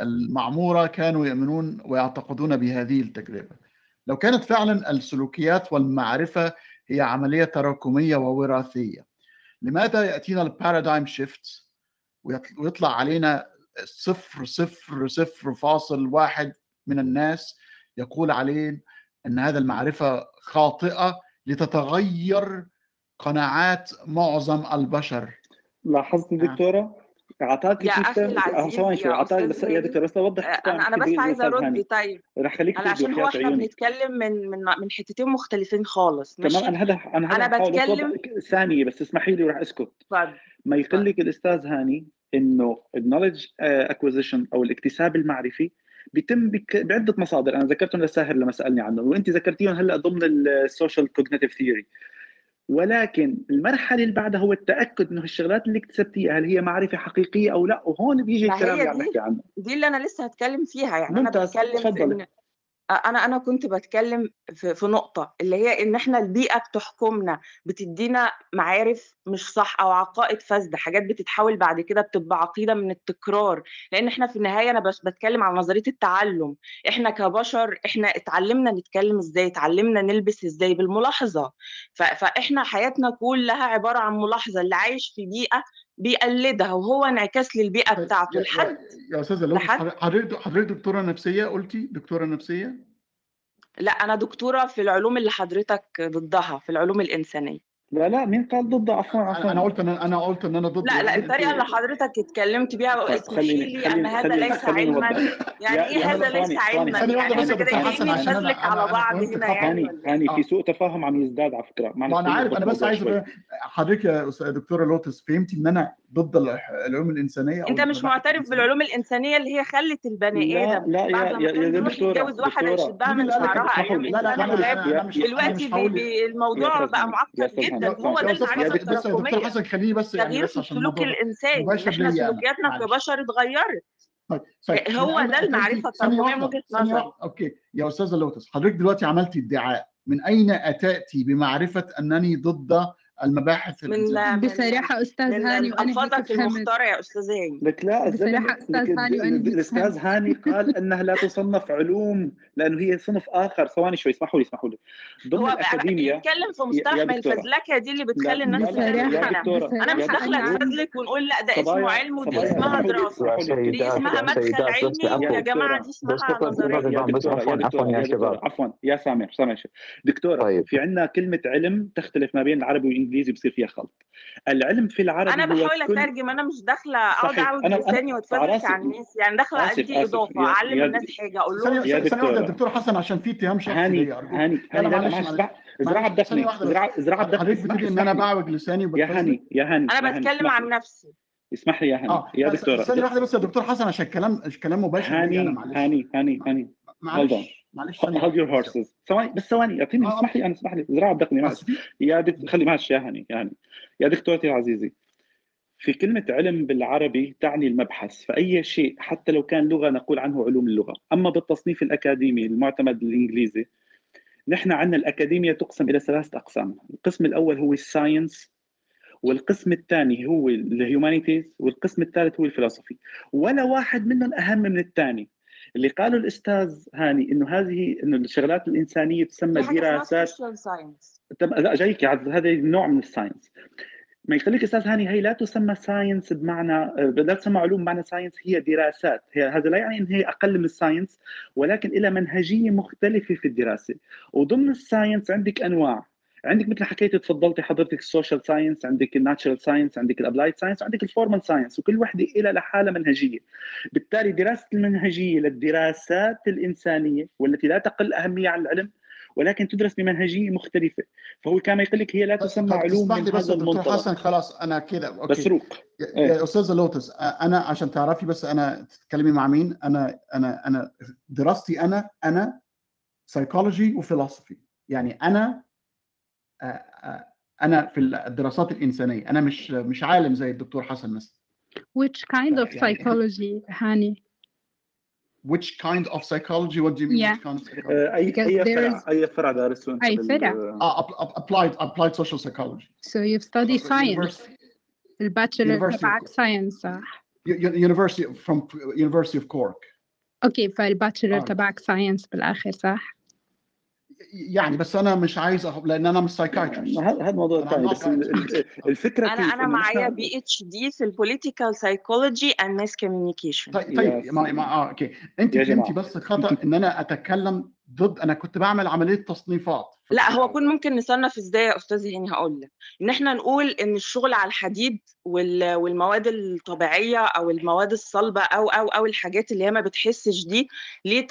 المعمورة كانوا يؤمنون ويعتقدون بهذه التجربة. لو كانت فعلا السلوكيات والمعرفة هي عملية تراكمية ووراثية، لماذا يأتينا البارادايم شيفت ويطلع علينا 0.001% من الناس يقول عليه أن هذا المعرفة خاطئة لتتغير قناعات معظم البشر؟ لاحظت دكتورة؟ اعطاك يا اخي العزيز يا دكتور بس اوضح. انا بس عايزه ارد. طيب رح خليك عشان هو احنا بنتكلم من حتتين مختلفين خالص. تمام، انا بتكلم ثانيه بس اسمحي لي وراح اسكت. ما يقلك الاستاذ هاني انه النوليدج اكويزيشن او الاكتساب المعرفي بيتم بعده مصادر. انا ذكرتهم لساهر لما سالني عنهم وانت ذكرتيهم هلا ضمن السوشيال كوجنيتيف ثيوري، ولكن المرحله اللي بعدها هو التاكد انه الشغلات اللي اكتسبتيها هل هي معرفه حقيقيه او لا، وهون بيجي الكلام اللي عم نحكي عنه. دي اللي انا لسه هتكلم فيها. يعني انا بتكلم إن انا كنت بتكلم في نقطه اللي هي ان احنا البيئه بتحكمنا، بتدينا معارف مش صح او عقائد فاسده، حاجات بتتحول بعد كده بتبقى عقيده من التكرار. لان احنا في النهايه انا بس بتكلم على نظريه التعلم. احنا كبشر احنا اتعلمنا نتكلم ازاي، اتعلمنا نلبس ازاي بالملاحظه. فاحنا حياتنا كلها عباره عن ملاحظه. اللي عايش في بيئه بيقلدها وهو انعكاس للبيئه بتاعته. لحد يا استاذه لو حضرتك دكتوره نفسيه، قلتي دكتوره نفسيه؟ لا انا دكتوره في العلوم اللي حضرتك ضدها، في العلوم الانسانيه. لا لا، مين قال ضد؟ عفوا انا قلت انا ضد. لا لا، الطريقه اللي حضرتك اتكلمت بيها واستحيلي ان هذا ليس علما. يعني ايه هذا ليس علما؟ يعني في سوء تفاهم عم يزداد على فكره. انا عارف، انا بس عايز حضرتك يا دكتوره لوتس فهمتي ان انا ضد العلوم الانسانيه. انت مش معترف بالعلوم الانسانيه اللي هي خلت البني ادم يا دكتوره يتجوز واحده يشبهها مش عارفه. لا لا دلوقتي الموضوع بقى معقد جدا. هو ده المعرفه التراكميه. دكتور حسن خليني بس يعني في السلوك الانساني، احنا سلوكياتنا كبشر اتغيرت. هو ده المعرفه التراكميه من وجهه نظري. اوكي يا استاذه لوتس، حضرتك دلوقتي عملتي ادعاء، من اين اتاتي بمعرفه انني ضد المباحث الانسانيه؟ بصراحه استاذ هاني وانا اتفضلت المختار يا استاذ هاني. لك لا بصراحه استاذ هاني الاستاذ هاني قال انها لا تصنف علوم لانه هي صنف اخر. ثواني شوي، اسمحوا لي. ضمن الاكاديميه بيتكلم في مصطلح الفزلكه دي اللي بتخلي الناس انا مش داخله اتفزلك ونقول لا ده اسمه علم ودي اسمها دراسه، دي اسمها مدخل علمي يا جماعه، دي اسمها نظريه. عفوا يا سامر دكتوره، في عندنا كلمه علم تختلف ما بين العربي والانجليزي، بيصير فيها خلط. العلم في العربي انا بحاول اترجم، انا مش داخله اقعد لساني واتفرج على الناس، يعني داخله ادي اضافه، اعلم الناس حاجه، اقول لهم يا دكتور حسن عشان في اتهام شخصي. هاني انا مش زراعه داخلي، زراعه داخلي. حضرتك بتقول ان انا بعوج لساني وبتفرج. يا هاني انا بتكلم عن نفسي. اسمح لي يا هاني يا دكتوره، استني واحده بس يا دكتور حسن عشان كلام مباشر. هاني معلش، هولد يور هورسز. ثواني بس، ثواني اعطيني، اسمح لي زراعه دقني معلش يا دكتور، خلي معلش يا هاني. يا دكتورتي العزيزه، في كلمه علم بالعربي تعني المبحث، فاي شيء حتى لو كان لغه نقول عنه علوم اللغه. اما بالتصنيف الاكاديمي المعتمد الانجليزي، نحن عندنا الاكاديميه تقسم الى 3 اقسام، القسم الاول هو الساينس، والقسم الثاني هو الهيومانيتيز، والقسم الثالث هو الفلسفي، ولا واحد منهم اهم من الثاني. اللي قاله الاستاذ هاني انه الشغلات الانسانيه تسمى دراسات، لا جايك هذا النوع من الساينس. ما يخليك استاذ هاني هي لا تسمى ساينس بمعنى، لا تسمى علوم بمعنى ساينس، هي دراسات. هذا لا يعني ان هي اقل من الساينس، ولكن لها منهجيه مختلفه في الدراسه. وضمن الساينس عندك انواع، عندك مثل حكيتي تفضلتي حضرتك السوشيال ساينس، عندك الناتشرال ساينس، عندك الابلايد ساينس، وعندك الفورمال ساينس، وكل وحده إلى لحالها منهجيه. بالتالي دراسه المنهجيه للدراسات الانسانيه والتي لا تقل اهميه عن العلم، ولكن تدرس بمنهجيه مختلفه. فهو كما يقول لك هي لا تسمى علوم من هذا المنطلق. حسن خلاص انا كده اوكي بسروق. يا استاذه لوتس، انا عشان تعرفي بس انا تتكلمي مع مين، انا دراستي انا سايكولوجي وفلسفي، يعني أنا في الدراسات الإنسانية، أنا مش عالم زي الدكتور حسن مثلا. Which kind of psychology هاني؟ Which kind of psychology? What do you mean? Yeah. Which kind of psychology? أي فرع دارسون؟ أي فرع؟ applied social psychology. So you've studied science. الباتشلر تبعك science صح؟ University of Cork. Okay، فالباتشلر تبعك science بالآخر صح؟ يعني بس انا مش عايز لان انا مش سايكايترست، هذا موضوع ثاني. بس الفكره انا معايا PhD في البوليتيكال سايكولوجي اند ماس كوميونيكيشن. طيب اوكي انت فهمتي بس خطا ان انا اتكلم ضد، انا كنت بعمل عمليه تصنيفات. لا هو كان ممكن نصنف ازاي يا استاذ هاني؟ هقول لك ان احنا نقول ان الشغل على الحديد والمواد الطبيعيه او المواد الصلبه او الحاجات اللي هي ما بتحسش دي ليه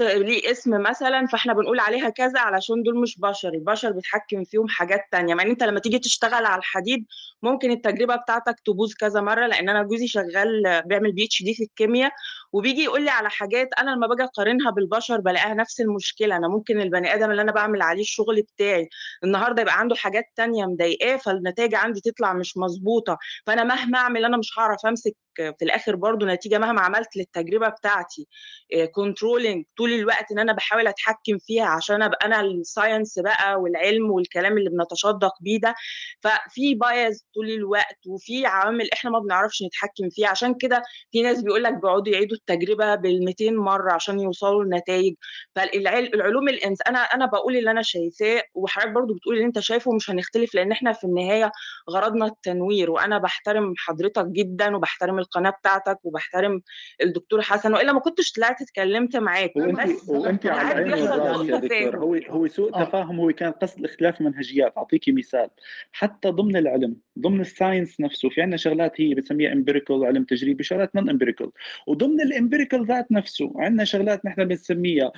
اسم مثلا، فاحنا بنقول عليها كذا علشان دول مش بشر، البشر بيتحكم فيهم حاجات تانية. يعني انت لما تيجي تشتغل على الحديد ممكن التجربه بتاعتك تبوظ كذا مره، لان انا جوزي شغال بيعمل PhD في الكيمياء وبيجي يقول لي على حاجات انا لما باجي اقارنها بالبشر بلاقيها نفس المشكله. انا ممكن البني ادم اللي انا بعمل عليه الشغل بتاعي النهارده يبقى عنده حاجات تانية مضايقاه، فالنتائج عندي تطلع مش مظبوطه، فانا مهما اعمل انا مش هعرف امسك في الاخر برضو نتيجه مهما عملت للتجربه بتاعتي كنترولينج طول الوقت ان انا بحاول اتحكم فيها عشان ابقى انا الساينس بقى والعلم والكلام اللي بنتشدق بيه ده. ففي بايز طول الوقت وفي عوامل احنا ما بنعرفش نتحكم فيها. عشان كده في ناس بيقول لك بيقعدوا يعيدوا التجربه بال200 مره عشان يوصلوا لنتائج. فالعلوم انا بقول اللي انا شايفاه وحضرتك برضو بتقول اللي انت شايفه ومش هنختلف لان احنا في النهايه غرضنا التنوير. وانا بحترم حضرتك جدا وبحترم القناه بتاعتك وبحترم الدكتور حسن والا ما كنتش طلعت اتكلمت معاك. وانت على يا دكتور هو سوء تفاهم. هو كان قصد الاختلاف منهجيات. اعطيكي مثال حتى ضمن العلم ضمن الساينس نفسه في عندنا شغلات هي بنسميها امبيريكال علم تجريبي شغلات نون امبيريكال وضمن الامبيريكال ذات نفسه عندنا شغلات نحن بنسميها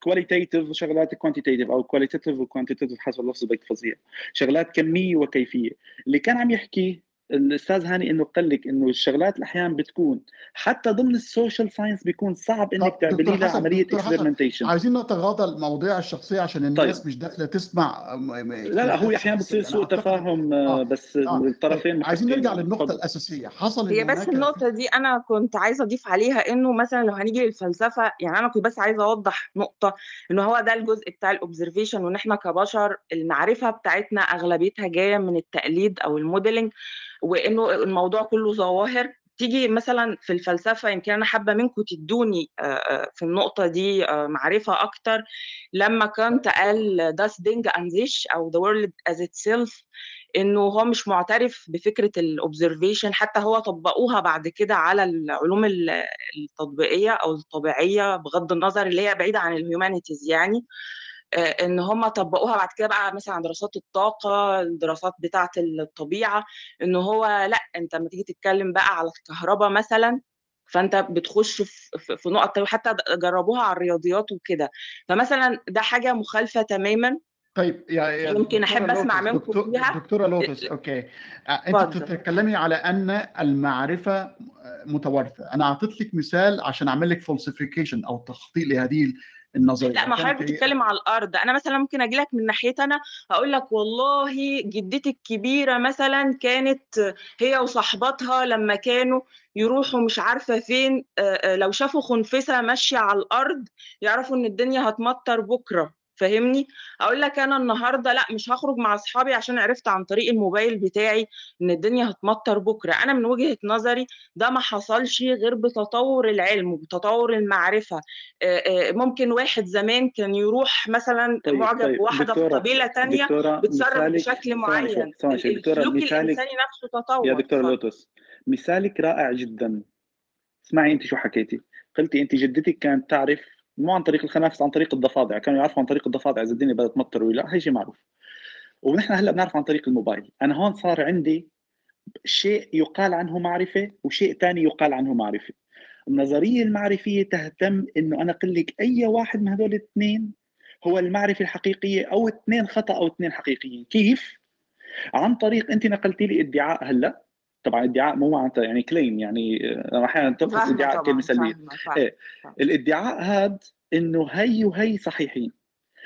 كواليتيتيف وشغلات كوانتيتيف او كواليتيتيف وكوانتيتيف حسب لفظ بيك فظيع شغلات كميه وكيفيه. اللي كان عم يحكي الاستاذ هاني انه قال لك انه الشغلات احيانا بتكون حتى ضمن السوشيال ساينس بيكون صعب انك تعملي لها عمليه اكسبيرمنتيشن. عايزين نتغاضى المواضيع الشخصيه عشان الناس طيب. مش داخله تسمع لا هو احيانا بتصير سوء تفاهم بس الطرفين عايزين نرجع للنقطه الاساسيه. حصل هي بس النقطه دي انا كنت عايزه اضيف عليها انه مثلا لو هنيجي للفلسفه يعني انا كنت بس عايزه اوضح نقطه انه هو ده الجزء بتاع الاوبزرفيشن وان احنا كبشر المعرفه بتاعتنا اغلبيتها جايه من التقليد او الموديلنج وانه الموضوع كله ظواهر. تيجي مثلا في الفلسفه يمكن انا حابه منكم تدوني في النقطه دي معرفه اكتر. لما كانت قال داس دينج اند زيش او ذا وورلد از اتسيلف انه هو مش معترف بفكره الاوبزرفيشن حتى هو طبقوها بعد كده على العلوم التطبيقيه او الطبيعيه بغض النظر اللي هي بعيده عن الهيومانيتيز يعني ان هم طبقوها بعد كده بقى مثلا دراسات الطاقه الدراسات بتاعه الطبيعه انه هو لا انت لما تيجي تتكلم بقى على الكهرباء مثلا فانت بتخش في نقط حتى جربوها على الرياضيات وكده. فمثلا ده حاجه مخالفه تماما. طيب يعني ممكن احب اسمع منكم فيها دكتوره لوتس. اوكي انت بتتكلمي على ان المعرفه متوارثه. انا اعطيت لك مثال عشان اعمل لك فالسيفيكيشن او تخطيط لهذه النظرية. لا ما حضرتك بتتكلم على الارض. انا مثلا ممكن اجي لك من ناحيتي انا اقول لك والله جدتي الكبيره مثلا كانت هي وصاحبتها لما كانوا يروحوا مش عارفه فين لو شافوا خنفسه ماشيه على الارض يعرفوا ان الدنيا هتمطر بكره. فاهمني؟ اقول لك انا النهارده لا مش هخرج مع اصحابي عشان عرفت عن طريق الموبايل بتاعي ان الدنيا هتمطر بكره. انا من وجهه نظري ده ما حصلش غير بتطور العلم وبتطور المعرفه. ممكن واحد زمان كان يروح مثلا معجب بواحده في قبيله ثانيه بتسرب بشكل معين. السلوك الانساني نفسه تطور. يا دكتور لوتس مثالك رائع جدا. اسمعي انت شو حكيتي. قلتي انت جدتك كانت تعرف مو عن طريق الخنافس عن طريق الضفادع. كانوا يعرفوا عن طريق الضفادع اذا الدنيا بدها تمطر ولا هي شيء معروف. ونحن هلا بنعرف عن طريق الموبايل. انا هون صار عندي شيء يقال عنه معرفه وشيء ثاني يقال عنه معرفه. النظريه المعرفيه تهتم انه انا اقول لك اي واحد من هذول الاثنين هو المعرفه الحقيقيه او اثنين خطا او اثنين حقيقيين. كيف؟ عن طريق انت نقلتي لي ادعاء. هلا طبعا ادعاء مو معناتها يعني كليم يعني احيانا تنقص ادعاء كلمه سلبيه. إيه. الادعاء هذا انه هي وهي صحيحين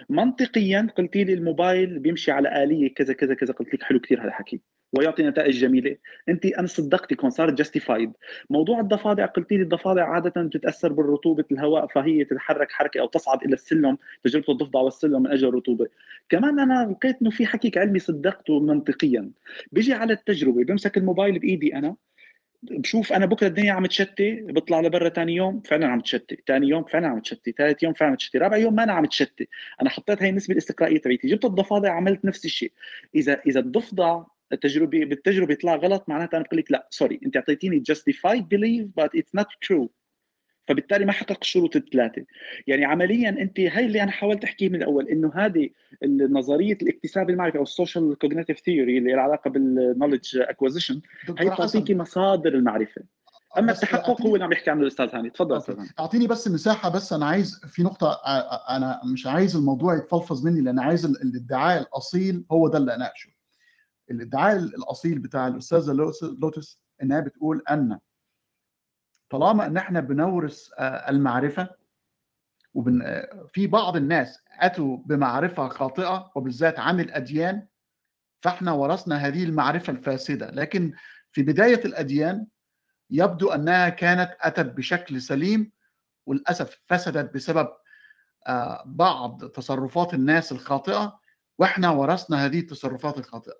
منطقيا. قلتي لي الموبايل بيمشي على اليه كذا كذا كذا. قلت لك حلو كثير هذا الحكي ويعطي نتائج جميله. انت انا صدقتك هون صارت جاستيفايد. موضوع الضفادع قلتي لي الضفادع عاده بتتاثر بالرطوبه الهواء فهي تتحرك حركه او تصعد الى السلم. تجربه الضفدع والسلم من اجل الرطوبه. كمان انا لقيت انه في حكيك علمي صدقته منطقيا. بيجي على التجربه بمسك الموبايل بايدي انا بشوف انا بكره الدنيا عم تشتي. بطلع لبرا ثاني يوم فعلا عم تشتي. ثاني يوم فعلا عم تشتي. ثالث يوم فعلا عم تشتي. رابع يوم ما انا عم تشتي. انا حطيت هاي النسبه الاستقرائيه تبعتي. جبت الضفادع عملت نفس الشيء. اذا الضفدع التجربه بالتجربه طلع غلط معناتها انا بقول لك لا سوري انت اعطيتيني justified belief but it's not true. فبالتالي ما حقق الشروط الثلاثه. يعني عمليا انت هاي اللي انا حاولت احكيه من الاول انه هذه نظريه الاكتساب المعرفي او السوشيال كوجنيتيف ثيوري اللي لها علاقه بالنولج اكوزيشن هي بتعطيكي مصادر المعرفه. اما التحقق هو اللي عم يحكي عنه الاستاذ هاني. تفضل استاذ هاني. اعطيني بس مساحه. بس انا عايز في نقطه انا مش عايز الموضوع يتفلفظ مني لان عايز الادعاء الاصيل هو ده اللي اناقشه. الادعاء الاصيل بتاع الاستاذه لوتس انها بتقول ان طالما ان احنا بنورث المعرفه في بعض الناس اتوا بمعرفه خاطئه وبالذات عن الاديان فاحنا ورثنا هذه المعرفه الفاسده. لكن في بدايه الاديان يبدو أنها كانت أتت بشكل سليم وللأسف فسدت بسبب بعض تصرفات الناس الخاطئة، وإحنا ورثنا هذه التصرفات الخاطئة.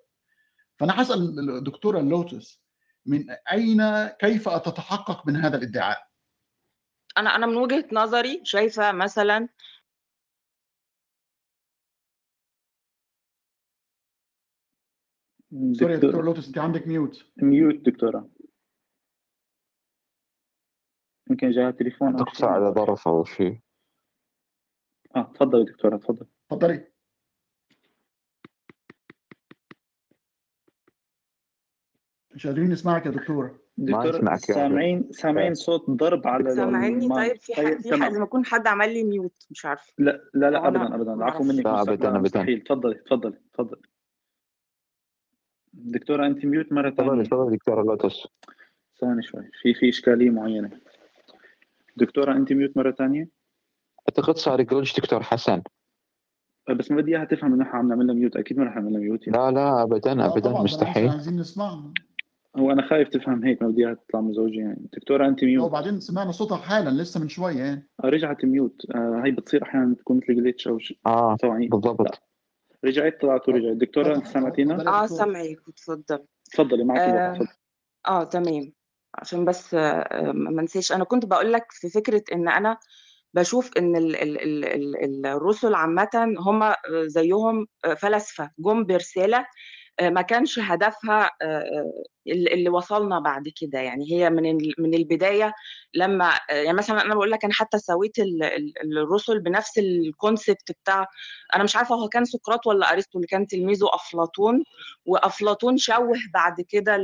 فأنا هسأل الدكتورة اللوتس، من أين كيف أتتحقق من هذا الادعاء؟ أنا من وجهة نظري شايفة مثلا سوري دكتور لوتس أنت عندك ميوت دكتورة، يمكن جاء تليفون تقطع على ظرف أو شيء. تفضلي دكتورة، تفضلي. مش قادرين نسمعك يا دكتورة. دكتور سامعين صوت ضرب على سامعيني؟ طيب في حد، لازم يكون حد عمل لي ميوت، مش عارف. لا ابدا، العفو منك مستحيل. اتفضلي دكتورة، انت ميوت مرة ثانية. اتفضلي دكتورة لوتس. ثاني شوي، في اشكالية معينة. دكتورة انت ميوت مرة ثانية. اعتقد صار جلتش دكتور حسن، بس ما بدي اياها تفهم انه عم نعمل لها ميوت. اكيد ما رح نعمل لها ميوت يعني. لا ابدا مستحيل، عايزين نسمعها. هو انا خايف تفهم هيك، ما بديها تطلع مزعجه يعني. دكتوره انت ميوت. وبعدين سمعنا صوتها حالا لسه من شويه يعني. رجعت ميوت. هي بتصير احيانا تكون مثل جليتش او شيء. بالضبط. رجعت طلعت ورجعت. دكتوره انت سمعتينا؟ سامعك. تفضلي معك. تمام. عشان بس ما انساش، انا كنت بقول لك في فكره ان انا بشوف ان الرسل عامه هم زيهم فلسفه، جم برساله ما كانش هدفها اللي وصلنا بعد كده يعني. هي من البدايه، لما يعني مثلا انا بقول لك انا حتى سويت الرسل بنفس الكونسبت بتاع، انا مش عارفه هو كان سقراط ولا ارسطو اللي كان تلميذه افلاطون، وافلاطون شوه بعد كده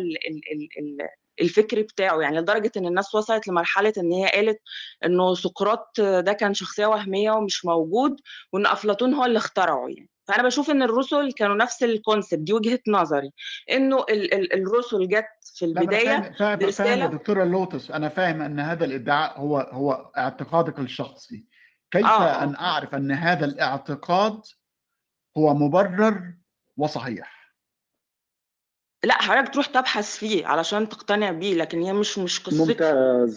الفكر بتاعه يعني، لدرجه ان الناس وصلت لمرحله ان هي قالت انه سقراط ده كان شخصيه وهميه ومش موجود، وان افلاطون هو اللي اخترعه يعني. فانا بشوف ان الرسل كانوا نفس الكونسبت. دي وجهه نظري، انه الرسل جت في البدايه برساله. دكتوره لوتس، انا فاهم ان هذا الادعاء هو اعتقادك الشخصي. كيف ان اعرف ان هذا الاعتقاد هو مبرر وصحيح؟ لا حضرتك تروح تبحث فيه علشان تقتنع بيه، لكن هي مش قصتي.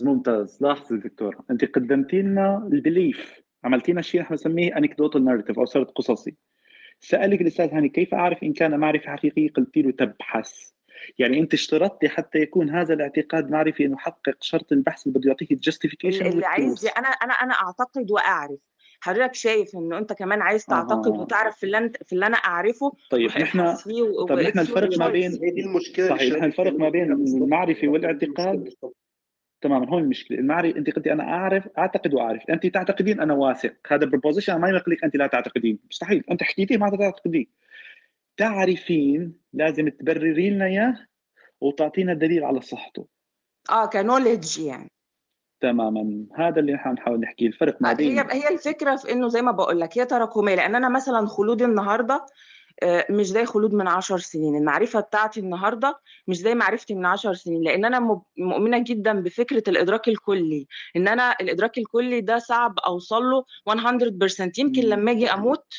ممتاز. لاحظي دكتوره، انت قدمتي لنا البليف، عملتي لنا شيء نحن نسميه انكدوتال ناريتيف او سرد قصصي. سالك الاستاذ هاني كيف اعرف ان كان معرفه حقيقيه؟ قلت له تبحث. يعني انت اشترطتي حتى يكون هذا الاعتقاد معرفي انه يحقق شرط البحث اللي بده يعطيك الجستيفيكيشن اللي عايز. انا اعتقد واعرف. حضرتك شايف انه انت كمان عايز تعتقد وتعرف في اللي انا اعرفه. طيب احنا الفرق ما بين المشكله. صحيح، احنا الفرق ما بين المعرفه والاعتقاد. تماما، هون المشكله. المعرفه انت قلتي انا اعتقد واعرف، انت تعتقدين انا واثق، هذا بروبوزيشن ما يملك. انت لا تعتقدين، مستحيل. انت حكيتي ما تعتقدين. تعرفين لازم تبرري لنا اياه وتعطينا الدليل على صحته. كنوليدج يعني. تماما، هذا اللي نحن نحاول نحكيه. الفرق ما بين هي الفكره في انه زي ما بقول لك هي تراكميه، لان انا مثلا خلودي النهارده مش زي خلود من 10 سنين، المعرفه بتاعتي النهارده مش زي معرفتي من 10 سنين، لان انا مؤمنه جدا بفكره الادراك الكلي، ان انا الادراك الكلي ده صعب اوصل له 100%. يمكن لما اجي اموت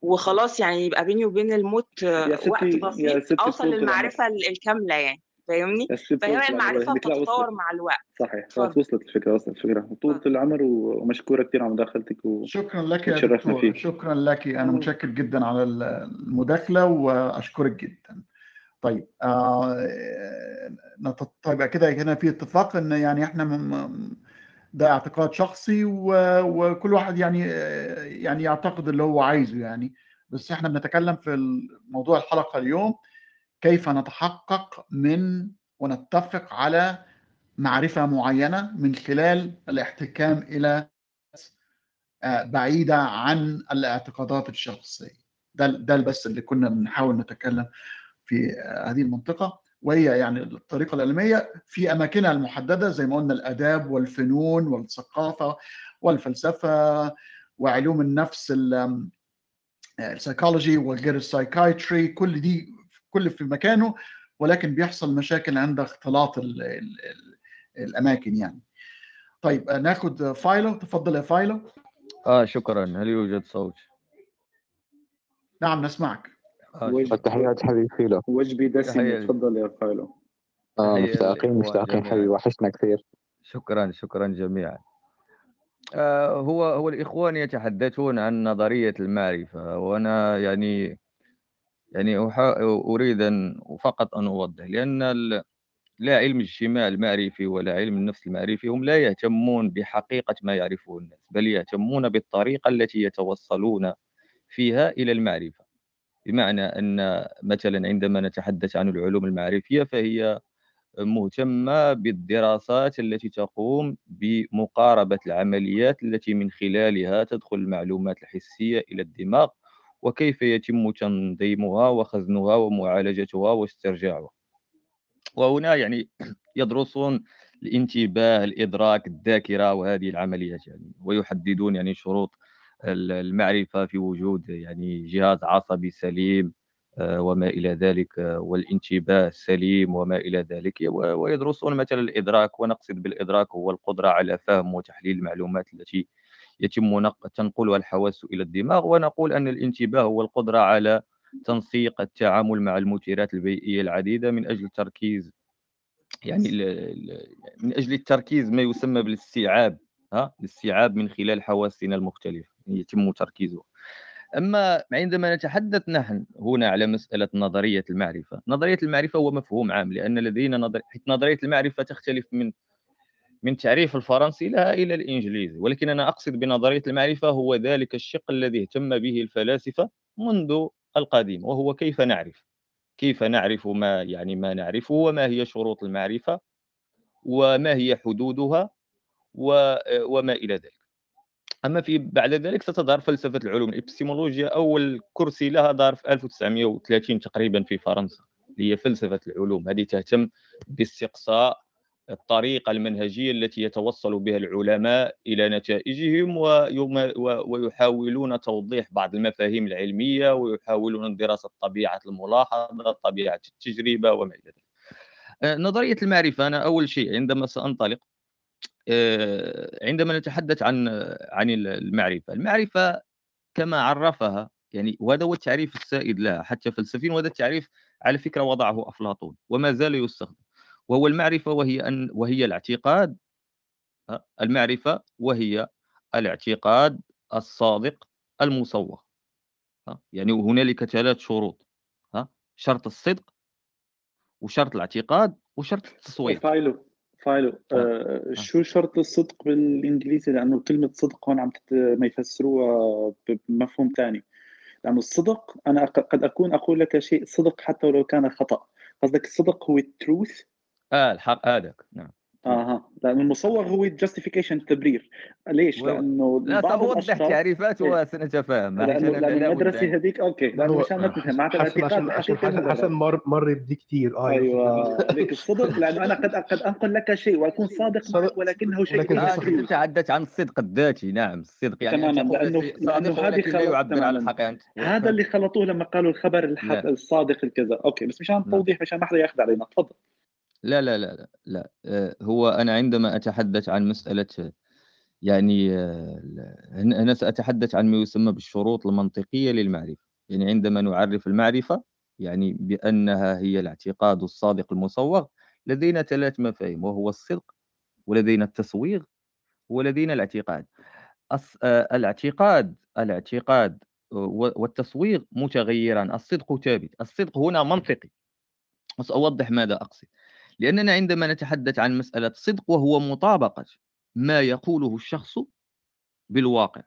وخلاص يعني، يبقى بيني وبين الموت وقت بسيط اوصل للمعرفه الكامله يعني، فاهمني؟ فهي المعرفة بتتطور مع الوقت. صحيح، وصلت الفكرة. طولة العمر، ومشكورة كثير على مداخلتك. شكرا لك يا دكتور، شكرا لك. أنا متشكر جدا على المداخلة وأشكرك جدا. طيب طيب كده هنا في اتفاق إن يعني إحنا ده اعتقاد شخصي، وكل واحد يعني يعتقد اللي هو عايزه يعني. بس إحنا بنتكلم في موضوع الحلقة اليوم، كيف نتحقق من ونتفق على معرفة معينة من خلال الاحتكام إلى بعيدة عن الاعتقادات الشخصية. ده بس اللي كنا بنحاول نتكلم في هذه المنطقة، وهي يعني الطريقة العلمية في أماكنها المحددة زي ما قلنا، الآداب والفنون والثقافة والفلسفة وعلوم النفس، السايكولوجي وغير السايكايتري، كل في مكانه، ولكن بيحصل مشاكل عند اختلاط الأماكن يعني. طيب ناخد فايلو. تفضل يا فايلو. شكرا. هل يوجد صوت؟ نعم نسمعك. تحياتي حبيبي فايلو. وجبي دسم. تفضل يا فايلو. مشتاقين حبيبي، وحشنا كثير. شكرا جميعا. هو الإخوان يتحدثون عن نظرية المعرفة، وأنا يعني أريد فقط أن أوضح، لأن لا علم الاجتماع المعرفي ولا علم النفس المعرفي هم لا يهتمون بحقيقة ما يعرفه الناس، بل يهتمون بالطريقة التي يتوصلون فيها إلى المعرفة. بمعنى أن مثلا عندما نتحدث عن العلوم المعرفية فهي مهتمة بالدراسات التي تقوم بمقاربة العمليات التي من خلالها تدخل المعلومات الحسية إلى الدماغ، وكيف يتم تنظيمها وخزنها ومعالجتها واسترجاعها. وهنا يدرسون الانتباه، الإدراك، الذاكرة وهذه العمليات ويحددون شروط المعرفة في وجود جهاز عصبي سليم وما إلى ذلك، والانتباه السليم وما إلى ذلك. ويدرسون مثلا الإدراك، ونقصد بالإدراك هو القدرة على فهم وتحليل المعلومات التي يتم تنقلها الحواس إلى الدماغ. ونقول أن الانتباه هو القدرة على تنسيق التعامل مع المثيرات البيئية العديدة من أجل التركيز، من أجل التركيز ما يسمى بالاستيعاب، الاستيعاب من خلال حواسنا المختلفة يتم تركيزه. أما عندما نتحدث نحن هنا على مسألة نظرية المعرفة، نظرية المعرفة هو مفهوم عام، لأن لدينا نظرية المعرفة تختلف من تعريف الفرنسي لها إلى الإنجليزي، ولكن أنا أقصد بنظرية المعرفة هو ذلك الشق الذي اهتم به الفلاسفة منذ القديم، وهو كيف نعرف ما نعرفه، وما هي شروط المعرفة، وما هي حدودها، وما إلى ذلك. أما بعد ذلك ستظهر فلسفة العلوم الإبستيمولوجيا، أول كرسي لها ظهر في 1930 تقريبا في فرنسا، هي فلسفة العلوم. هذه تهتم باستقصاء الطريقة المنهجية التي يتوصل بها العلماء إلى نتائجهم، ويحاولون توضيح بعض المفاهيم العلمية، ويحاولون دراسة طبيعة الملاحظة، طبيعة التجربة وما إلى ذلك. نظرية المعرفة، أنا أول شيء عندما سأنطلق، عندما نتحدث عن المعرفة كما عرفها، وهذا هو التعريف السائد لها حتى الفلسفيين، وهذا التعريف على فكرة وضعه أفلاطون وما زال يستخدم، وهو المعرفة وهي الاعتقاد، المعرفة وهي الاعتقاد الصادق المصوغ. هنالك 3 شروط، شرط الصدق، وشرط الاعتقاد، وشرط التصوير. فايلو شو شرط الصدق بالانجليزي؟ لانه كلمه صدق هون ما يفسروها بمفهوم ثاني، لانه الصدق انا قد اقول لك شيء صدق حتى ولو كان خطا. قصدك الصدق هو التروث، الحق هذاك، نعم. لأن المصور هو الجاستيفيكيشن، التبرير. ليش؟ لأنه لا توضح تعريفات وسنتفاهم. لأن المدرسة هذيك أوكي، لأنه مشان نفهم معناتها الاعتقاد حسن مر بدي كثير. أيوه لك الصدق، لأنه أنا قد أنقل لك شيء وأكون صادق، ولكنه شيء لكن تتحدث عن الصدق الذاتي. نعم الصدق لأنه هذا اللي خلطوه لما قالوا الخبر الصادق الكذا. أوكي بس مشان توضيح، مشان ما حدا ياخذ علينا، تفضل. لا لا لا لا هو أنا عندما أتحدث عن مسألة أنا سأتحدث عن ما يسمى بالشروط المنطقية للمعرفة. عندما نعرف المعرفة بأنها هي الاعتقاد الصادق المصوغ، لدينا 3 مفاهيم، وهو الصدق، ولدينا التصويغ، ولدينا الاعتقاد. الاعتقاد والتصويغ متغيران، الصدق ثابت. الصدق هنا منطقي، وسأوضح ماذا أقصد، لأننا عندما نتحدث عن مسألة صدق وهو مطابقة ما يقوله الشخص بالواقع،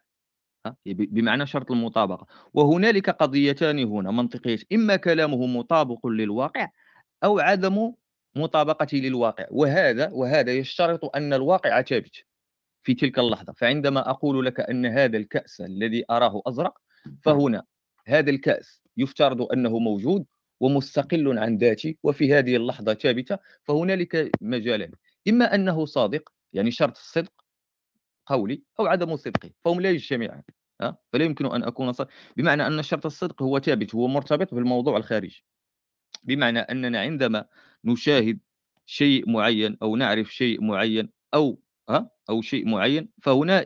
بمعنى شرط المطابقة. وهنالك قضيتان هنا منطقية، إما كلامه مطابق للواقع أو عدم مطابقته للواقع، وهذا يشترط أن الواقع ثابت في تلك اللحظة. فعندما أقول لك أن هذا الكأس الذي أراه أزرق، فهنا هذا الكأس يفترض أنه موجود ومستقل عن ذاتي، وفي هذه اللحظة ثابتة. فهنالك مجالان، إما أنه صادق، شرط الصدق قولي، أو عدم صدقه، فهم لا يجتمعان. فلا يمكن أن أكون صادق، بمعنى أن شرط الصدق هو ثابت، هو مرتبط بالموضوع الخارجي. بمعنى أننا عندما نشاهد شيء معين أو نعرف شيء معين أو شيء معين، فهنا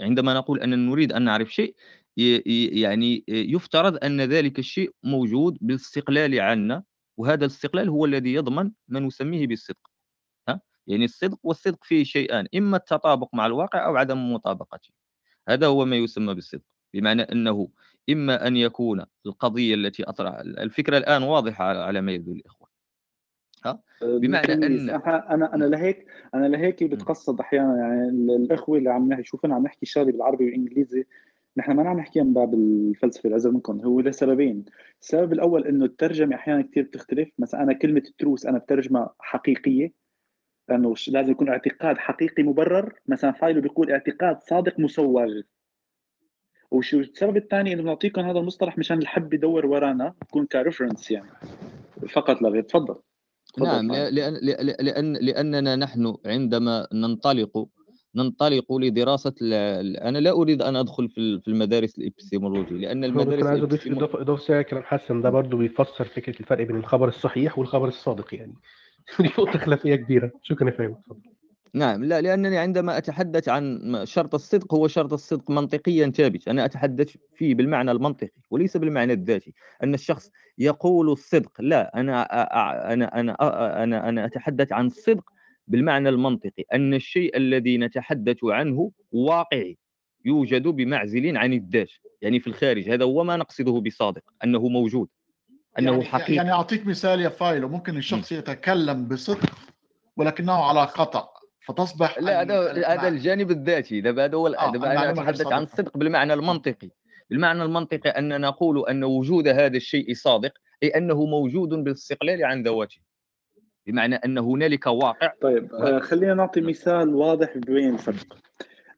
عندما نقول أننا نريد أن نعرف شيء، يفترض أن ذلك الشيء موجود بالاستقلال عنا، وهذا الاستقلال هو الذي يضمن ما نسميه بالصدق. يعني الصدق والصدق فيه شيئان، إما التطابق مع الواقع أو عدم مطابقته. هذا هو ما يسمى بالصدق، بمعنى أنه إما أن يكون القضية التي أطرح الفكرة الآن واضحة على ما يبدو الإخوة، بمعنى أن أنا لهيك بتقصد أحيانا يعني الإخوة اللي عم يشوفنا عم نحكي شغلة بالعربي والإنجليزي، نحن ما عم نحكي من باب الفلسفة العذر منكم. هو له سببين، السبب الأول إنه الترجمة أحيانا كثير بتختلف، مثلا أنا كلمة التروس أنا بترجمة حقيقية لأنه لازم يكون اعتقاد حقيقي مبرر، مثلا فايلو بيقول اعتقاد صادق مسوّج. وشو السبب الثاني إنه بنعطيكم هذا المصطلح مشان الحب يدور ورانا يكون كريفرنس يعني فقط. لا تفضل. نعم، لأننا نحن عندما ننطلق لدراسة أنا لا أريد أن أدخل في المدارس الإبستيمولوجية، لأن المدارس الإبستيمولوجية إضافة سريعة كلام حسن ده برضو بيفسر فكرة الفرق بين الخبر الصحيح والخبر الصادق، يعني نقطة خلافية كبيرة. شكرا يا فاهم. نعم، لا، لأنني عندما أتحدث عن شرط الصدق هو شرط الصدق منطقيا ثابت، أنا أتحدث فيه بالمعنى المنطقي وليس بالمعنى الذاتي أن الشخص يقول الصدق. لا، أنا أنا أنا أنا أنا أتحدث عن الصدق بالمعنى المنطقي، أن الشيء الذي نتحدث عنه واقعي يوجد بمعزل عن الذات، يعني في الخارج. هذا هو ما نقصده بصادق، أنه موجود، أنه يعني حقيقي. يعني أعطيك مثال يا فايلو، ممكن الشخص يتكلم بصدق ولكنه على خطأ فتصبح. لا، هذا الجانب الذاتي، هذا هو الأدب. أنا أتحدث عن الصدق بالمعنى المنطقي، بالمعنى المنطقي أن نقول أن وجود هذا الشيء صادق، أي أنه موجود بالاستقلال عن ذواته، بمعنى أن هنالك واقع. طيب خلينا نعطي مثال واضح بين الفرق.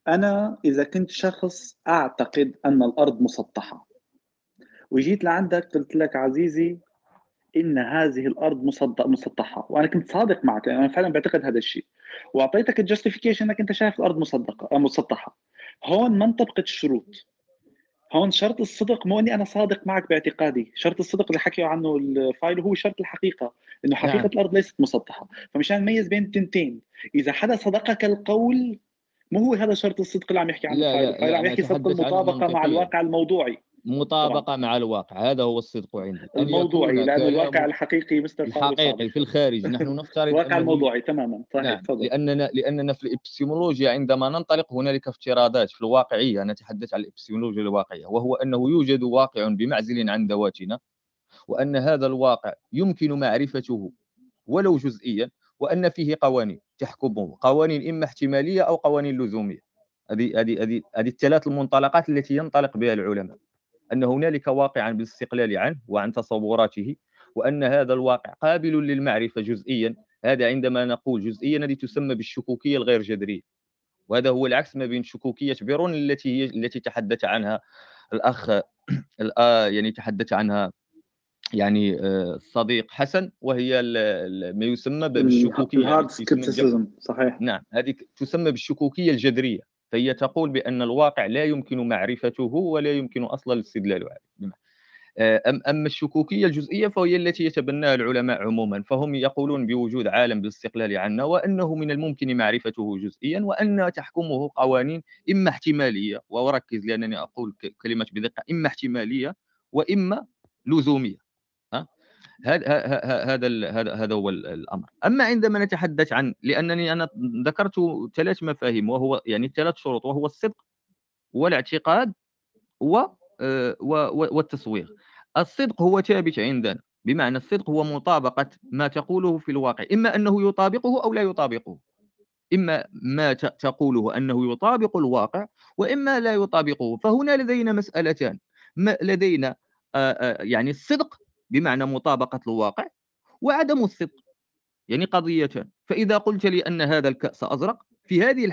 أنا إذا كنت شخص أعتقد أن الأرض مسطحة وجيت لعندك قلت لك عزيزي إن هذه الأرض مسطحة، وأنا كنت صادق معك، أنا فعلا بعتقد هذا الشيء، وأعطيتك الجستيفيكيشن أنك أنت شايف الأرض مسطحة. هون ما انطبقت الشروط، هون شرط الصدق مو أني أنا صادق معك باعتقادي، شرط الصدق اللي حكيوا عنه الفايل هو شرط الحقيقة، إنه حقيقة نعم. الأرض ليست مسطحة. فمشان نميز بين التنتين، إذا حدا صدقك القول، مو هو هذا شرط الصدق اللي عم يحكي عنه الفايل عم يحكي صدق المطابقة مع الواقع الموضوعي، مطابقة طبعا. مع الواقع، هذا هو الصدق عندنا الموضوعي، لأن الواقع الحقيقي الحقيقي في الخارج نحن نفترض الواقع الموضوعي تماما صحيح. نعم. لأننا في الإبستيمولوجيا عندما ننطلق هنالك افتراضات في الواقعية، نتحدث عن الإبستيمولوجيا الواقعية، وهو أنه يوجد واقع بمعزل عن ذواتنا، وأن هذا الواقع يمكن معرفته ولو جزئيا، وأن فيه قوانين تحكمه، قوانين إما احتمالية أو قوانين لزومية. هذه الثلاث المنطلقات التي ينطلق بها العلماء، أن هنالك واقعا بالاستقلال عنه وعن تصوراته، وأن هذا الواقع قابل للمعرفة جزئيا. هذا عندما نقول جزئيا هذه تسمى بالشكوكية الغير جذرية، وهذا هو العكس ما بين شكوكية بيرون التي تحدث عنها الأخ يعني تحدث عنها يعني الصديق حسن، وهي ما يسمى بالشكوكية صحيح. نعم، هذه تسمى بالشكوكية الجذرية، فهي تقول بأن الواقع لا يمكن معرفته ولا يمكن أصلا الاستدلال عليه. أما الشكوكية الجزئية فهي التي يتبناها العلماء عموما، فهم يقولون بوجود عالم بالاستقلال عنا، وأنه من الممكن معرفته جزئيا، وأن تحكمه قوانين إما احتمالية، وأركز لأنني أقول كلمة بدقة، إما احتمالية وإما لزومية. هذا هو الأمر. أما عندما نتحدث عن، لأنني أنا ذكرت ثلاث مفاهيم، وهو يعني ثلاث شروط، وهو الصدق والاعتقاد والتصويغ. الصدق هو ثابت عندنا، بمعنى الصدق هو مطابقة ما تقوله في الواقع، إما أنه يطابقه أو لا يطابقه، إما ما تقوله أنه يطابق الواقع وإما لا يطابقه. فهنا لدينا مسألتان، لدينا يعني الصدق بمعنى مطابقة الواقع، وعدم الصدق يعني قضيتان. فإذا قلت لي أن هذا الكأس أزرق، في هذه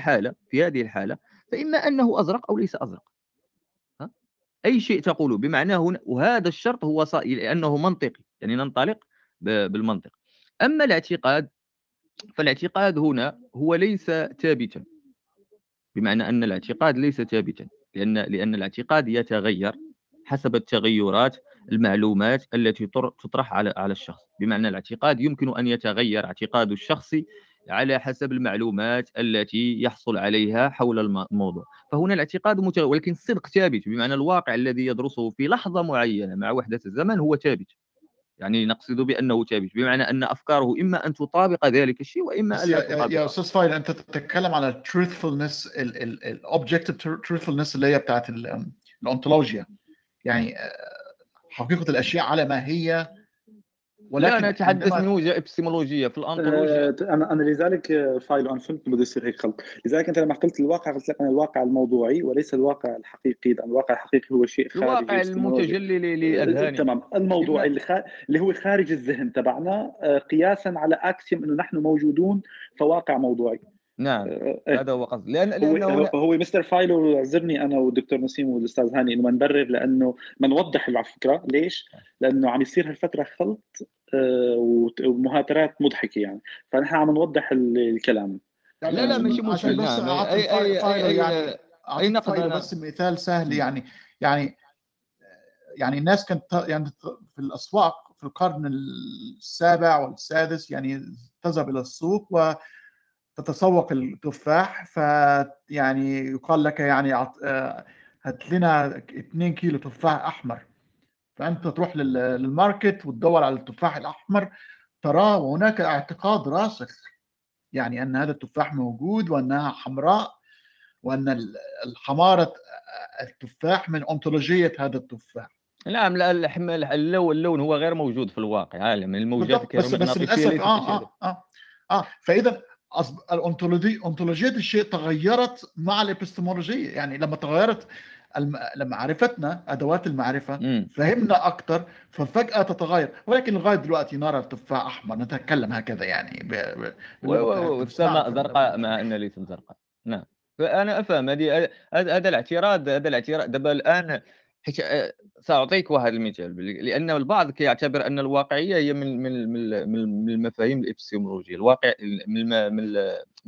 الحالة فإما أنه أزرق أو ليس أزرق، أي شيء تقوله بمعناه هنا. وهذا الشرط هو صائل لأنه منطقي، يعني ننطلق بالمنطق. أما الاعتقاد فالاعتقاد هنا هو ليس ثابتا، بمعنى أن الاعتقاد ليس ثابتا، لأن الاعتقاد يتغير حسب التغيرات المعلومات التي تطرح على الشخص. بمعنى الاعتقاد يمكن أن يتغير اعتقاد الشخص على حسب المعلومات التي يحصل عليها حول الموضوع. فهنا الاعتقاد ولكن الصدق ثابت، بمعنى الواقع الذي يدرسه في لحظة معينة مع وحدة الزمن هو ثابت، يعني نقصد بأنه ثابت، بمعنى أن أفكاره إما أن تطابق ذلك الشيء وإما أن لا تطابق. يا أستاذ فايل أنت تتكلم على ال truthfulness ال objective truthfulness اللي هي بتاعت الأنتولوجيا، يعني حقيقة الأشياء على ما هي. لا أنا أتحدث من وجهة إبستيمولوجية في الأنتولوجيا. أنا لذلك فايل أنا فهمت بده يصير هيك خلط. لذلك أنت لما قلت الواقع قلت لك أنا الواقع الموضوعي وليس الواقع الحقيقي، لأن الواقع الحقيقي هو شيء خارجي. الواقع المتجلي للأذهان. تمام. الموضوعي اللي هو خارج الذهن تبعنا قياسا على أكسيوم إنه نحن موجودون فواقع موضوعي. نعم هذا هو قصدي. هو مستر فايلو عذرني انا والدكتور نسيم والاستاذ هاني انه ما نبرر، لانه ما نوضح على فكره ليش، لانه عم يصير هالفتره خلط ومهاترات مضحكه يعني، فنحن عم نوضح الكلام. لا مش مشكله، بس اي نقطه بس مثال سهل يعني الناس كانت في الاسواق في القرن السابع والسادس تذهب الى السوق و تتسوق التفاح، فيعني يقال لك هات لنا 2 كيلو تفاح احمر، فانت تروح للماركت وتدور على التفاح الاحمر تراه، وهناك اعتقاد راسخ يعني ان هذا التفاح موجود وانها حمراء، وان حمارة التفاح من أنطولوجية هذا التفاح. نعم لا اللون هو غير موجود في الواقع، من الموجات بس للاسف فاذا الأنطولوجية الشيء تغيرت مع الإبستمولوجية، يعني لما تغيرت لما عرفتنا أدوات المعرفة فهمنا أكثر، ففجأة تتغير. ولكن لغاية دلوقتي نرى التفاح أحمر، نتكلم هكذا والسماء زرقاء مع أن ليست زرقاء. نعم فأنا أفهم هذا الاعتراض، دابا الآن سأعطيك واحد المثال، لأن البعض يعتبر أن الواقعية هي من المفاهيم الإبستيمولوجية، الواقع من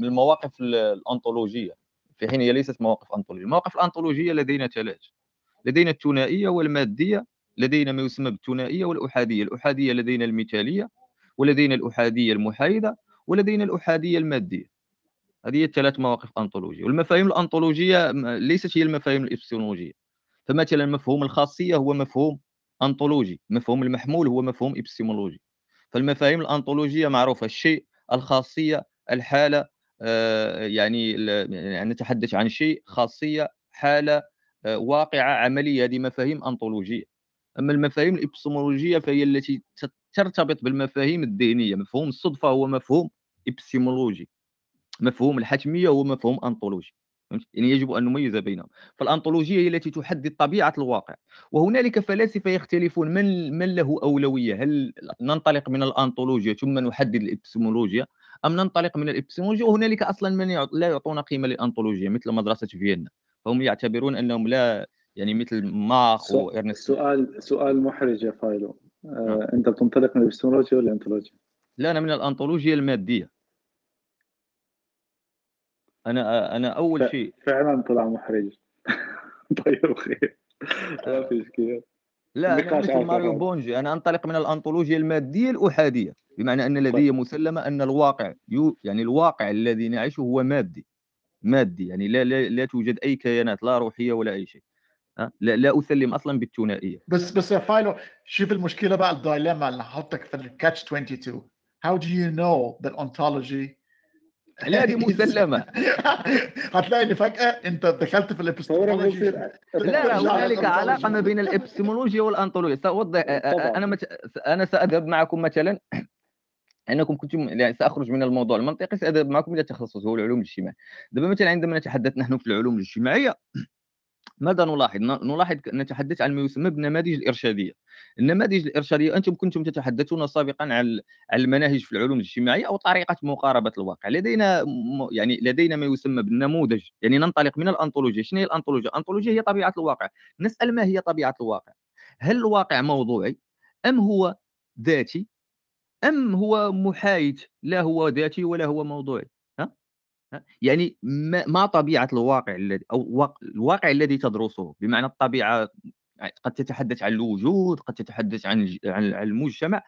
المواقف الأنطولوجية، في حين هي ليست مواقف أنطولوجية. المواقف الأنطولوجية لدينا 3، لدينا الثنائية والمادية، لدينا ما يسمى بالثنائية والأحادية. الأحادية لدينا المثالية، ولدينا الأحادية المحايدة، ولدينا الأحادية المادية. هذه 3 مواقف أنطولوجية، والمفاهيم الأنطولوجية ليست هي المفاهيم الإبستيمولوجية. فمثلا مفهوم الخاصية هو مفهوم أنطولوجي، مفهوم المحمول هو مفهوم إبستيمولوجي. فالمفاهيم الأنطولوجية معروفة: الشيء، الخاصية، الحالة، نتحدث عن شيء، خاصية، حالة، واقعة، عملية، هذه مفاهيم أنطولوجية. أما المفاهيم الإبستيمولوجية فهي التي ترتبط بالمفاهيم الذهنية. مفهوم الصدفة هو مفهوم إبستيمولوجي، مفهوم الحتمية هو مفهوم أنطولوجي، يعني يجب أن نميز بينهم. فالأنطولوجية هي التي تحدد طبيعة الواقع، وهنالك فلاسفة يختلفون من له أولوية، هل ننطلق من الأنطولوجيا ثم نحدد الإبستيمولوجيا، أم ننطلق من الإبستيمولوجيا؟ وهنالك أصلا من لا يعطون قيمة للأنطولوجيا مثل مدرسة فيينا، فهم يعتبرون أنهم لا يعني مثل ماخ وإرنست. سؤال محرج يا فايلو، أنت بتنطلق من الإبستيمولوجيا ولا الأنطولوجيا؟ لا أنا من الأنطولوجيا المادية. انا اول شيء فعلا طلع محرج. طيب خير لا في مشكله. لا أنا مثل ماريو بونجي، انا انطلق من الانطولوجيا الماديه الاحاديه، بمعنى ان لدي مسلمه ان الواقع الواقع الذي نعيشه هو مادي، يعني لا توجد اي كيانات لا روحيه ولا اي شيء. لا اسلم اصلا بالثنائيه. بس يا فايلو شوف المشكله بقى، الدايلاما اللي حطك في الكاتش 22. How do you know that ontology؟ لا دي مسلمة. هتلاقي ان فجأة انت دخلت في الابستيمولوجيا. لا هنالك علاقة ما بين الابستيمولوجيا والانطولوجيا. سأوضح. انا سأذهب معكم مثلا، انكم كنتم سأخرج من الموضوع المنطقي، سأذهب معكم الى تخصص هو العلوم الاجتماعية. دابا مثلا عندما نتحدث نحن في العلوم الاجتماعية ماذا نلاحظ نتحدث عن ما يسمى بالنماذج الإرشادية. النماذج الإرشادية، أنتم كنتم تتحدثون سابقا عن المناهج في العلوم الاجتماعية أو طريقة مقاربة الواقع. لدينا ما يسمى بالنموذج، يعني ننطلق من الأنطولوجيا. شنو هي الأنطولوجيا؟ الأنطولوجيا هي طبيعة الواقع. نسأل ما هي طبيعة الواقع؟ هل الواقع موضوعي أم هو ذاتي أم هو محايد؟ لا هو ذاتي ولا هو موضوعي. يعني ما طبيعة الواقع الذي الواقع الذي تدرسه، بمعنى الطبيعة قد تتحدث عن الوجود، قد تتحدث عن المجتمع.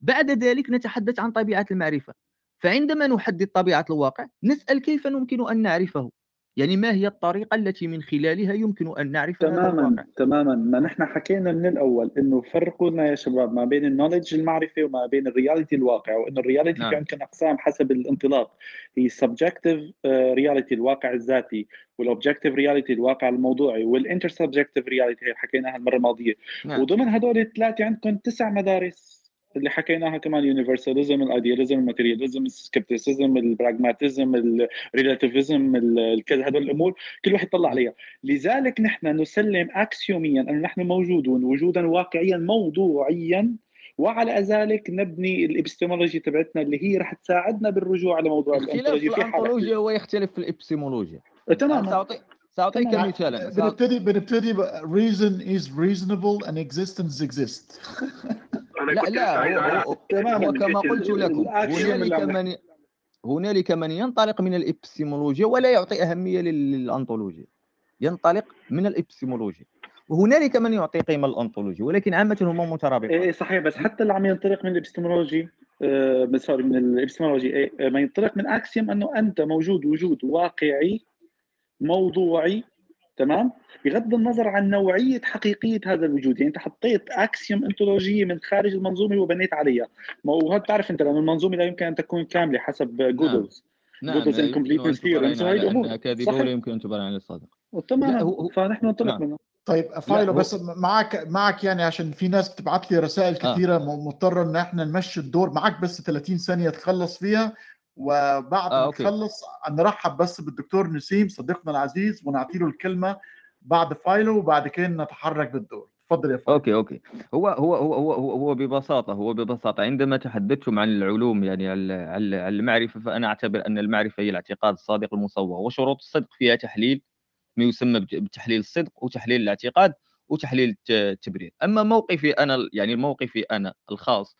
بعد ذلك نتحدث عن طبيعة المعرفة. فعندما نحدد طبيعة الواقع نسأل كيف يمكن أن نعرفه، يعني ما هي الطريقة التي من خلالها يمكن أن نعرف؟ تماما ما نحن حكينا من الأول إنه فرقوا لنا يا شباب ما بين النوليدج المعرفة وما بين الرياليتي الواقع، وإن الرياليتي يمكن أقسام حسب الانطلاق، هي سبجكتيف رياليتي الواقع الذاتي، والأوبجكتيف رياليتي الواقع الموضوعي، والانترسبجكتيف رياليتي اللي حكيناها المرة الماضية. وضمن هدول الثلاثة عندكم 9 مدارس اللي حكيناها كمان: اليونيفرساليزم، الايدياليزم، الماتيرياليزم، السكبتيسيزم، البراغماتيزم، الريلاتيفيزم، هدول الامور كل واحد طلع عليها. لذلك نحن نسلم اكسيوميا ان نحن موجودون وجودا واقعيا موضوعيا، وعلى ذلك نبني الابستيمولوجي تبعتنا اللي هي رح تساعدنا بالرجوع على موضوع الانطولوجي. في الانطولوجيا هو يختلف في الابستيمولوجيا. تمام. سأعطيك مثالا. بنبتدي reason is reasonable and existence exists. لا تماما كما قلت لكم، هنالك من ينطلق من الإبستيمولوجيا ولا يعطي أهمية للأنطولوجيا، ينطلق من الإبستيمولوجيا، وهنالك من يعطي قيمة للأنطولوجيا، ولكن عامة هم مترابطون. إيه صحيح، بس حتى اللي عم ينطلق من الإبستيمولوجيا من الإبستيمولوجيا ما ينطلق من أكسيوم أنه أنت موجود وجود واقعي موضوعي، تمام، بغض النظر عن نوعية حقيقية هذا الوجود. يعني أنت حطيت أكسيوم أنتولوجية من خارج المنظومة وبنيت عليها، وهذا تعرف أنت لأن المنظومة لا يمكن أن تكون كاملة حسب جودلز. جودلز إنكمبليت ثيوريز، هاي الأمور كاذبة ولا يمكن أن تبرر عن الصادق. تماما، فنحن ننطلق منها. طيب فايلو، بس معك يعني، عشان في ناس بتبعت لي رسائل كثيرة مضطرة إن إحنا نمشي الدور. معك بس 30 ثانية تخلص فيها، وبعد ما نخلص نرحب بس بالدكتور نسيم صديقنا العزيز ونعطي له الكلمه بعد فايلو، وبعد كده نتحرك بالدور. اتفضل يا فايلو. اوكي هو ببساطه عندما تحدثتم عن العلوم، يعني على المعرفه، فانا اعتبر ان المعرفه هي الاعتقاد الصادق المصوغ، وشروط الصدق فيها تحليل ما يسمى بتحليل الصدق، وتحليل الاعتقاد، وتحليل التبرير. اما موقفي انا، يعني موقفي انا الخاص،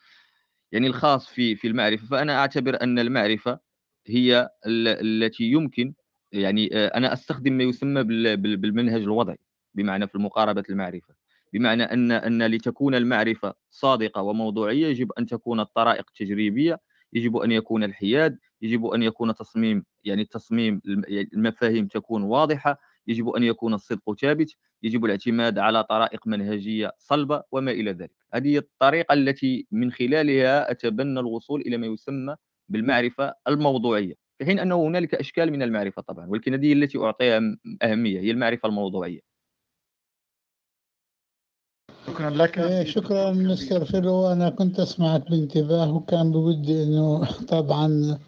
يعني الخاص في المعرفة، فأنا أعتبر أن المعرفة هي التي يمكن، يعني أنا أستخدم ما يسمى بالمنهج الوضعي، بمعنى في المقاربة المعرفة، بمعنى أن لتكون المعرفة صادقة وموضوعية يجب أن تكون الطرائق التجريبية، يجب أن يكون الحياد، يجب أن يكون تصميم، يعني تصميم المفاهيم تكون واضحة، يجب أن يكون الصدق ثابت، يجب الاعتماد على طرائق منهجية صلبة وما إلى ذلك. هذه الطريقة التي من خلالها أتبنى الوصول إلى ما يسمى بالمعرفة الموضوعية، في حين أنه هنالك أشكال من المعرفة طبعا، ولكن هذه التي أعطيها أهمية هي المعرفة الموضوعية. شكرا لك. شكرا مستر فيلو، أنا كنت أسمعك بانتباه، وكان بودي أنه طبعا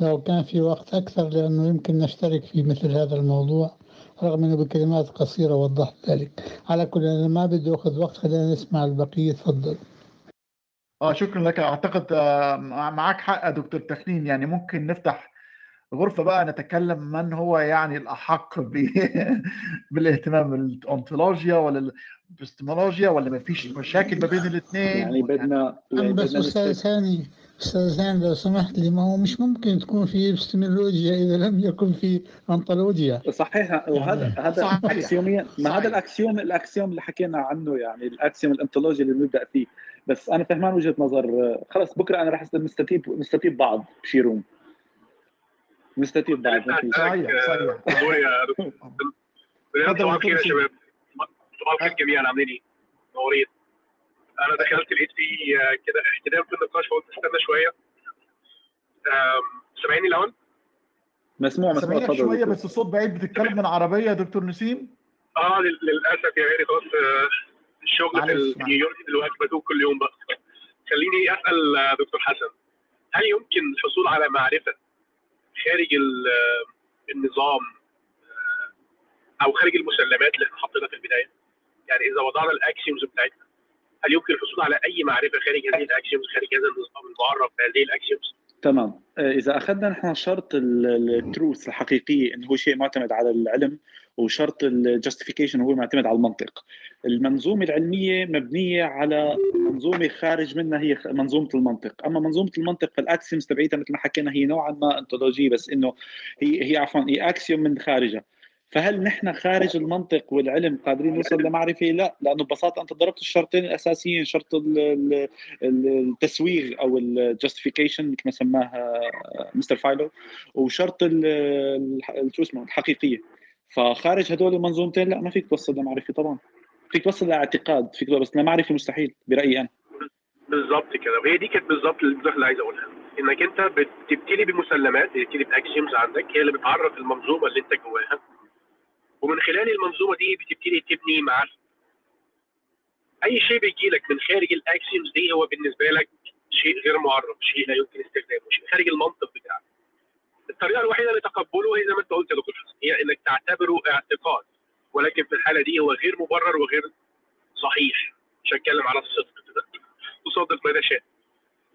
لو كان في وقت أكثر، لأنه يمكن نشترك في مثل هذا الموضوع، رغم أنه بكلمات قصيرة وضحت ذلك. على كل، أنا ما بدي أخذ وقت، خلينا نسمع البقية. تفضل. شكرا لك. أعتقد معك حق دكتور تخلين، يعني ممكن نفتح غرفة بقى نتكلم من هو يعني الأحق بالاهتمام بالأنطولوجيا ولا الإبستيمولوجيا، ولا ما فيش مشاكل ما بين الاثنين؟ يعني بدنا بس أستاذ ثاني لو سمحت لي، ما هو مش ممكن تكون في إبستيمولوجيا إذا لم يكن في أنطولوجيا. صحيح، وهذا أكسيوميا. ما هذا الأكسيوم اللي حكينا عنه، يعني الأكسيوم الأنطولوجي اللي بنبدأ فيه. بس أنا فهمان وجهة نظر، خلص بكرة أنا راح نستطيب بعض بشيروم، نستطيب بعض. صحيح يا دكتور. شباب طبعاً الجميع عاملين نورين. أنا دخلت لقيت فيه كده احتدام في النقاش، فقلت استنى شوية. سمعيني الآن؟ مسموع. سمعينك شوية بس الصوت بعيد، بتتكلم من عربية يا دكتور نسيم؟ للأسف يا غالي، خلاص الشغل في نيويورك دلوقتي بدوب كل يوم بقى. خليني أسأل دكتور حسن، هل يمكن الحصول على معرفة خارج النظام أو خارج المسلمات اللي احنا حطيناها في البداية؟ يعني إذا وضعنا الأكسيومز بتاعتنا، هل يمكن الحصول على أي معرفة خارج هذه الأكسيومز، خارج هذا النظام المعرف بهذه الأكسيومز؟ تمام. إذا أخذنا نحن شرط التروث الحقيقي إنه هو شيء معتمد على العلم، وشرط الجستيفيكيشن هو معتمد على المنطق. المنظومة العلمية مبنية على منظومة خارج منها، هي منظومة المنطق. أما منظومة المنطق فالأكسيومز تبعيتها مثل ما حكينا هي نوعا ما أنتولوجية، بس إنه هي أكسيوم من خارجها. فهل نحن خارج المنطق والعلم قادرين نوصل لمعرفة؟ لا، لأنه ببساطة أنت ضربت الشرطين الأساسيين، شرط التسويغ أو الجستيفيكيشن كما سماها مستر فايلو، وشرط الحقيقية. فخارج هدول المنظومتين لا، ما فيك توصل لمعرفة. طبعا فيك توصل لاعتقاد، فيك بس لمعرفة مستحيل برأيي أنا. بالضبط كده، وهي دي كانت بالضبط اللي عايز أقولها، إنك أنت بتبتدي بمسلمات، بتبتدي بأكسيومز عندك هي اللي بتعرف المنظومة اللي أنت جواها، ومن خلال المنظومه دي بتبتدي تبني معرفه. اي شيء بيجي لك من خارج الاكسيومز دي هو بالنسبه لك شيء غير معرف، شيء لا يمكن استخدامه، شيء خارج المنطق بتاعك. الطريقه الوحيده لتقبله هي زي ما انت قلت يا دكتور، هي انك تعتبره اعتقاد، ولكن في الحاله دي هو غير مبرر وغير صحيح. مش هتكلم على الصدق دلوقتي، تصدق ما شاء.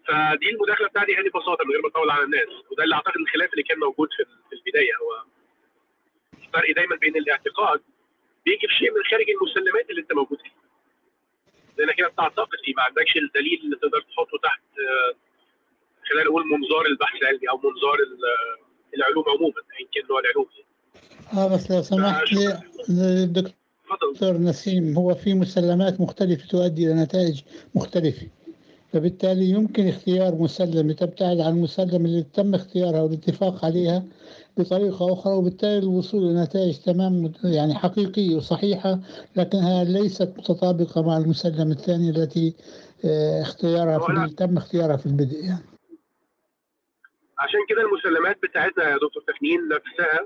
فدي المداخله بتاعتي يعني ببساطه من غير ما اطول على الناس، وده اللي اعتقد الخلاف اللي كان موجود في البدايه. هو الفرق دايما بين الاعتقاد بيجي بشيء من خارج المسلمات اللي انت موجود فيه، لانك كده بتعتقد فيه، ما عندكش الدليل اللي تقدر تحطه تحت خلال اقول منظار البحث العلمي او منظار العلوم عموما، يمكن نوع العلوم. بس لو سمحت للدكتور نسيم، هو في مسلمات مختلفه تؤدي الى نتائج مختلفه، فبالتالي يمكن اختيار مسلمة تبتعد عن المسلم اللي تم اختيارها والاتفاق عليها بطريقة أخرى، وبالتالي الوصول لنتائج تمام يعني حقيقية وصحيحة، لكنها ليست متطابقة مع المسلمة الثانية التي تم اختيارها في البدء. يعني عشان كده المسلمات بتاعتنا يا دكتور تفنين نفسها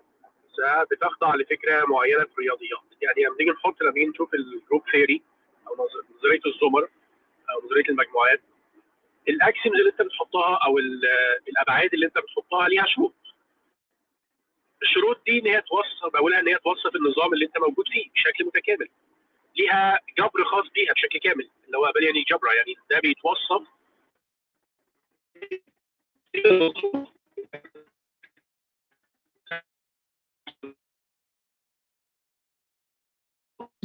بتخضع لفكرة معينة في الرياضيات. يعني لما نيجي نحط نشوف الجروب ثيوري أو نظرية الزمر أو نظرية المجموعات، الاكسيمز اللي انت بتحطها او الابعاد اللي انت بتحطها ليها شروط. الشروط دي ان هي توصف، بقولها ان هي توصف النظام اللي انت موجود فيه بشكل متكامل، ليها جبر خاص بيها بشكل كامل اللي هو يعني جبرها، يعني ده بيتوصف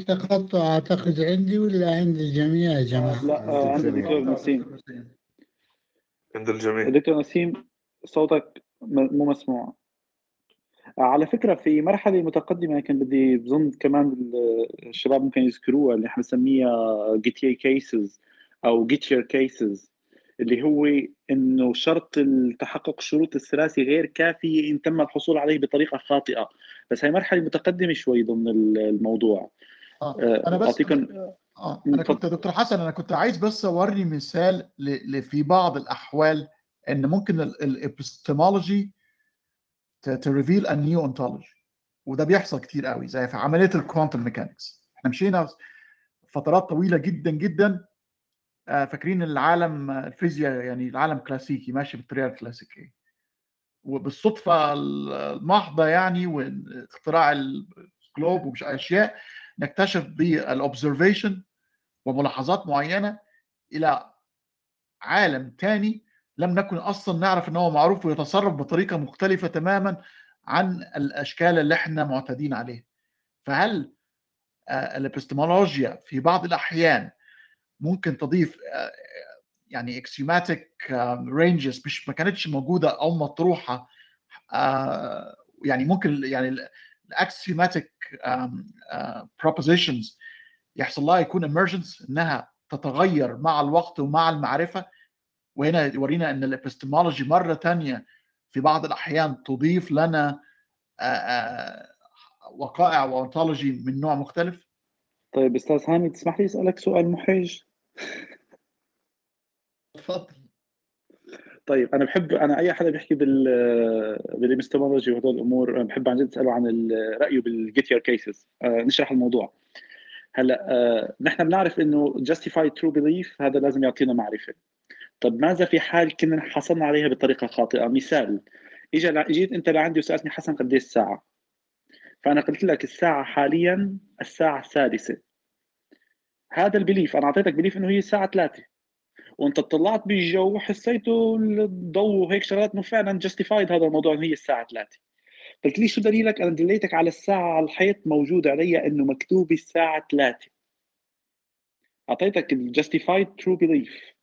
تقطع. اعتقد عندي ولا عند الجميع يا جماعه؟ لا عند الدكتور نسيم. عند الجميع. دكتور نسيم صوتك مو مسموع. على فكرة في مرحلة متقدمة كان بدي بظن كمان الشباب ممكن يذكروها، اللي احنا نسميها جيتير كيسز أو جيتشير كيسز، اللي هو إنه شرط التحقق الشروط الثلاثي غير كافي إن تم الحصول عليه بطريقة خاطئة. بس هي مرحلة متقدمة شوي ضمن الموضوع. أنا بس أنا كنت دكتور حسن، أنا كنت عايز بس أوري مثال في بعض الأحوال إن ممكن الإبستمولوجي تريفيل النيو أونتولوجي، وده بيحصل كتير قوي زي في عملية الكوانتم ميكانيكس. إحنا مشينا فترات طويلة جدا جدا فاكرين العالم الفيزياء يعني العالم كلاسيكي ماشي بالطريقة الكلاسيكية، وبالصدفة المحضة يعني واختراع الجلوب ومش أشياء نكتشف بالobservation وملاحظات معينة إلى عالم تاني لم نكن أصلا نعرف أنه معروف، ويتصرف بطريقة مختلفة تماما عن الأشكال اللي احنا معتادين عليها. فهل الابستمولوجيا في بعض الأحيان ممكن تضيف يعني axiomatic ranges مش ما كانتش موجودة أو مطروحة؟ يعني ممكن يعني axiomatic propositions يحصل لها يكون emergence، انها تتغير مع الوقت ومع المعرفة. وهنا يورينا ان الابستمولوجي مرة تانية في بعض الاحيان تضيف لنا وقائع وأونتولوجي من نوع مختلف. طيب استاذ هاني تسمح لي اسالك سؤال محرج؟ تفضل. طيب انا بحب، انا اي حدا بيحكي بالابستمولوجي وهدول الامور بحب عن جد اساله عن رايه بالجيتير كيسز. نشرح الموضوع هلا. نحن بنعرف انه Justified True Belief هذا لازم يعطينا معرفه. طب ماذا في حال كنا حصلنا عليها بطريقه خاطئه؟ مثال، اجيت انت لعندي وسالتني حسن قد ايش الساعه، فانا قلت لك الساعه حاليا الساعه 3:00. هذا البليف انا اعطيتك بليف انه هي الساعه 3، وانت اطلعت بالجو وحسيته الضوء وهيك شغلات انه فعلا جاستيفايد هذا الموضوع انه هي الساعه 3. قلت لي شو دليلك؟ انا دليتك على الساعه على الحيط موجود عليها انه مكتوب الساعه 3، اعطيتك الجاستيفايد ترو بليف.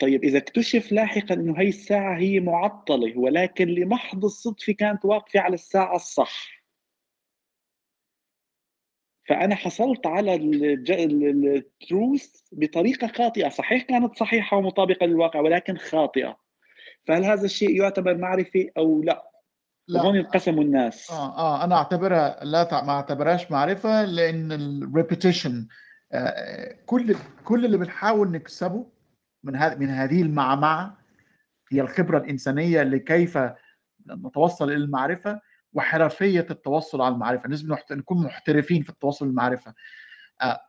طيب اذا اكتشف لاحقا انه هي الساعه هي معطله، ولكن لمحض الصدفه كانت واقفه على الساعه الصح، فأنا حصلت على التروث بطريقة خاطئة، صحيح كانت صحيحة ومطابقة للواقع ولكن خاطئة. فهل هذا الشيء يعتبر معرفة أو لا؟ هون انقسموا الناس. أنا أعتبرها ما أعتبرهاش معرفة، لأن الريبيتيشن كل اللي بنحاول نكسبه من هذه المعمعة هي الخبرة الإنسانية لكيف نتوصل إلى المعرفة وحرفية التوصل على المعرفة. لازم نكون محترفين في التوصل للمعرفة،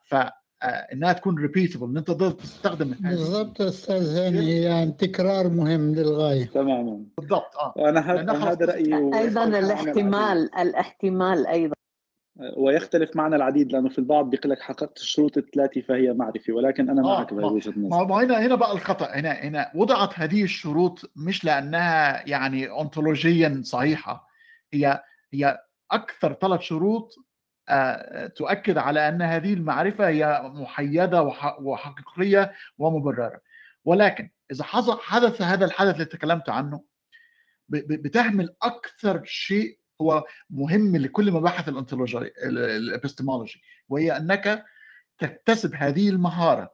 فإنها تكون repeatable، إن أنت تستخدم بالضبط. أستاذ هاني يعني تكرار مهم للغاية. تماما بالضبط. هذا رأيي. أيضا الاحتمال أيضا، ويختلف معنا العديد، لأنه في البعض بيقول لك حققت الشروط الثلاثة فهي معرفة، ولكن أنا معك بهذه وجهة النظر. ما هنا بقى الخطأ. هنا وضعت هذه الشروط مش لأنها يعني أونتولوجيا صحيحة، هي أكثر ثلاث شروط تؤكد على أن هذه المعرفة هي محيدة وحقيقية ومبررة. ولكن إذا حدث هذا الحدث اللي تكلمت عنه، بتحمل أكثر شيء هو مهم لكل مباحث الأنتولوجي الابستمولوجي، وهي أنك تكتسب هذه المهارة،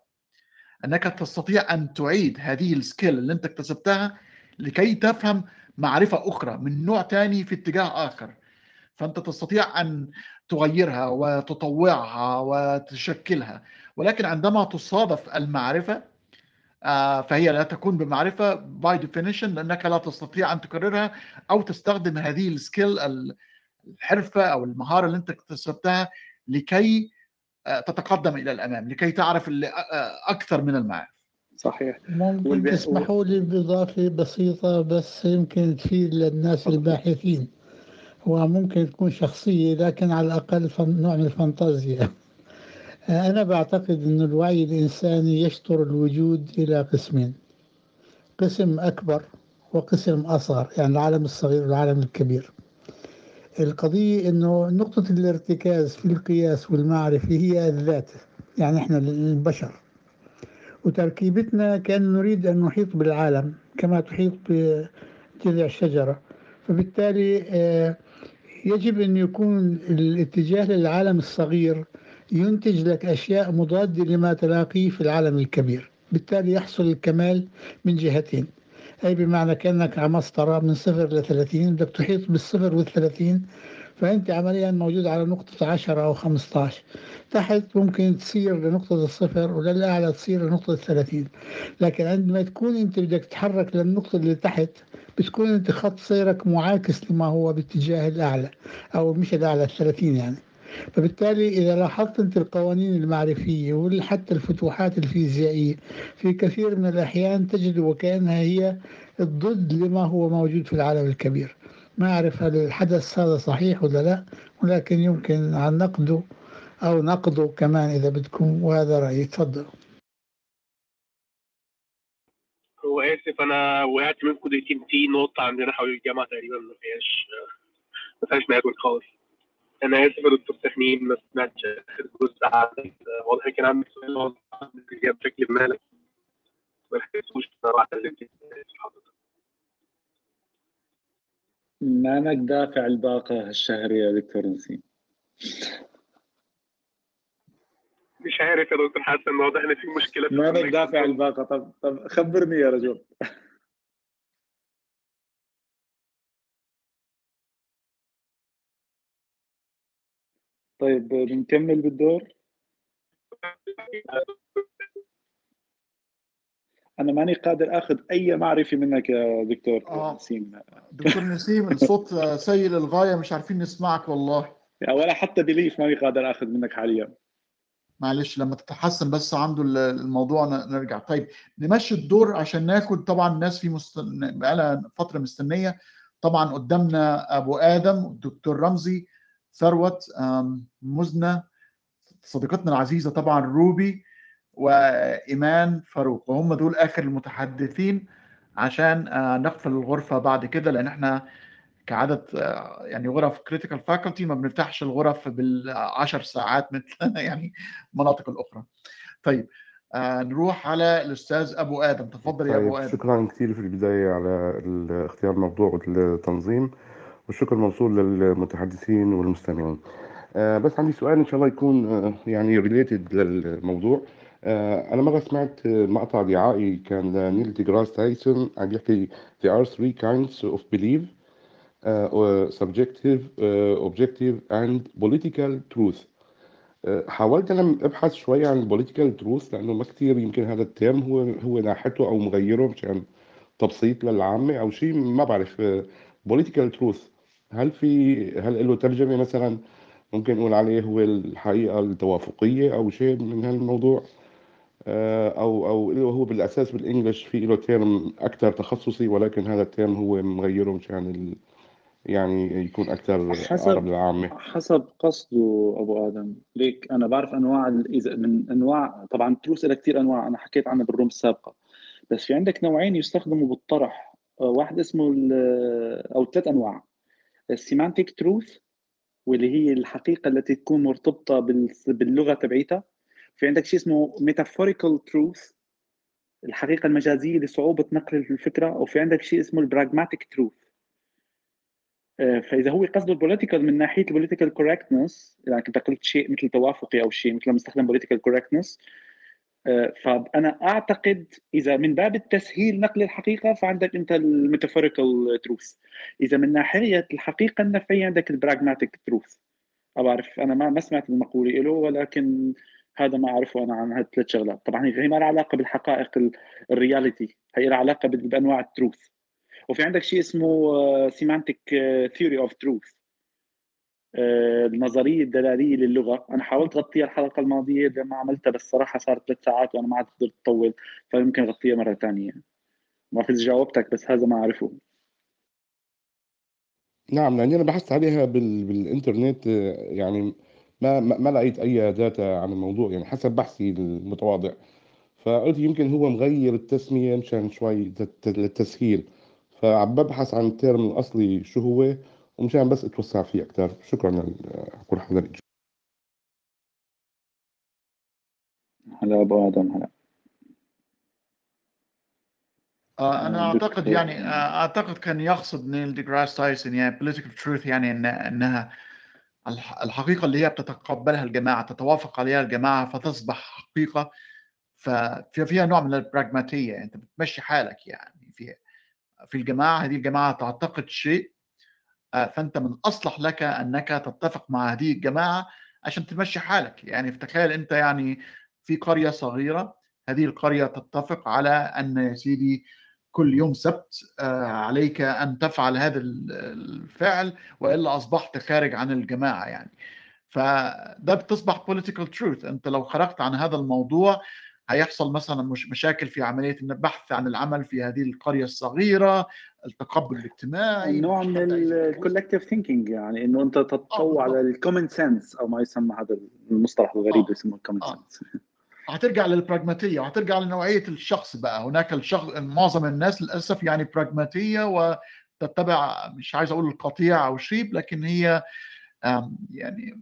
أنك تستطيع أن تعيد هذه السكيل اللي أنت اكتسبتها لكي تفهم معرفة أخرى من نوع تاني في اتجاه آخر، فأنت تستطيع أن تغيرها وتطوعها وتشكلها. ولكن عندما تصادف المعرفة فهي لا تكون بمعرفة by definition، لأنك لا تستطيع أن تكررها أو تستخدم هذه السكيل الحرفة أو المهارة اللي أنت اكتسبتها لكي تتقدم إلى الأمام، لكي تعرف أكثر من المعرفة. صحيح. ممكن تسمحوا لي بإضافة بسيطة بس يمكن تفيد للناس الباحثين، وممكن تكون شخصية لكن على الأقل نوع من الفانتازيا. أنا بعتقد أن الوعي الإنساني يشطر الوجود إلى قسمين، قسم أكبر وقسم أصغر، يعني العالم الصغير والعالم الكبير. القضية أنه نقطة الارتكاز في القياس والمعرفة هي الذات، يعني إحنا البشر، وتركيبتنا كأن نريد أن نحيط بالعالم كما تحيط بجذع الشجرة. فبالتالي يجب أن يكون الاتجاه للعالم الصغير ينتج لك أشياء مضادة لما تلاقيه في العالم الكبير، بالتالي يحصل الكمال من جهتين. أي بمعنى كأنك على مسطرة من 0 إلى 30، بدك تحيط بال0 وال30، فأنت عمليا موجود على نقطة 10 أو 15، تحت ممكن تصير لنقطة 0 وللأعلى تصير لنقطة 30. لكن عندما تكون أنت بدك تتحرك للنقطة اللي تحت، بتكون أنت خط سيرك معاكس لما هو باتجاه الأعلى، أو مش الأعلى 30 يعني. فبالتالي إذا لاحظت أنت القوانين المعرفية وحتى الفتوحات الفيزيائية في كثير من الأحيان تجد وكأنها هي الضد لما هو موجود في العالم الكبير. ما أعرف هل الحدث هذا صحيح ولا لا، ولكن يمكن عن نقده أو نقده كمان إذا بدكم، وهذا رأيي. تفضلوا. هو آسف أنا وقعت منكم دقيقتين، في نقطة عندنا حول الجامعة تقريبا ما فيهاش مجال خالص. أنا آسف يا دكتور تخمين، ما سمعتش آخر جزء. واضح كان عندي سؤال واضح بشكل ما، لكن ما لحقتوش بصراحة. مانك دافع الباقة هالشهر يا دكتور نسيم. مش عارف يا دكتور حسن، واضح ان في مشكلة. مانك دافع الباقة. طب خبرني يا رجل. طيب بنكمل بالدور. أنا ماني قادر أخذ أي معرفة منك يا دكتور نسيم. دكتور نسيم الصوت سيء للغاية، مش عارفين نسمعك والله، ولا حتى بليف ماني قادر أخذ منك حاليا. معلش لما تتحسن بس عنده الموضوع نرجع. طيب نمشي الدور عشان ناكل، طبعا الناس في بقالها فترة مستنية. طبعا قدامنا أبو آدم، الدكتور رمزي، ثروت، مزنة، صديقتنا العزيزة طبعا روبي، وإيمان فاروق، وهم دول آخر المتحدثين عشان نقفل الغرفة بعد كده، لأن احنا كعدد يعني غرف كريتيكال فاكولتي ما بنفتحش الغرف بال10 ساعات مثل يعني مناطق الأخرى. طيب نروح على الأستاذ أبو آدم. تفضل يا أبو آدم. شكرا كثير في البداية على اختيار موضوع التنظيم، والشكر موصول للمتحدثين والمستمعين. بس عندي سؤال ان شاء الله يكون يعني ريليتد للموضوع. انا مره سمعت مقطع دعائي كان لنيل ديجراس تايسون عم يحكي there are three kinds of belief subjective, objective and political truth. حاولت انا ابحث شويه عن البوليتيكال تروث لانه ما كثير يمكن هذا التيرم هو ناحته او مغيره مشان تبسيط للعامه او شيء، ما بعرف. بوليتيكال تروث هل له ترجمه مثلا؟ ممكن نقول عليه هو الحقيقه التوافقيه او شيء من هالموضوع، او هو بالاساس بالانجلش في له تيرم اكثر تخصصي، ولكن هذا التيرم هو مغيره مشان يعني يكون أكثر أقرب للعامة حسب قصده أبو آدم. ليك أنا بعرف أنواع من أنواع، طبعاً تروس إلى كتير أنواع، أنا حكيت عنها بالروم السابقة، بس في عندك نوعين يستخدموا بالطرح، واحد اسمه أو ثلاث أنواع، السيمانتيك تروث واللي هي الحقيقة التي تكون مرتبطة باللغة تبعيتها، في عندك شيء اسمه ميتافوريكال تروث الحقيقة المجازية لصعوبة نقل الفكرة، وفي عندك شيء اسمه البراغماتيك تروث. فاذا هو قصده البوليتيكال من ناحيه البوليتيكال كوركتنس، يعني كنت قلت شيء مثل توافقي او شيء مثل مستخدم بوليتيكال كوركتنس، فانا اعتقد اذا من باب التسهيل نقل الحقيقه فعندك انت الميتافوريكال تروث، اذا من ناحيه الحقيقه النفعيه عندك البراغماتيك تروث. بعرف انا ما سمعت المقوله له، ولكن هذا ما اعرفه انا عن هذه الثلاث شغلات. طبعا هي ما لها علاقه بالحقائق الرياليتي، هي لها علاقه بانواع التروث. وفي عندك شيء اسمه سيمانتيك ثيوري اوف تروث، النظريه الدلاليه للغه. انا حاولت اغطيها الحلقه الماضيه لما عملتها، بس صراحه صارت 3 ساعات وانا ما عاد قدرت اطول، فممكن اغطيها مره ثانيه. ما في جاوبتك بس هذا ما اعرفه. نعم، لاني انا بحثت عليها بالانترنت، يعني ما لقيت اي داتا عن الموضوع، يعني حسب بحثي المتواضع، فقلت يمكن هو مغير التسميه مشان شوي للتسهيل، فعم ببحث عن التيرم الأصلي شو هو ومشان بس اتوسع فيه أكتر. شكراً لكل حدا اللي جاء. هلا أبو آدم. هلا. أنا أعتقد يعني أعتقد كان يقصد نيل ديجراس تايسون يعني political truth، يعني أنها الحقيقة اللي هي بتتقبلها الجماعة، تتوافق عليها الجماعة فتصبح حقيقة، ففيها نوع من البراغماتية، أنت بتمشي حالك يعني في الجماعة. هذه الجماعة تعتقد شيء، فأنت من أصلح لك أنك تتفق مع هذه الجماعة عشان تمشي حالك. يعني تخيل أنت يعني في قرية صغيرة، هذه القرية تتفق على أن يا سيدي كل يوم سبت عليك أن تفعل هذا الفعل وإلا أصبحت خارج عن الجماعة. يعني فده بتصبح political truth. أنت لو خرجت عن هذا الموضوع هيحصل مثلا مشاكل في عمليه البحث عن العمل في هذه القريه الصغيره، التقبل الاجتماعي، نوع من الكولكتيف ثينكينج، يعني انه انت تتطوع على الكومن سنس او ما يسمى هذا المصطلح الغريب يسموه الكومن سنس. هترجع للبراغماتيه وهترجع لنوعيه الشخص بقى. هناك الشخص معظم الناس للاسف يعني براغماتيه وتتبع، مش عايز اقول القطيع او شيب، لكن هي يعني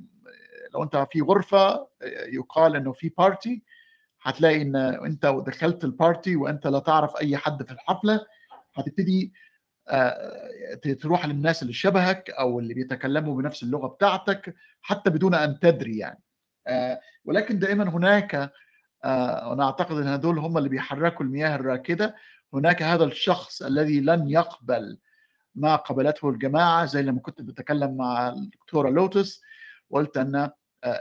لو انت في غرفه يقال انه في بارتي، هتلاقي ان انت دخلت البارتي وانت لا تعرف اي حد في الحفله، هتبتدي تروح للناس اللي شبهك او اللي بيتكلموا بنفس اللغه بتاعتك حتى بدون ان تدري يعني. ولكن دائما هناك، انا اعتقد ان هذول هم اللي بيحركوا المياه الراكده، هناك هذا الشخص الذي لن يقبل ما قبلته الجماعه. زي لما كنت بتكلم مع الدكتوره لوتس وقلت ان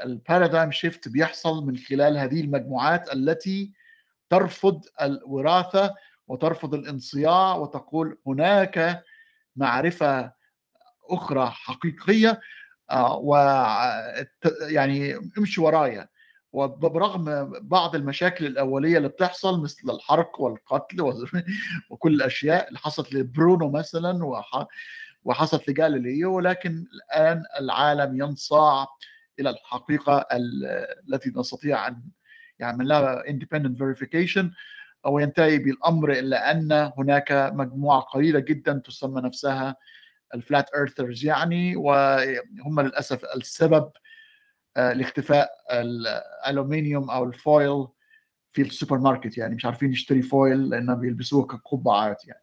البارادايم شيفت بيحصل من خلال هذه المجموعات التي ترفض الوراثة وترفض الانصياع وتقول هناك معرفة أخرى حقيقية، ويعني امشي ورايا. وبرغم بعض المشاكل الأولية اللي بتحصل مثل الحرق والقتل وكل الأشياء اللي حصلت لبرونو مثلا وحصلت لجاليليو، ولكن الآن العالم ينصاع إلى الحقيقة التي نستطيع أن يعمل لها independent verification، أو ينتهي بالأمر إلا أن هناك مجموعة قليلة جدا تسمى نفسها الفلات ايرثرز يعني، وهم للأسف السبب لاختفاء الألومنيوم أو الفويل في السوبر ماركت، يعني مش عارفين يشتري فويل لأنهم بيلبسوه كقبعات يعني.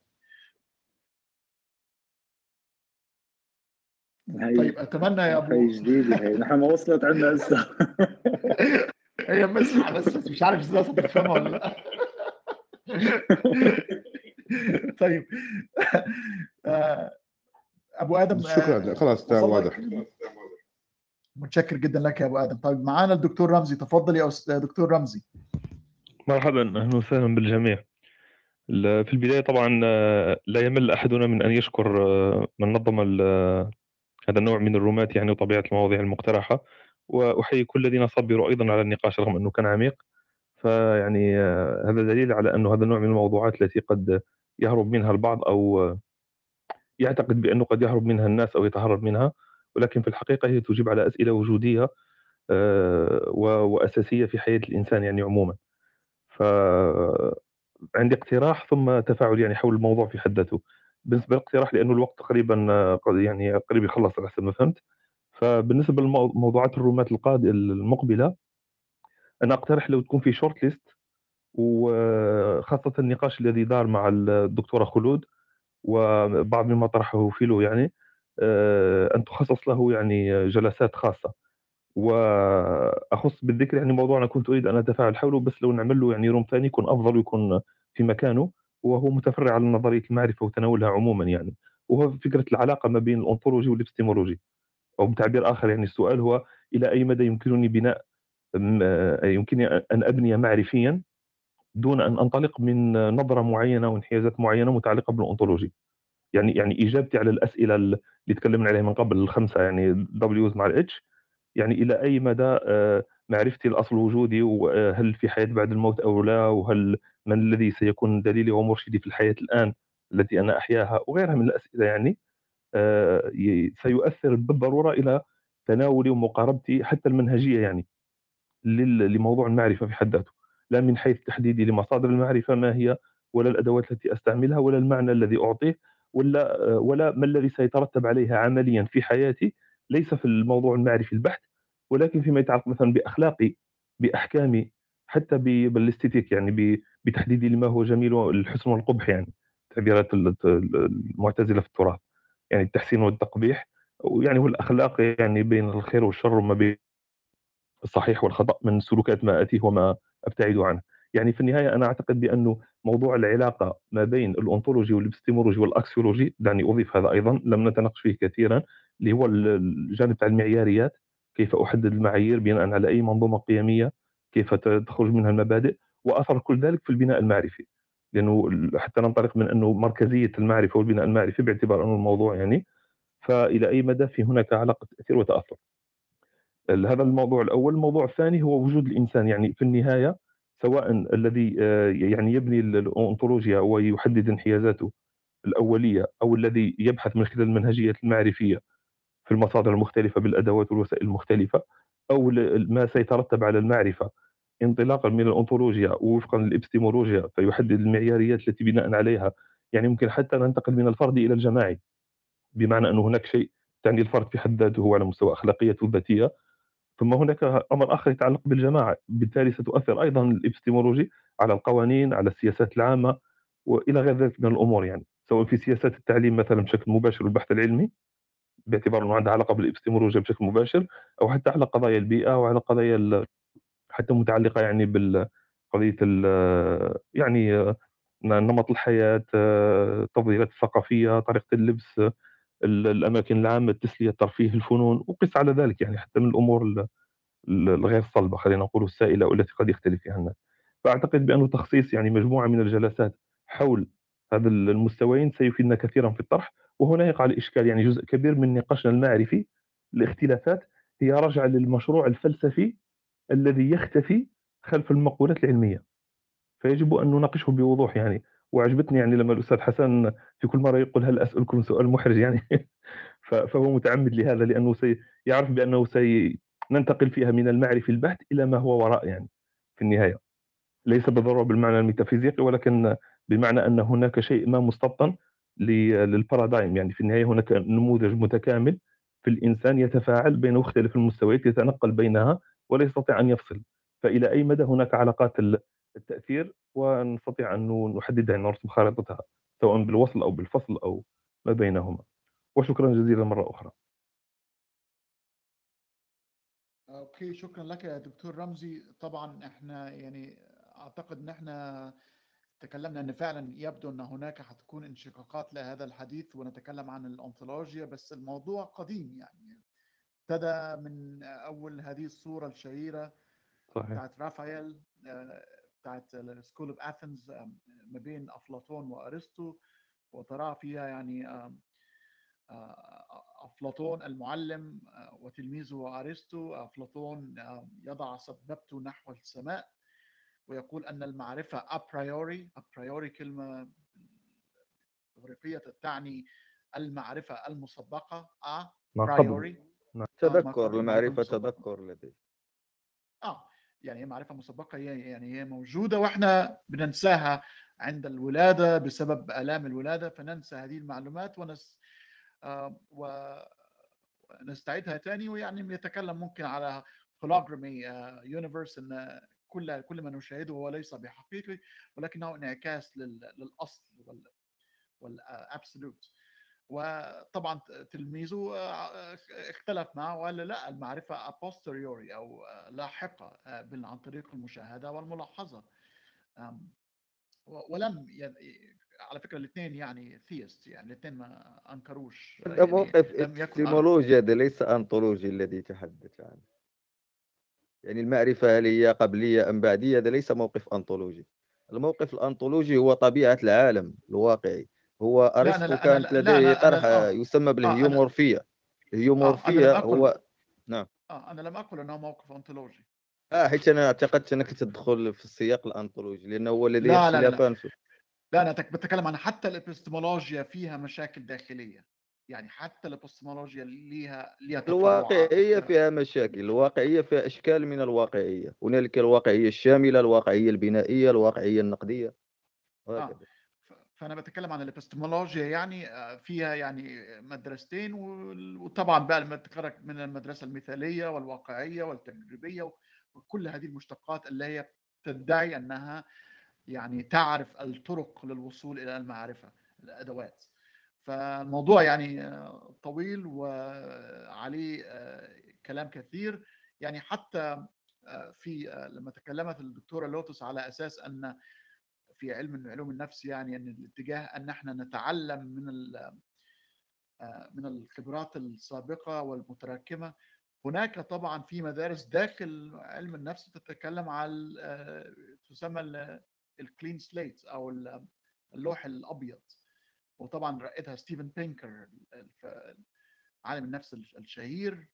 طيب اتمنى يا ابو جديد نحن ما وصلت عندنا هسه هي مسمع بس مش عارف اذا صدق فهمها ولا لا. طيب ابو ادم شكرا خلاص واضح. متشكر جدا لك يا ابو ادم. طيب معانا الدكتور رمزي، تفضل يا دكتور رمزي. مرحبا، اهلا وسهلا بالجميع. في البدايه طبعا لا يمل احدنا من ان يشكر من نظم هذا النوع من الرومات يعني وطبيعه المواضيع المقترحه، واحيي كل الذين صبروا ايضا على النقاش رغم انه كان عميق. فيعني هذا دليل على انه هذا النوع من الموضوعات التي قد يهرب منها البعض او يعتقد بانه قد يهرب منها الناس او يتهرب منها، ولكن في الحقيقه هي تجيب على اسئله وجوديه واساسيه في حياه الانسان يعني عموما. فعندي اقتراح ثم تفاعل يعني حول الموضوع في حد ذاته. بالنسبه للاقتراح لانه الوقت تقريبا يعني قريب يخلص على حسب ما فهمت، فبالنسبه لموضوعات الرومات المقبله انا اقترح لو تكون في شورت ليست، وخاصه النقاش الذي دار مع الدكتوره خلود وبعض مما طرحه فيلو، يعني ان تخصص له يعني جلسات خاصه. واخص بالذكر يعني موضوع انا كنت اريد ان اتفاعل حوله، بس لو نعمل له يعني روم ثاني يكون افضل ويكون في مكانه، وهو متفرع على نظريه المعرفه وتناولها عموما يعني، وهو فكره العلاقه ما بين الانطولوجي والابستيمولوجي. او بتعبير اخر يعني السؤال هو الى اي مدى يمكنني ان ابني معرفيا دون ان انطلق من نظره معينه وانحيازات معينه متعلقه بالانطولوجي. يعني اجابتي على الاسئله اللي تكلمنا عليها من قبل الخمسه يعني W's مع الاتش، يعني الى اي مدى معرفتي الاصل وجودي، وهل في حياه بعد الموت او لا، وهل من الذي سيكون دليلي ومرشدي في الحياه الان التي انا احياها، وغيرها من الاسئله يعني سيؤثر بالضروره الى تناولي ومقاربتي حتى المنهجيه يعني لموضوع المعرفه في حد ذاته، لا من حيث تحديدي لمصادر المعرفه ما هي، ولا الادوات التي استعملها، ولا المعنى الذي اعطيه، ولا ما الذي سيترتب عليها عمليا في حياتي، ليس في الموضوع المعرفي البحث، ولكن فيما يتعلق مثلا باخلاقي، باحكامي، حتى بالاستيتيك يعني بتحديدي لما هو جميل والحسن والقبح، يعني تعبيرات المعتزله في التراث، يعني التحسين والتقبيح، ويعني هو الاخلاق يعني بين الخير والشر وما بين الصحيح والخطا من سلوكات ما اتيه وما ابتعد عنه. يعني في النهايه انا اعتقد بانه موضوع العلاقه ما بين الانطولوجي والابستيمولوجي والاكسيولوجي، دعني اضيف هذا ايضا لم نتناقش فيه كثيرا، اللي هو الجانب تاع المعياريات، كيف احدد المعايير بناء على اي منظومه قيميه، كيف تخرج منها المبادئ، واثر كل ذلك في البناء المعرفي، لانه حتى ننطلق من انه مركزيه المعرفه والبناء المعرفي باعتبار انه الموضوع يعني، فالى اي مدى في هناك علاقه تاثير وتاثر. هذا الموضوع الاول. الموضوع الثاني هو وجود الانسان، يعني في النهايه سواء الذي يعني يبني الأنطولوجيا ويحدد انحيازاته الأولية، أو الذي يبحث من خلال المنهجية المعرفية في المصادر المختلفة بالأدوات والوسائل المختلفة، أو ما سيترتب على المعرفة انطلاقا من الأنطولوجيا ووفقا للإبستيمولوجيا، فيحدد المعياريات التي بناء عليها. يعني ممكن حتى ننتقل من الفرد إلى الجماعي، بمعنى أن هناك شيء تعني الفرد في حد ذاته على مستوى أخلاقيته الذاتية، ثم هناك أمر آخر يتعلق بالجماعة، بالتالي ستؤثر أيضا الإبستيمولوجي على القوانين، على السياسات العامة، وإلى غير ذلك من الأمور، يعني سواء في سياسات التعليم مثلا بشكل مباشر والبحث العلمي باعتبار أنه عنده علاقة بالإبستيمولوجيا بشكل مباشر، أو حتى على قضايا البيئة، وعلى قضايا حتى متعلقة يعني بالقضية يعني نمط الحياة، التفضيلات الثقافية، طريقة اللبس، الأماكن العامة، التسلية، الترفيه، الفنون، وقس على ذلك، يعني حتى من الأمور الغير صلبة خلينا نقول السائلة والتي قد يختلف فيها الناس. فأعتقد بأنه تخصيص يعني مجموعة من الجلسات حول هذا المستويين سيفيدنا كثيرا في الطرح. وهنا يقع الإشكال، يعني جزء كبير من نقاشنا المعرفي الاختلافات هي راجعة للمشروع الفلسفي الذي يختفي خلف المقولات العلمية، فيجب أن نناقشه بوضوح. يعني وعجبتني يعني لما الأستاذ حسن في كل مرة يقول هل أسألكم سؤال محرج، يعني فهو متعمد لهذا، لأنه يعرف بأنه سننتقل فيها من المعرفة البحث إلى ما هو وراء، يعني في النهاية ليس بالضرورة بالمعنى الميتافيزيقي، ولكن بمعنى أن هناك شيء ما مستبطن للبارادايم. يعني في النهاية هناك نموذج متكامل في الإنسان يتفاعل بين مختلف المستويات، يتنقل بينها ولا يستطيع أن يفصل، فإلى أي مدى هناك علاقات التأثير ونستطيع أن نحددها، نرسم خارطتها سواء بالوصل أو بالفصل أو ما بينهما. وشكرا جزيلا مرة أخرى. اوكي، شكرا لك يا دكتور رمزي. طبعا احنا يعني اعتقد ان احنا تكلمنا ان فعلا يبدو ان هناك هتكون انشقاقات لهذا الحديث ونتكلم عن الانطولوجيا، بس الموضوع قديم يعني ابتدى من اول هذه الصورة الشهيرة بتاعت رافائيل بتاعت سكول اوف اثينز ما بين افلاطون وارسطو، وترى فيها يعني أفلاطون المعلم وتلميذه أرسطو. أفلاطون يضع سببته نحو السماء ويقول أن المعرفة أبرايوري، أبرايوري كلمة أوروبية تعني المعرفة المسبقة، أبرايوري تذكر، المعرفة تذكر لديه يعني هي معرفة مسبقة، يعني هي موجودة وإحنا بننساها عند الولادة بسبب آلام الولادة، فننسى هذه المعلومات ونستعيدها تاني. ويعني يتكلم ممكن على هولوجرامي يونيفرس، ان كل ما نشاهده هو ليس بحقيقي ولكنه انعكاس للاصل والابسولوت. وطبعا تلميذه اختلف معه وقال لا، المعرفه ابوستيريوري او لاحقه عن طريق المشاهده والملاحظه. ولم على فكره الاثنين يعني ثيست، يعني الاثنين ما انكروش. هذا موقف إبستيمولوجيا، ده ليس أنطولوجي الذي تحدث عنه. يعني المعرفة هل هي قبلية أم بعدية، ده ليس موقف أنطولوجي. الموقف الأنطولوجي هو طبيعة العالم الواقعي. هو أرسطو كانت لديه طرحة يسمى بالهيومورفية. الهيومورفية هو نعم. أنا لم أقل أنه موقف أنطولوجي. حيت أنا اعتقدت أنك تدخل في السياق الأنطولوجي لأنه هو الذي اختلافان فيه. لا، أنا بتكلم عن حتى الإبستمولوجيا فيها مشاكل داخلية، يعني حتى الإبستمولوجيا ليها الواقعية فيها مشاكل، الواقعية فيها أشكال من الواقعية، هنالك الواقعية الشاملة، الواقعية البنائية، الواقعية النقدية. فأنا بتكلم عن الإبستمولوجيا يعني فيها يعني مدرستين، وطبعا بقى المتخرج من المدرسة المثالية والواقعية والتجريبية وكل هذه المشتقات اللي هي تدعي أنها يعني تعرف الطرق للوصول إلى المعرفة، الأدوات. فالموضوع يعني طويل وعليه كلام كثير، يعني حتى في لما تكلمت الدكتورة لوتس على أساس أن في علم من علوم النفس يعني أن الاتجاه أن احنا نتعلم من الخبرات السابقة والمتراكمة. هناك طبعا في مدارس داخل علم النفس تتكلم على تسمى الكلين سليت او اللوح الابيض، وطبعا رائدها ستيفن بينكر عالم النفس الشهير،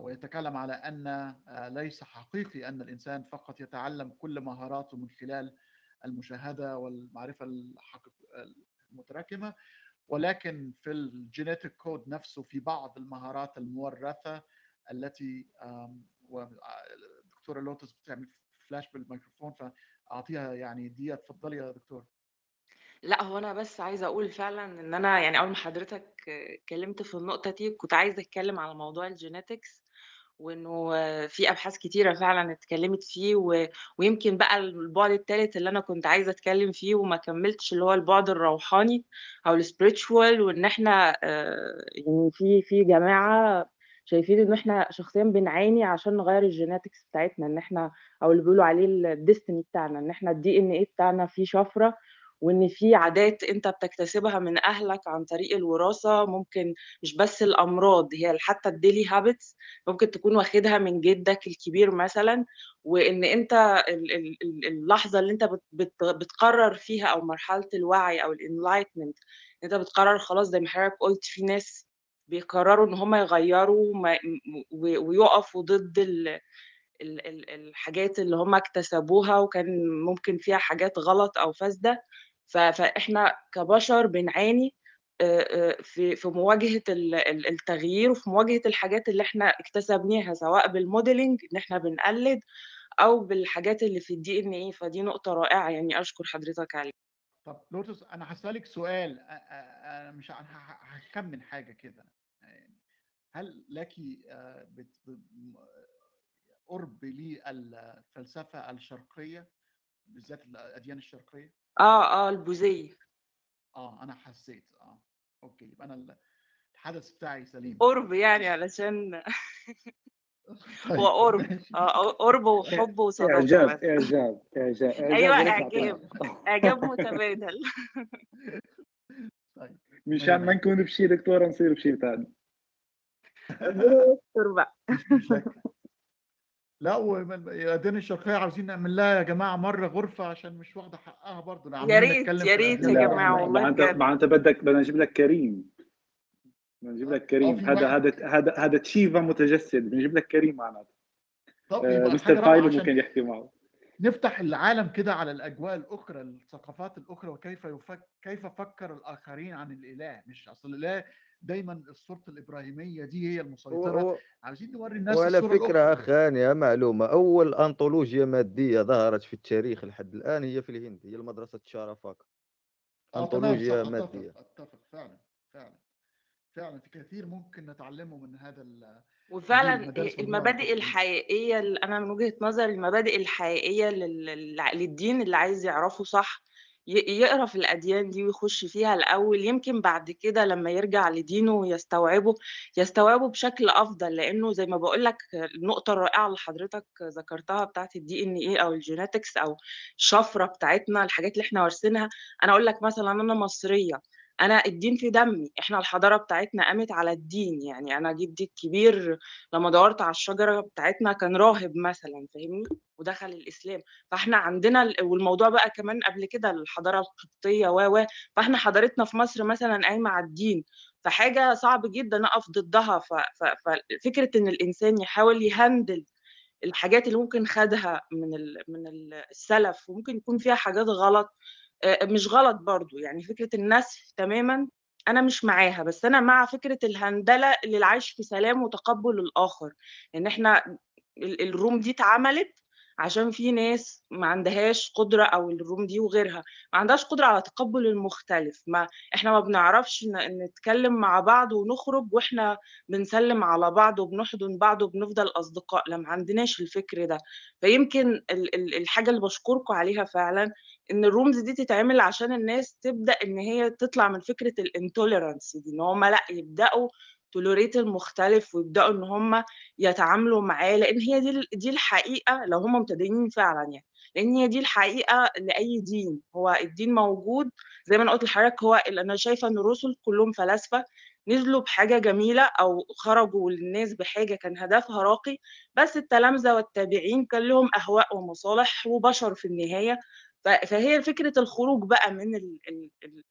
ويتكلم على ان ليس حقيقي ان الانسان فقط يتعلم كل مهاراته من خلال المشاهده والمعرفه المتراكمه، ولكن في الجينيتيك كود نفسه في بعض المهارات المورثه التي الدكتوره لوتس بتعمل فلاش بالميكروفون اعطيها يعني دي. اتفضلي يا دكتور. لا، هو انا بس عايزه اقول فعلا ان انا يعني اول ما حضرتك اتكلمت في النقطه دي كنت عايزه اتكلم على موضوع الجينيتكس، وانه في ابحاث كتيره فعلا اتكلمت فيه، ويمكن بقى البعد الثالث اللي انا كنت عايزه اتكلم فيه وما كملتش، اللي هو البعد الروحاني او السبيريتشوال، وان احنا يعني في جماعه شايفين ان احنا شخصيا بنعاني عشان نغير الجيناتكس بتاعتنا، ان احنا او اللي بيقولوا عليه الديستني بتاعنا، ان احنا الDNA بتاعنا فيه شفره، وان في عادات انت بتكتسبها من اهلك عن طريق الوراثه، ممكن مش بس الامراض، هي حتى الديلي هابتس ممكن تكون واخدها من جدك الكبير مثلا، وان انت اللحظه اللي انت بتقرر فيها او مرحله الوعي او الانلايتمنت انت بتقرر خلاص، زي ما حضرتك قلت في ناس بيقرروا ان هم يغيروا ويقفوا ضد الحاجات اللي هم اكتسبوها وكان ممكن فيها حاجات غلط او فاسده. فاحنا كبشر بنعاني في مواجهه التغيير وفي مواجهه الحاجات اللي احنا اكتسبناها، سواء بالموديلنج ان احنا بنقلد او بالحاجات اللي في الDNA. فدي نقطه رائعه يعني اشكر حضرتك عليها. طب لوتس، انا هسألك سؤال، انا مش هخمن حاجه كده، هل لك قرب للفلسفه الشرقيه بالذات الاديان الشرقيه؟ البوذيه. انا حسيت اوكي، يبقى انا الحدث بتاعي سليم قرب يعني علشان هو قرب قرب وحب وصداقه. اعجاب اعجاب اعجاب ايوه اعجاب متبادل. طيب مشان ما نكون بشي دكتوره نصير بشي ثاني. دكتور بقى لا وبعدين الشرقيه عاوزين نعمل لها يا جماعه مره غرفه عشان مش واخده حقها برضه. نعمل يا ريت يا ريت يا جماعه والله. معناتها بدك بدنا نجيب لك كريم، بنجيب لك كريم. هذا هذا تشيفا متجسد، بنجيب لك كريم معناته. طب مستر فايلو ممكن يحكي معه. نفتح العالم كده على الاجواء الاخرى، الثقافات الاخرى، وكيف كيف فكر الاخرين عن الاله. مش اصل الاله دايما الصورة الابراهيميه دي هي المسيطره، عايزين نوري الناس الصوره الاخرى. وعلى فكره خانية معلومه، اول انطولوجيا ماديه ظهرت في التاريخ لحد الان هي في الهند، هي المدرسه الشارافاكا. انطولوجيا ماديه. اتفق فعلا فعلا فعلا، في كثير ممكن نتعلمه من هذا. وفعلا المبادئ الحقيقيه، انا من وجهه نظري المبادئ الحقيقيه للدين اللي عايز يعرفه صح يقرا في الاديان دي ويخش فيها الاول، يمكن بعد كده لما يرجع لدينه يستوعبه بشكل افضل. لانه زي ما بقول لك النقطه الرائعه اللي حضرتك ذكرتها بتاعه الدي ان ايه او الجيناتكس او الشفره بتاعتنا، الحاجات اللي احنا وارثينها. انا اقول لك مثلا انا مصريه، أنا الدين في دمي، إحنا الحضارة بتاعتنا قامت على الدين. يعني أنا جدي الكبير لما دورت على الشجرة بتاعتنا كان راهب مثلا، فاهمني، ودخل الإسلام. فإحنا عندنا والموضوع بقى كمان قبل كده الحضارة القبطية فإحنا حضارتنا في مصر مثلا قايمة على الدين، فحاجة صعب جدا أقف ضدها. ففكرة إن الإنسان يحاول يهندل الحاجات اللي ممكن خدها من السلف وممكن يكون فيها حاجات غلط، مش غلط برضو. يعني فكرة النسف تماما أنا مش معاها، بس أنا مع فكرة الهندلة للعيش في سلام وتقبل الآخر. إن إحنا الروم دي اتعملت عشان في ناس ما عندهاش قدرة، أو الروم دي وغيرها ما عندهاش قدرة على تقبل المختلف. ما إحنا ما بنعرفش نتكلم مع بعض ونخرب، وإحنا بنسلم على بعض وبنحضن بعض وبنفضل أصدقاء، لما عندناش الفكر ده. فيمكن الحاجة اللي بشكركم عليها فعلا ان الرومز دي تتعمل عشان الناس تبدا ان هي تطلع من فكره الانتوليرانس دي، ان هم لا يبداوا تولوريت المختلف ويبداوا ان هم يتعاملوا معاه. لان هي دي الحقيقه لو هم مبتدئين فعلا، يعني لان هي دي الحقيقه لاي دين. هو الدين موجود زي ما انا قلت لحضرتك، هو انا شايفه ان الرسل كلهم فلاسفه نزلوا بحاجه جميله او خرجوا للناس بحاجه كان هدفها راقي، بس التلامذه والتابعين كان لهم اهواء ومصالح وبشر في النهايه. فهي فكرة الخروج بقى من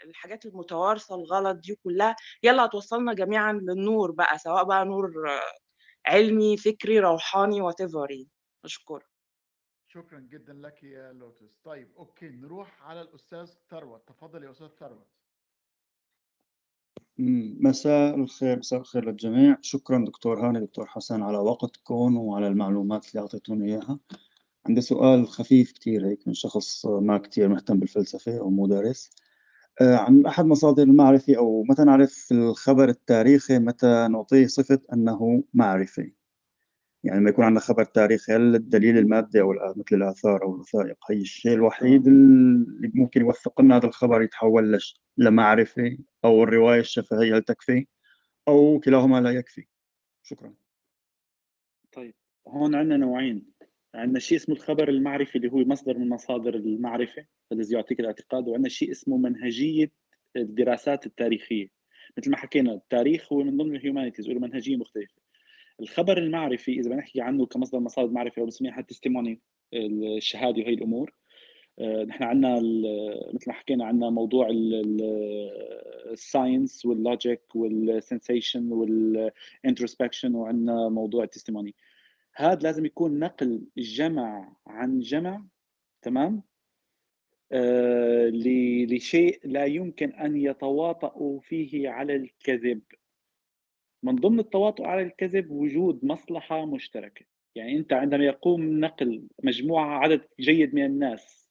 الحاجات المتوارثة الغلط دي كلها، يلا هتوصلنا جميعا للنور بقى، سواء بقى نور علمي فكري روحاني واتيفري. أشكر، شكرا جدا لك يا لوتس. طيب أوكي، نروح على الأستاذ ثروت. تفضل يا أستاذ ثروت. مساء الخير للجميع. شكرا دكتور هاني دكتور حسن على وقتكم وعلى المعلومات اللي أعطيتوني إياها. عندي سؤال خفيف كتير هيك من شخص ما كتير مهتم بالفلسفة أو مدرس. عن أحد مصادر المعرفة، أو متى نعرف الخبر التاريخي، متى نعطيه صفة أنه معرفي؟ يعني لما يكون عندنا خبر تاريخي، هل الدليل المادي أو مثل الآثار أو الوثائق هي الشيء الوحيد اللي ممكن يوثق لنا هذا الخبر يتحول لمعرفي، أو الرواية الشفهية هل تكفي، أو كلاهما لا يكفي؟ شكرا. طيب هون عندنا نوعين، عندنا شيء اسمه الخبر المعرفي اللي هو مصدر من مصادر المعرفة الذي يعطيك الاعتقاد، وعندنا شيء اسمه منهجية الدراسات التاريخية. مثل ما حكينا التاريخ هو من ضمن الهيومانيتيز وله منهجية مختلفة. الخبر المعرفي إذا بنحكي عنه كمصدر مصادر المعرفة، أو بنسميها التستيموني الشهادة وهي الأمور، نحن عندنا مثل ما حكينا عندنا موضوع الساينس واللوجيك والسنسيشن والانتروسبكشن، وعندنا موضوع التستيموني. هذا لازم يكون نقل جمع عن جمع، تمام، لشيء لا يمكن أن يتواطئوا فيه على الكذب. من ضمن التواطؤ على الكذب وجود مصلحة مشتركة. يعني أنت عندما يقوم نقل مجموعة عدد جيد من الناس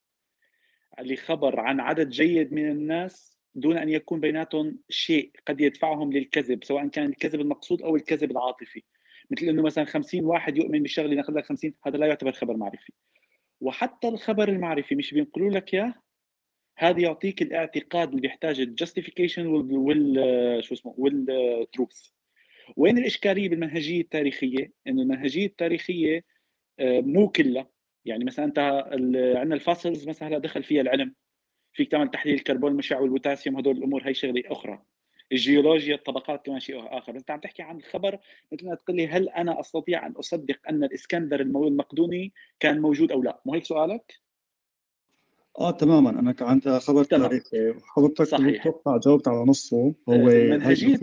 لخبر عن عدد جيد من الناس دون أن يكون بيناتهم شيء قد يدفعهم للكذب، سواء كان الكذب المقصود أو الكذب العاطفي. مثل انه مثلا 50 واحد يؤمن بالشغله اللي نقل لك 50، هذا لا يعتبر خبر معرفي. وحتى الخبر المعرفي مش بينقلوا لك اياه، هذا يعطيك الاعتقاد اللي بيحتاج الجاستيفيكيشن وال شو اسمه والتروث. وين الإشكالية بالمنهجية التاريخية؟ إنه المنهجية التاريخية مو كلها، يعني مثلا أنت عندنا الفاسلز مثلا هلا دخل فيها العلم، فيك تعمل تحليل الكربون المشع والبوتاسيوم، هدول الأمور هي شغلة أخرى. الجيولوجيا، الطبقات كمان شيء آخر. أنت عم تحكي عن الخبر مثل ما تقول لي هل أنا أستطيع أن أصدق أن الإسكندر المقدوني كان موجود أو لا؟ مو هيك سؤالك؟ تماما. انا كنت خبر تاريخي وحضرتك بتوقع جاوبت على نصه. هو المنهجيه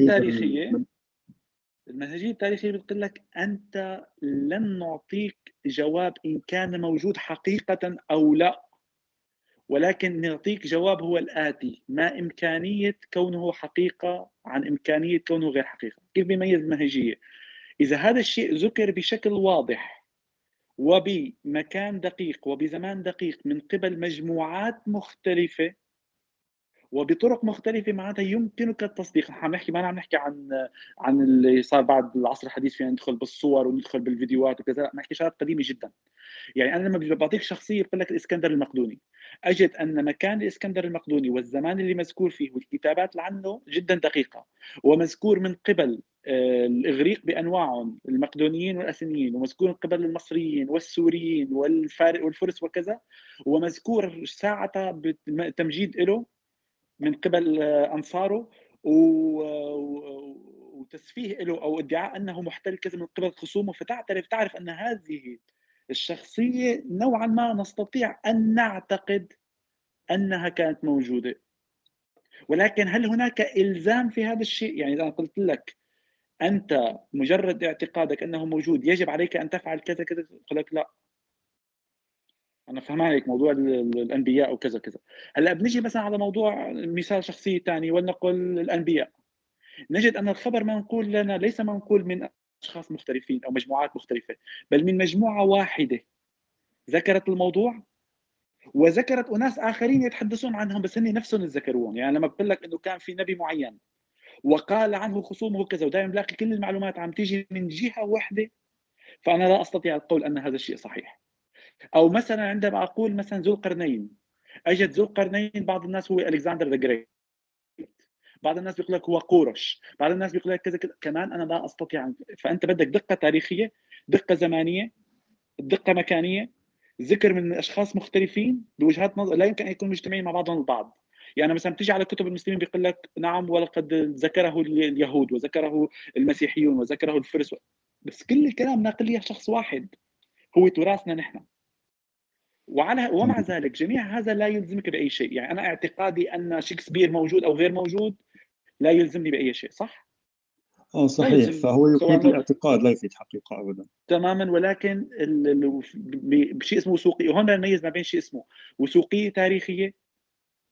التاريخيه بتقول لك انت لن نعطيك جواب ان كان موجود حقيقه او لا، ولكن نعطيك جواب هو الاتي: ما امكانيه كونه حقيقه عن امكانيه كونه غير حقيقه. كيف بيميز المنهجيه؟ اذا هذا الشيء ذكر بشكل واضح وبمكان دقيق وبزمان دقيق من قبل مجموعات مختلفة وبطرق مختلفة، معناتها يمكنك التصديق. عم نحكي، ما عم نحكي عن اللي صار بعد العصر الحديث، فينا ندخل بالصور وندخل بالفيديوهات وكذا، ما نحكي شغلات قديمة جدا. يعني أنا لما بعطيك شخصية بقول لك الإسكندر المقدوني، أجد أن مكان الإسكندر المقدوني والزمان اللي مذكور فيه والكتابات اللي عنه جدا دقيقة، ومذكور من قبل الإغريق بأنواعهم، المقدونيين والأثينيين، ومذكور من قبل المصريين والسوريين والفرس وكذا، ومذكور ساعة بتمجيد له من قبل أنصاره وتسفيه له أو ادعاء أنه محتل كذا من قبل خصومه. فتعرف أن هذه الشخصية نوعا ما نستطيع أن نعتقد أنها كانت موجودة، ولكن هل هناك إلزام في هذا الشيء؟ يعني إذا قلت لك أنت مجرد اعتقادك أنه موجود يجب عليك أن تفعل كذا كذا، قلت لك لا، أنا فهمان عليك موضوع الأنبياء وكذا كذا. هلأ بنجي مثلا على موضوع مثال شخصي تاني، ولنقل الأنبياء، نجد أن الخبر منقول لنا ليس منقول من أشخاص مختلفين أو مجموعات مختلفة، بل من مجموعة واحدة ذكرت الموضوع وذكرت أناس آخرين يتحدثون عنهم، بس هني نفسهم يتذكرون. يعني لما بقول لك أنه كان في نبي معين وقال عنه خصومه كذا، ودائما بلاقي كل المعلومات عم تيجي من جهة واحدة، فأنا لا أستطيع القول أن هذا الشيء صحيح. أو مثلا عندما أقول مثلا ذو القرنين، أجد ذو القرنين بعض الناس هو ألكسندر ذا جريت، بعض الناس بيقول لك هو قورش، بعض الناس بيقول لك كذا كذا، كمان أنا لا أستطيع. فأنت بدك دقة تاريخية، دقة زمانية، دقة مكانية، ذكر من أشخاص مختلفين بوجهات نظر لا يمكن أن يكونوا مجتمعين مع بعضهم البعض. يعني مثلا بتيجي على كتب المسلمين بيقول لك نعم ولقد ذكره اليهود وذكره المسيحيون وذكره الفرس، بس كل الكلام ناقل ليه شخص واحد، هو تراثنا نحن. ومع ذلك جميع هذا لا يلزمك بأي شيء. يعني أنا اعتقادي أن شكسبير موجود أو غير موجود لا يلزمني بأي شيء، صح؟ صحيح. فهو يفيد الاعتقاد لا يفيد حقيقة أبدا. تماما. ولكن بشيء اسمه وثوقية، وهون نميز ما بين شيء اسمه وثوقية تاريخية،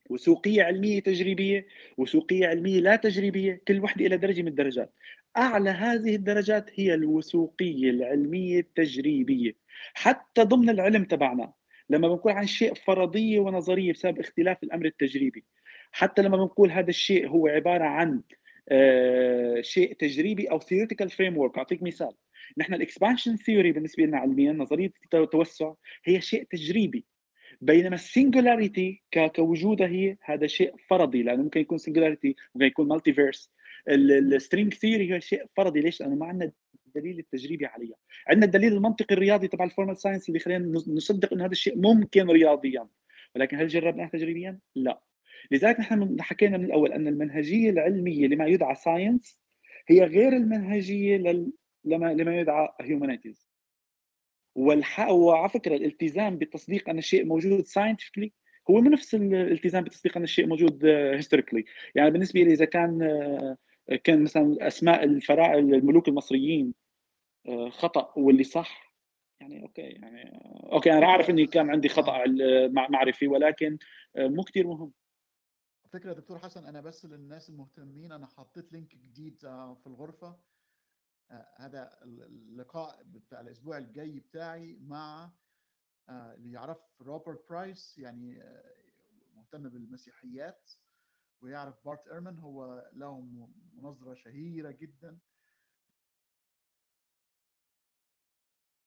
وثوقية علمية تجريبية، وثوقية علمية لا تجريبية، كل وحدة إلى درجة من الدرجات. أعلى هذه الدرجات هي الوثوقية العلمية التجريبية. حتى ضمن العلم تبعنا لما بنقول عن شيء فرضية ونظرية بسبب اختلاف الأمر التجريبي، حتى لما بنقول هذا الشيء هو عبارة عن شيء تجريبي أو theoretical framework. أعطيك مثال، نحن الإكسبانشن ثيوري بالنسبة لنا علميا، نظرية التوسع، هي شيء تجريبي، بينما السنجولاريتي كوجودها هي هذا شيء فرضي، لأنه ممكن يكون سنجولاريتي، ممكن يكون مالتيفيرس. السترينج ثيوري هي شيء فرضي، ليش؟ لأنه ما عندنا الدليل التجريبي عليها، عندنا الدليل المنطقي الرياضي تبع الفورمال ساينس اللي خلينا نصدق أن هذا الشيء ممكن رياضيا، ولكن هل جربناه تجريبيا؟ لا. لذلك نحن حكينا من الأول أن المنهجية العلمية لما يدعى ساينس هي غير المنهجية لما يدعى هيومانيتيز. وعلى فكرة الالتزام بالتصديق أن الشيء موجود ساينتفكلي هو من نفس الالتزام بالتصديق أن الشيء موجود هيستوريكلي. يعني بالنسبة لي إذا كان مثلا أسماء الفراعنة الملوك المصريين خطأ واللي صح، يعني أوكي، أنا أعرف إني كان عندي خطأ معرفي، ولكن مو كتير مهم. فكرة دكتور حسن، أنا بس للناس المهتمين أنا حطيت لينك جديد في الغرفة، هذا اللقاء بتاع الأسبوع الجاي بتاعي مع اللي يعرف روبرت برايس، يعني مهتم بالمسيحيات، ويعرف بارت إيرمان، هو لهم مناظرة شهيرة جدا